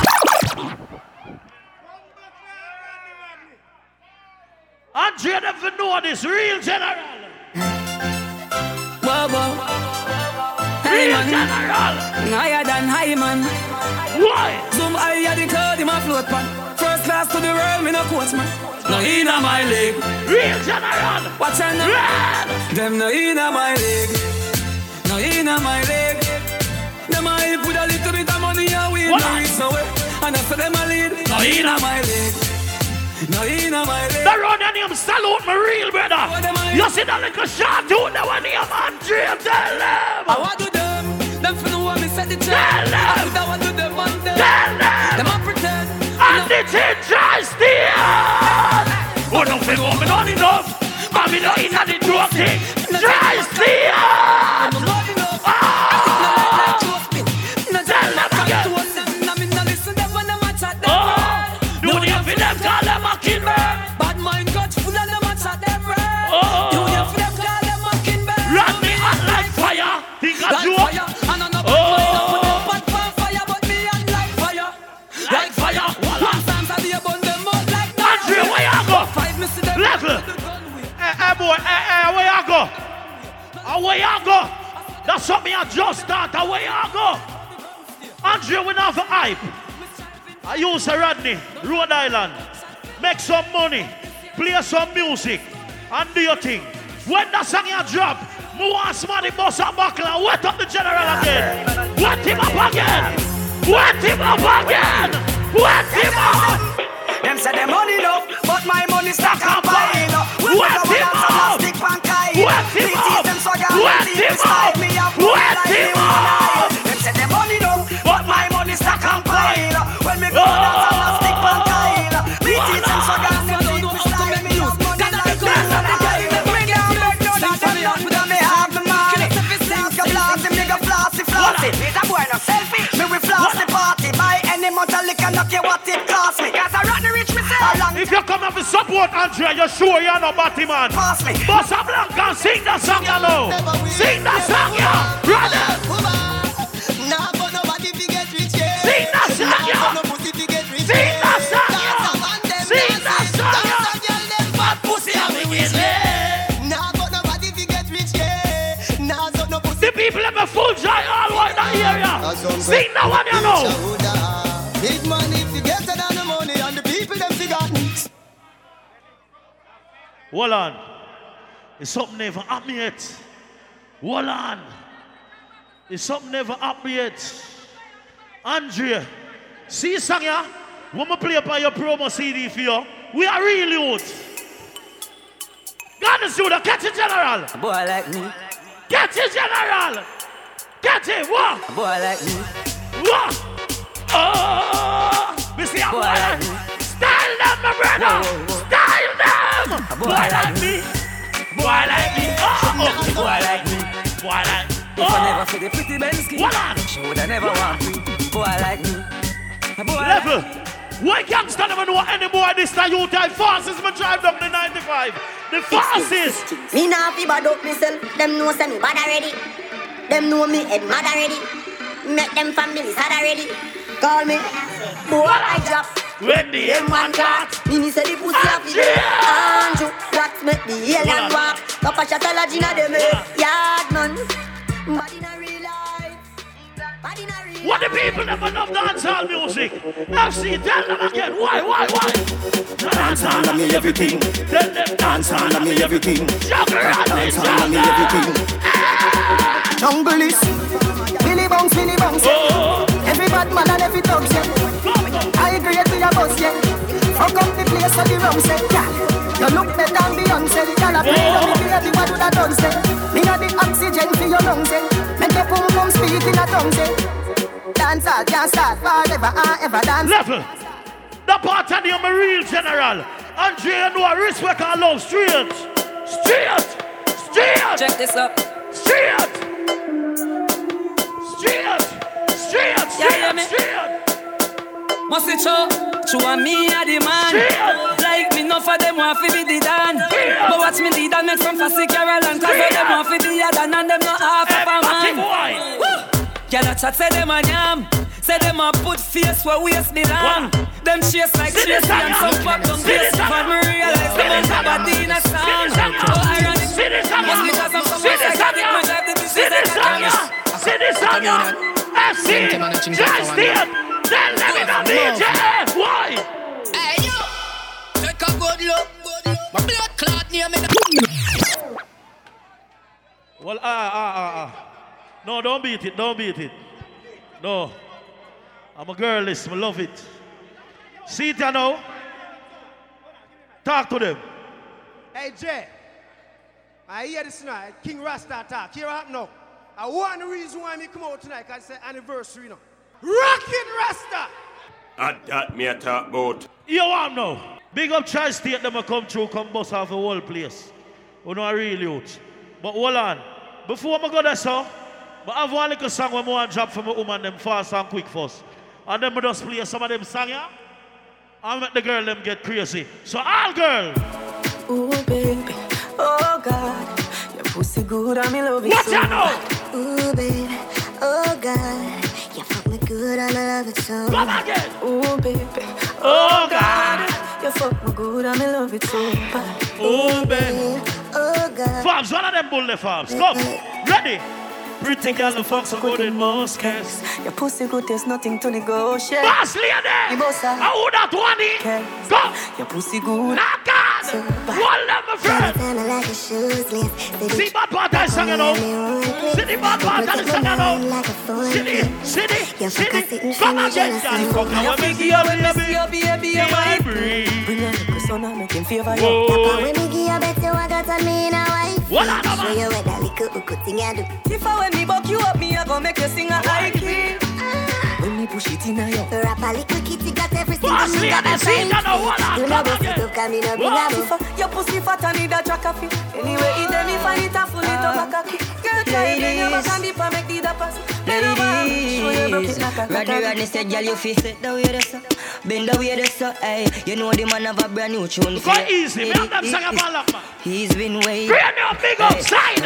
Andrea never know this real general. Real general! Higher than high, man. Why? Some higher the cloud in my float, man. First class to the realm in a coach, man. No in a my leg. Real general! What's on them? Them no in a my leg. No in a my leg. Them I put a little bit of money away. No reason why. And after them I lead. No in a my leg. No in a my leg. The road and him salute my real brother. You see that little shot dude that one here, man. Dream, tell them. I want to them for the one who set the chair. I put that one to them on them. Them I pretend. And it's in Tri-Steel. Oh, no, for the woman, not enough. But we don't eat at the drop thing. Tri-Steel. I'm not enough. Oh. Tell them again. I'm not listening to them when I chat them. Oh, you don't have to them call them a kid, man. Bad mind got full of them and chat them, man. Oh. You don't have to them call them a kid, man. Run me out like fire. He got you up. Away I go, away I go. That's what me I just start. Away I go. Andrea, we not have hype. I use a Rodney, Rhode Island. Make some money, play some music, and do your thing. When that song you drop, move on, smarty boss and buckle and wet up the general again. Wet him up again. Wet him up again. Wet him up. Them say the money no, but my money stuck up buying up. Wet him up. Wet him up. Wet him up. Wet him up. Them say the money no, but my money stuck up buying up. When me go cannot care what it cost me. Cause I Rodney rich myself. If you come up and support Andrea, you're sure you're no batty man. Pass me. Boss a blank and sing that song, you know. Sing that song, yeah. Brother. Nah, but nobody fi get rich, yeah. Sing that song, yeah. Sing that song, yeah. Sing that song, yeah. Bad pussy have me with me. Nah, but nobody fi get rich, yeah. Nah, so no pussy. The people have a full joy all over that area. Sing that one, you know. Big man, if you get it on the money and the people them forgotten. Hold on. It's something never happened yet. Hold on. It's something never happened yet. Andrea, see Sanya, when we play by your promo C D for you, we are real youth. God is you, the catch it, General. A boy like me. Catch it, General. Catch it, what? A boy like me. What? Oh, we see a boy like me. Style them, my brother. Style them. A boy like me. Boy like me. Oh, boy like me. Boy like me. If I never see the pretty men's skin, she would have never want me. Boy like me. Level. Why gangsta never know any boy this time? You type fastest, but drive them the ninety-five. The fastest. Me now fi bad up myself. Them know say me bad already. Them know me head mad already. Make them families had already. Call me, boy, I drop. When the M one got, me say the pussy up it. Andrew, that's make the alien walk. Papa Shatala Gina de me, yard man. But in a real life, but in a real life. What the people never love dancehall music? F C, tell them again, why, why, why? Dancehall on me everything. Tell them dancehall on me everything. Juggle on me everything. Jungle is, Billy Bones, Billy Bones. Every bad man and every dog, yeah. I agree with your boss, yeah. Fuck up the place of the wrong set, yeah. You look better than Beyonce. Y'all are playing on me, baby, what do that done, say? Me not the oxygen for your lungs, eh? Make your boom boom speak in a tongue, say. Dance all, can't start forever, I ever dance. Level. The part of the real General. Andrea, no respect and love, straight. Straight. Straight. Check this up. Straight. Straight. Straight, straight, straight. Must it show? Show me a demand. Like me, no for them want to be the dan. But watch me lead and make from Fassi Caroline. Cause all them want to be a dan and them not half of a man. Girl, I chat say them a yam. Say them a put face where waste me long. Them chase like chase me and some pop don't face. But me realize them on body in a sound. Oh, ironic. Must be cause I'm someone that can get my drive to be sick. See this on ya. F C, just here, then let me know D J F Y. Hey yo, take a good look, good look. My blood clot near me. Well, ah, ah, ah, ah. No, don't beat it, don't beat it. No. I'm a girlist, I love it. See it now. Talk to them. Hey Jay, I hear this now, King Rasta talk, hear up now. And one reason why I come out tonight, because it's an anniversary now. Rockin' Rasta! At that, me a talk about. You want now? Big up Tri-State, them a come through, come bust off the whole place. We know a real youth. But hold on. Before I go there, sir, I have one little song when I want to drop for my woman, them fast and quick first. And then I just play some of them songs, yeah? And make the girl them get crazy. So all girl! Oh, baby. Oh, God. Your pussy good, I me love you. What you know? Ooh, baby, oh, God, you fuck me good, I love it so. Come again. Ooh, baby, oh, God, you fuck me good, I love it so. Ooh, baby, oh, God. Fabs, one of them bullet Fabs, come, ready. Pretty girls and fuck so good in most cases. Your pussy good, there's nothing to negotiate. Boss, lady, I would not want it. Go. Your pussy good. Nah, God. One of my friends. See my part, I sang it out. See my part, I sang it out. See it, see it, see it. Come again, God. Come on, make it up, baby, baby, baby, breathe. Bring your little son and make him favor you. Papa, when me give you better, I got a mean wife. What I know, man. Show you what that little good thing I do. If I when me buck you up, me I go make you sing a high key. When me push it in a yo. Rap a little kitty got everything. Boss, me and the scene, I know what I do. Come again. Your pussy fat and need a track of it. Anyway, it then if I need a full little back of it. Girl, try it in your back and dip and make the dapper. ladies. Rodney, Rodney said, girl, you feel sit the way this up, bend the way this up, ay. You know the man have a brand new tune for it. Easy, man, them sing a ball up, man. He's been waiting. Bring me a big upside.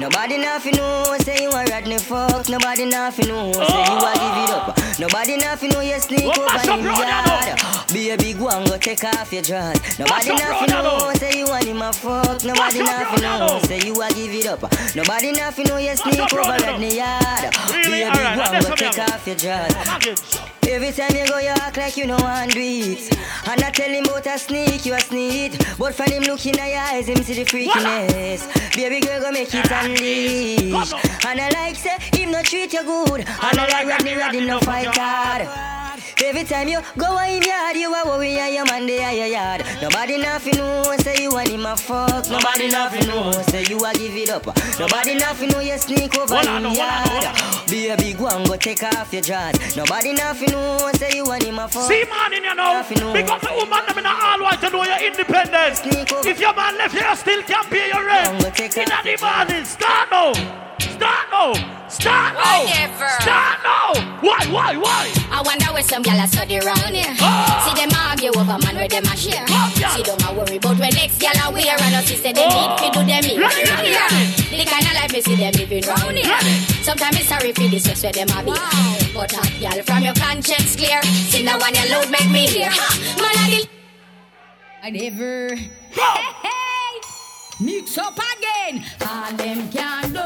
Nobody nothing know, say you a Rodney fuck. Nobody nothing know, say you a give it up. Nobody nothing know, you sneak over in the yard. Be a big one, go take off your dress. Nobody nothing know, say you a him a fuck. Nobody nothing know, say you a give it up. Nobody nothing know, you sneak over in the yard. Be a big one, go take off your dress. Every time you go, you act like you know and do it. And I tell him about a sneak, you a sneak. But from him looking at your eyes, him see the freakiness. Baby girl, go make it unleash. And I like say, him not treat you good. And I like Rodney, Rodney, no fight hard. Every time you go in yard, you are worry and your man they are your yard. Nobody nothing know, say you want him a fuck. Nobody nothing know, say you are give it up. Nobody nothing know, you sneak over in the yard. Be a big one, go take off your dress. Nobody nothing know, say you want him a fuck. See man in you know, because the woman them in all want to know your independence. If your man left you, still can't pay your rent. In a demand, start now. Start now! Start now! Whatever. Start now! Why, why, why? I wonder where some gyal are study round here. Oh. See them argue over man where them a share. Oh, see them a worry about where next gyal are wear. And us say they oh. need to do them in. Ready, ready, ready. The kind of life me see them living round here. Sometimes it's sorry for this just where them a be. Wow. But hot gyal from your conscience clear. See now one you load make me hear. Man I did. I never. Bro. Hey, hey. Mix up again. All them can do.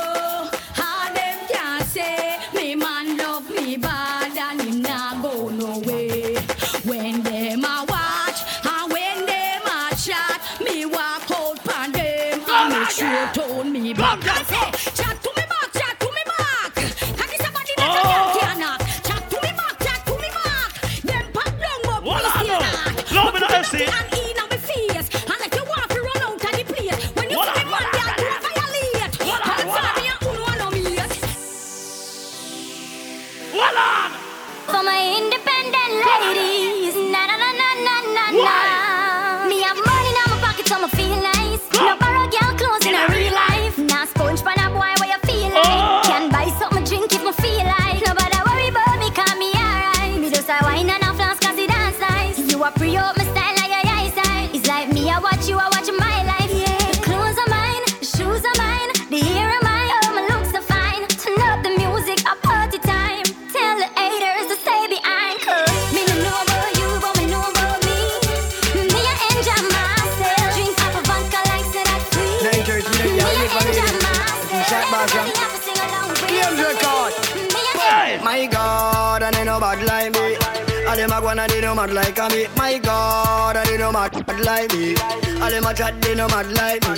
Like I mean, my God, I didn't know my bad like me. I didn't know chat, they know my like me.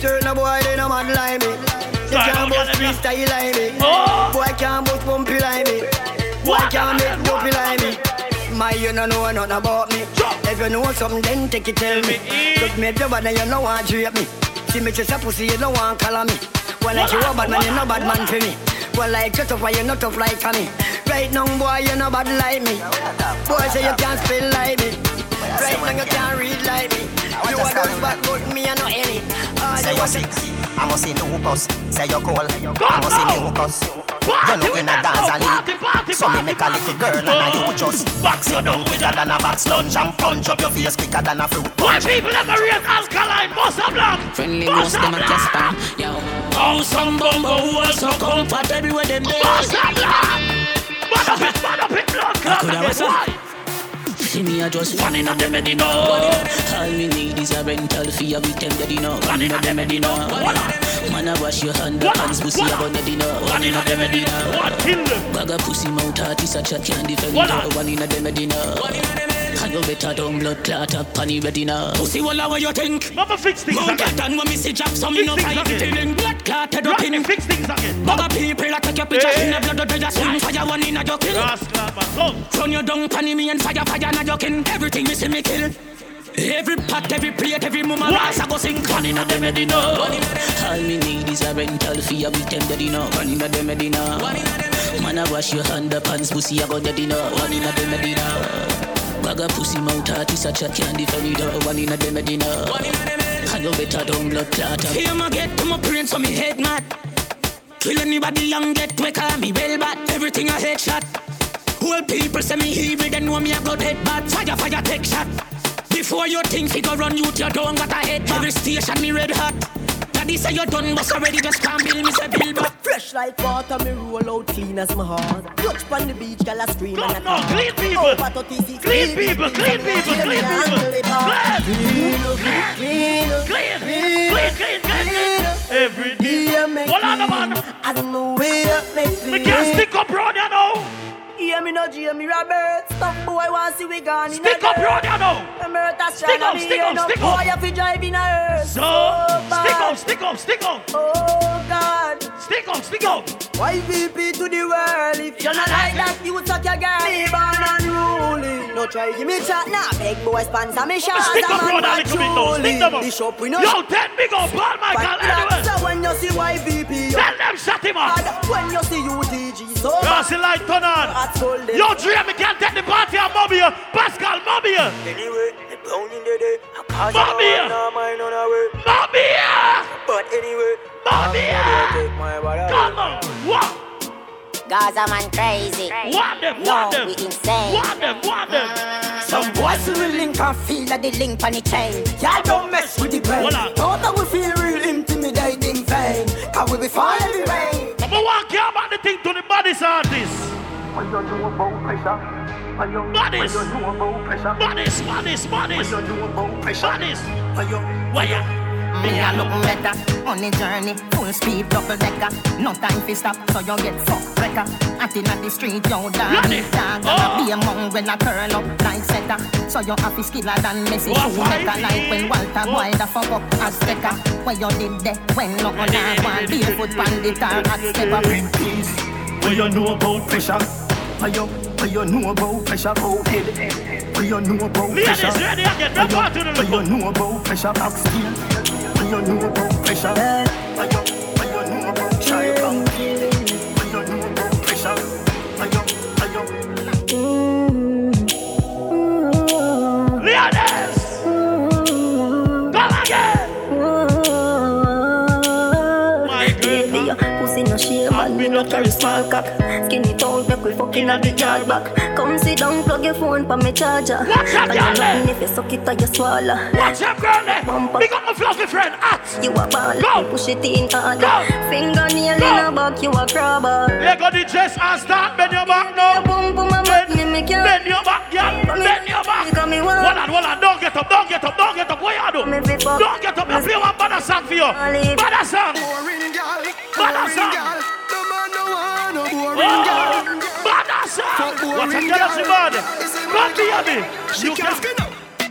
Certain boy, they know my like me. They can't both freestyle like me. Boy can't both pumpy like me. Boy can't make dopey like me. My, you don't know nothing about me. If you know something, then take it, tell me. Cause me, the bad, you don't want to drape me. See me just a pussy, you don't want to call me. Well, like you a bad man, you no bad man for me. Well, like you tough, why you not tough like me? Right now, boy, you no bad like me. Boy, say you can't spell like me. Right now, you can't read like me. You are those bad, but me, I know any. Say you sexy, I must see no hookers. Say you cold, I must see no hookers. You know in a dance alley. So me make a little girl and I you just box you down quicker than a box lunch and punch up your face quicker than a fruit. Why people never read alkaline, boss a block? Friendly, most them a Casper, yo. Oh, some bumbo who are so comfortable with them days. Boss a block! Bad up it, bad up it, blood clot. See me a just running at them and you know. All we need is a rental fee of it and you know. Running at them and you know. Man a wash your hand, the pants pussy about the dinner. Running at them and you know. Bag a pussy mouth artist such a candy for me. Running at them and you know. And you better don't blood clot up on the ready now. Pussy walla what you think? Mama fix things again. Mount that and when me see jobs so me no fight it in. Blood clot head up in. Fix things again. Bugger people that take your pictures in the blood of the just swing. Fire one in a joking. Last clap and come. Turn you down pan me and fire fire and a joking. Everything me see me kill. Every pot, every plate, every moment, I go sing one in the Medina. All me need is a rental fee, I will tell the dinner. One in the Medina. Man I wash your hand up and pussy about the dinner. One in the Medina. Bag a pussy mouth artist such a candy for me though. One in a dem dinner. One in a dem. I know better don't blood clatter. Here I get to my prince on me head mad. kill anybody and get me call me well bad. Everything a headshot. Whole people say me evil, then know me a good head bad. Fire, fire, take shot. Before you think fi go run you to your don't got a head. Every station me red hot. Daddy say you done, but already just can't build me say build back. Fresh like water, me roll out clean as my heart. Touch on the beach, girl a scream no, and no, clean people, clean people, clean people, clean people. Clean, clean, clean, clean, clean. Every day, hold on a man. I don't know where to make it. We can't stick up brother now. Hear me no, hear me Robert. Stop boy, want see we gone in a stick up brother now. Stick up, stick up, stick up. Boy, if you drive in a earth. So, stick up, stick up, stick up. Oh God. Stick up, stick up. Y V P to the world. If you're not like that, you suck your girl. Leave on unruly. No try give me chat now. Big boy sponsor me shots. Stick up brother a little bit now. Stick them up. Yo, ten big up, ball my girl anyway. So when you see Y V P, tell them shut him up. When you see U D G, so you see light turn on. Yo, dream, we can't take the party at Mobia. Pascal, Mobia. Anyway, the brown in the day. Mobia. Mobia. But anyway, Mobia. Come on. What? Gaza man crazy. What them, what them. No, we insane. What them, what them. Some boys will link and feel that they link on the chain. Y'all don't mess with the brain. Thought that we feel real intimidating vain. Cause we be fine in the rain. But we won't care about the thing to the bodies artists. What you do about pressure? What you do about pressure? Bodies, bodies, bodies. What you do about pressure? Bodies. What you, what you? Me a look better on the journey, full speed, double decker. No time fi stop, so you get fucked wrecker. Acting at the street, yo, daddy. Dog gonna be among when I turn up like setter. So you happy skiller than Messi. Better like when Walter Boyd a fuck up as decker. When you did that, when no one a want barefoot bandit or at stepper. What you know about pressure? What you, what you know about pressure? What you know about pressure? What you know about pressure? What you know about pressure? What you, what you know about child? What you know about pressure? What you, what you? Leonidas, come again! My girl. I've been not carry small cock. Skinny told me we fucking at the yard back. Come sit down, plug your phone for my charger. Watch up, y'all. If you suck it or you swallow. Watch up, girl. Pick up my fluffy friend. At. You a ball. Go. Push it in harder. Go. Finger nail in a back. You a crabber. Let go the chest and start. Bend your back now. Bend your back, y'all. Bend your back, y'all. Bend your back. Hold on, hold on. Don't get up, don't get up, don't get up. What you do? Don't get up. I play one bad song for you. Bad song. Bad song. What's a jealousy man? Don't be happy. You can't skin up.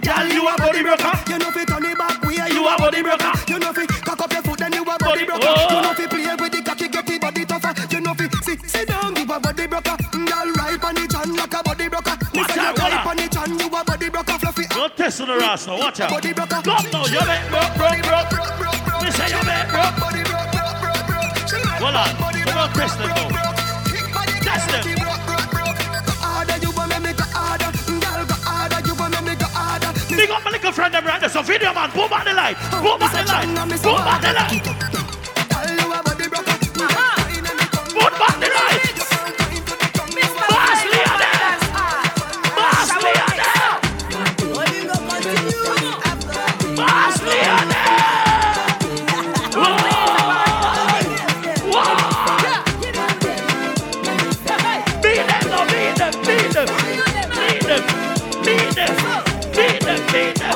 Girl, you a body broker. You know fit on the back where you a body broker. You know fit cock up your foot then you a body broker. You know fit play with the cocky get the body tougher. You know fit sit sit down you a body broker. Girl, ride on the chan like a body broker. Watch out, ride on the chan you a body broker. Fluffy. Don't test on the ass now. Watch out. Body broker. No, no, you make broke, broke, broke, broke, broke, broke. This is you make broke, body broke, broke, broke, broke. Hold on. Don't test them now. Test them. Big up my little friend and brother, so video man, boom on the light, boom on the light, boom on the light. Boom on the light. Bass Leonidas. Bass Leonidas. Bass Leonidas. Whoa. Whoa. Beat them, no, beat them, beat them. Beat them, beat them. Beat them.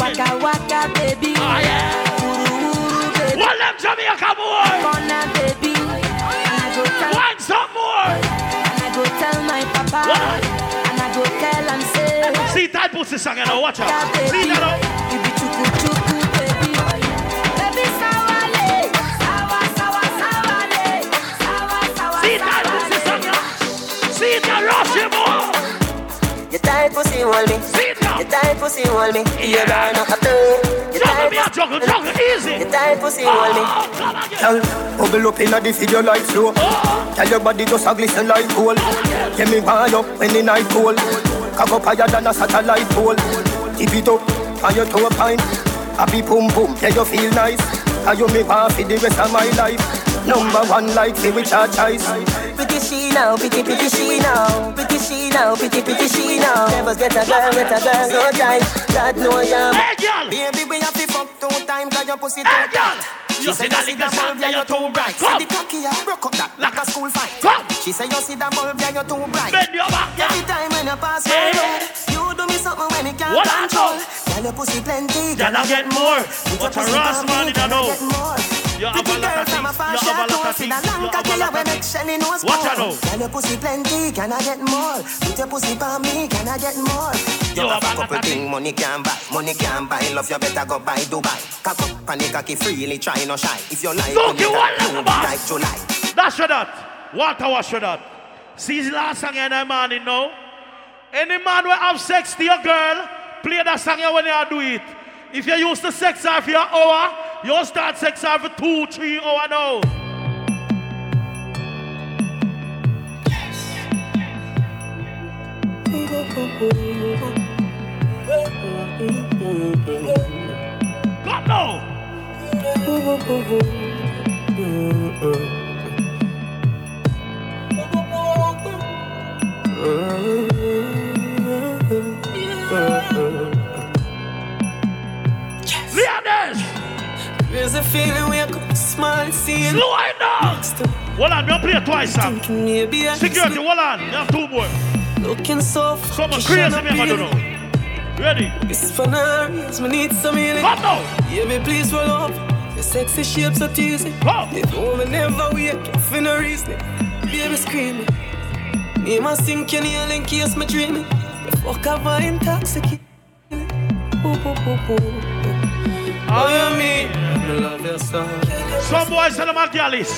Waka waka baby, oh yeah. Ooh, baby. Well, them Jamaica boy. Gonna baby, and I go tell. Want some more? And I go tell my papa. What? And I go tell and say. See that pussy song and I watch out. Baby. See that up. You be chuku chuku baby, oh yeah. Baby sawale, sawa sawa sawale, sawa sawa. See that pussy song. See that Russian boy. You tight pussy holding. See that. The tight pussy hold me. Yeah, I know how to. The tight pussy juggle, juggle, easy. The tight pussy hold me. Tell, bubble up inna the video like slow. Tell your body just a glisten like gold. Get me wired up when the night cold. Cock up higher than a satellite pole. Tip it up and your toe pine. Happy boom boom, yeah you feel nice. And you make one for the rest of my life. Number one like me with her choice. Pretty she now, pretty pretty she now. Pretty she now, pretty pretty she now. Never get a girl, get a girl so tight. God know ya. Hey girl, baby we have to fuck two times 'cause your pussy too tight. She say you see that bulb, yeah you're too bright. See the cocky, I broke up that like a school fight. She say you see that bulb, yeah you're too bright. Every time when you pass me road, you do me something when me can't control. Girl your pussy plenty, girl I get more. What a rascal man did I know. You're a girl from a fashion house in a Lanka girl we make Shelly nose ball. Girl your pussy plenty, can I get more? Put your pussy for me, can I get more? You have a couple things money can buy, money can buy. Love you better go buy Dubai. Cock up and cocky freely, try no shy. If you like, you you like July. That's your that. Walter was your that. See his last song in the morning now. Any man will have sex to your girl, play that song when you do it. If you used to sex her for your hour, you start sex out for two, three, oh, I know. Yes. God, no. Yes. Leonard. There's a feeling we could smile, see it. Slow it down! Hold on, we'll play it twice, Sam. Security, hold on. We have two more. Looking so f- someone crazy, me, I don't know. Ready? This is for now, we need some healing. Come now! Yeah, me please roll up. Your sexy shapes are teasing. Come! They don't remember we are for no reason. Baby screaming. Me must sink in here and kiss my dreaming. The fuck am I intoxicated? Ooh, ooh, ooh, ooh. Oh, you mean? I love your song. Some boys and them are girlies.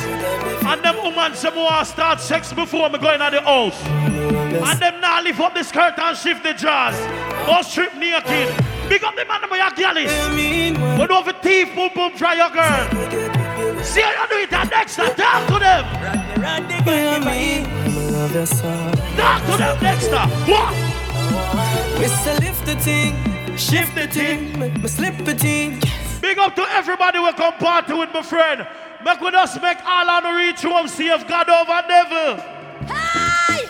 And them women some who are start sex before me going out the house. And them now lift up the skirt and shift the jaws. Go strip naked. Big up the man them are girlies. But over teeth, boom boom, try your girl. See how you do it and next time, talk to them. I love your song. Talk to them next time. What? Mister Lift the thing. Shift the team, my slip it in. Yes. Big up to everybody who come party with my friend. Make with us make all on the reach home, see if God over devil. Hey!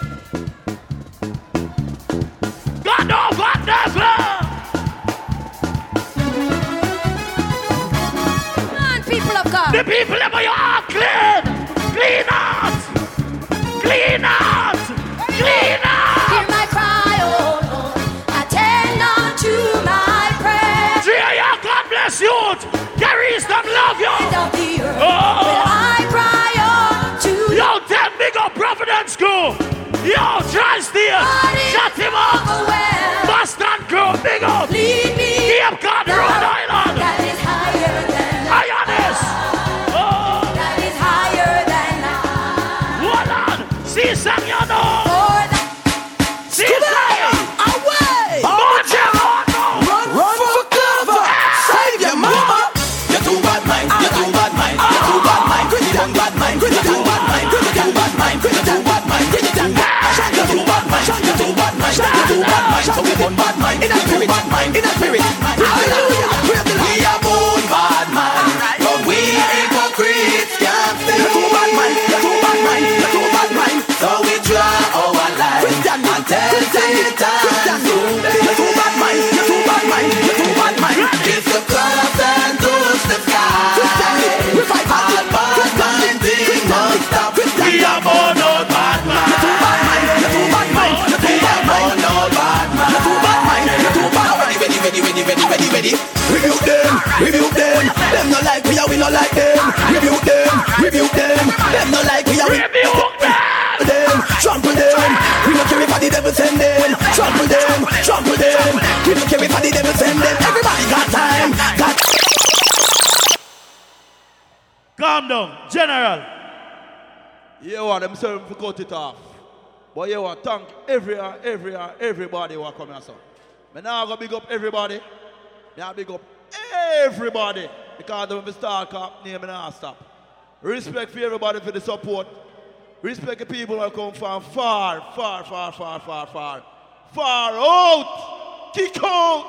God over devil! Come on, people of God. The people of God are clean! Clean out! Clean out! Clean out! Hear my cry, oh. Youth, Gary's them love you. Oh. I cry out to yo, them big up Providence School. Yo, Charles Deal, shut him up. Boston Group, big up. Lead me. Cape Cod, Rhode Island. That is higher than Ionis. Oh. That is higher than I. Hold on. See, Sangyano. Or that. See, away. March bad mind, in a spirit, bad mind, in a spirit. Hallelujah. We are born bad man, but we hypocrites can't see. You're too bad mind, you're too bad mind, you're too bad mind. So we draw our line and tell Satan to play. You're too bad mind, you're too bad mind, you're too bad mind. Kiss the cross and touch the sky. All bad mind things must stop. We are born out bad man. You're too bad mind, you're too bad mind, you're too bad mind. Ready, ready, ready, ready, ready. Rebuke them, rebuke them. Them no like we, we no like them. Rebuke them, rebuke them. Them no like we, we rebuke them. Trample them. We no care if the devil send them. Trample them, trample them. We no care if the devil send them. Everybody got time. Got. Calm down, General. You want them serving to cut it off, but you want to thank every, every, everybody who come here. I'm not going to big up everybody. I'm going to big up everybody. Because when we start up, I'm not stop. Respect for everybody for the support. Respect the people who come from far, far, far, far, far, far. Far out! Kick out!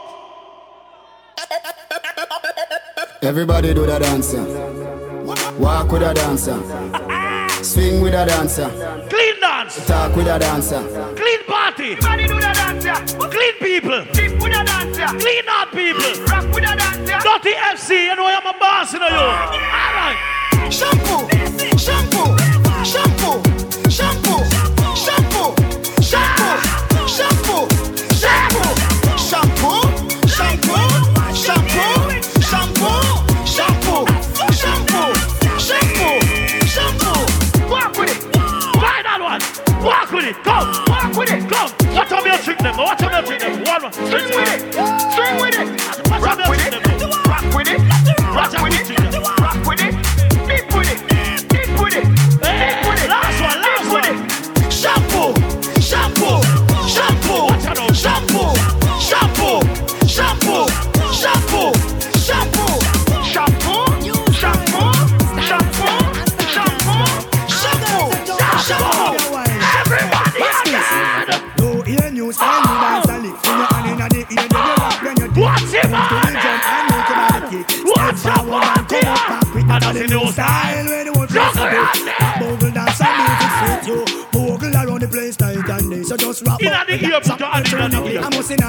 Everybody do the dancer. Walk with a dancer. Swing with a dancer. Clean dance. Talk with a dancer. Clean party. Everybody do the dancer. Clean people. Tip with a dancer. Clean up people. Rock with a dancer. Dirty F C, you know I'm a boss, you know you. Alright. Shampoo. Shampoo. Shampoo. Shampoo. Shampoo. Shampoo. Shampoo. Shampoo. Shampoo. Shampoo. Shampoo. Shampoo. Shampoo. Shampoo. Shampoo. Shampoo. Walk with it. Buy that one. Walk with it. Go. Walk with it. Go. Watch on your trick them. Watch on your trick them. One. Swing with it. Swing with it. Rock with it. Rock with it. Rock with it. Rock with it. Deep with it. Deep with it. Deep with it. Last one. Last one. Shampoo. Shampoo. Shampoo. Shampoo. Shampoo. Shampoo. Shampoo. Shampoo. Shampoo. Shampoo. Shampoo. Shampoo. Shampoo. Shampoo. Everybody again. No ear news. I need a salad. When you're on in the ear, then you walk when you're deep. Watch it, man. Watch up, man. Come on. And that's the new style where they want to stop. Bogle dance and make it fit you. Bogle around the place tight and nice. So just wrap in up. In the ear, put your hand in the ear.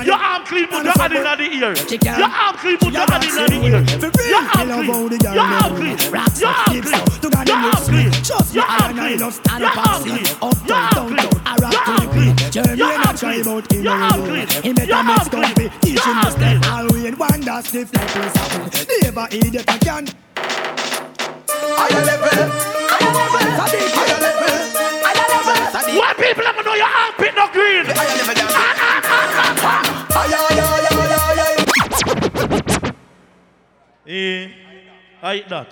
Your arm clean, put your hand in the ear. Your arm clean, put your hand in the ear. Your arm clean, your arm clean, your arm clean, your arm clean, your arm clean, your arm clean, your arm clean, your arm clean, your arm clean, your arm clean, your arm clean, your arm clean. Halloween wonder stiff like this happen. Never idiot again. I don't level, I don't level, I don't level, I don't level. What people ever know your armpit no green? I don't level, I don't level, I don't level. Eh, I eat that.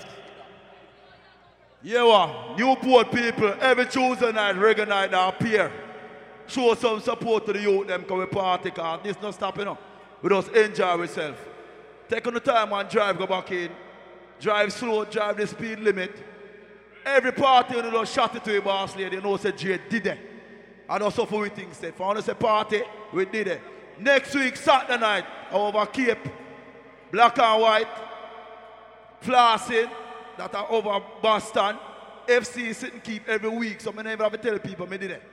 Yeah, well, Newport people, every Tuesday night, reggae night, they appear. Show some support to the youth, them, because we party, because this not stopping up. We just enjoy ourselves. Take on the time and drive, go back in. Drive slow, drive the speed limit. Every party, you know, shot it to a boss lady, you know, say, Jay did it. And also for we things, say, for us a party, we did it. Next week, Saturday night, over Cape, black and white, flossing, that are over Boston, F C sitting keep every week, so I never have to tell people, I did it.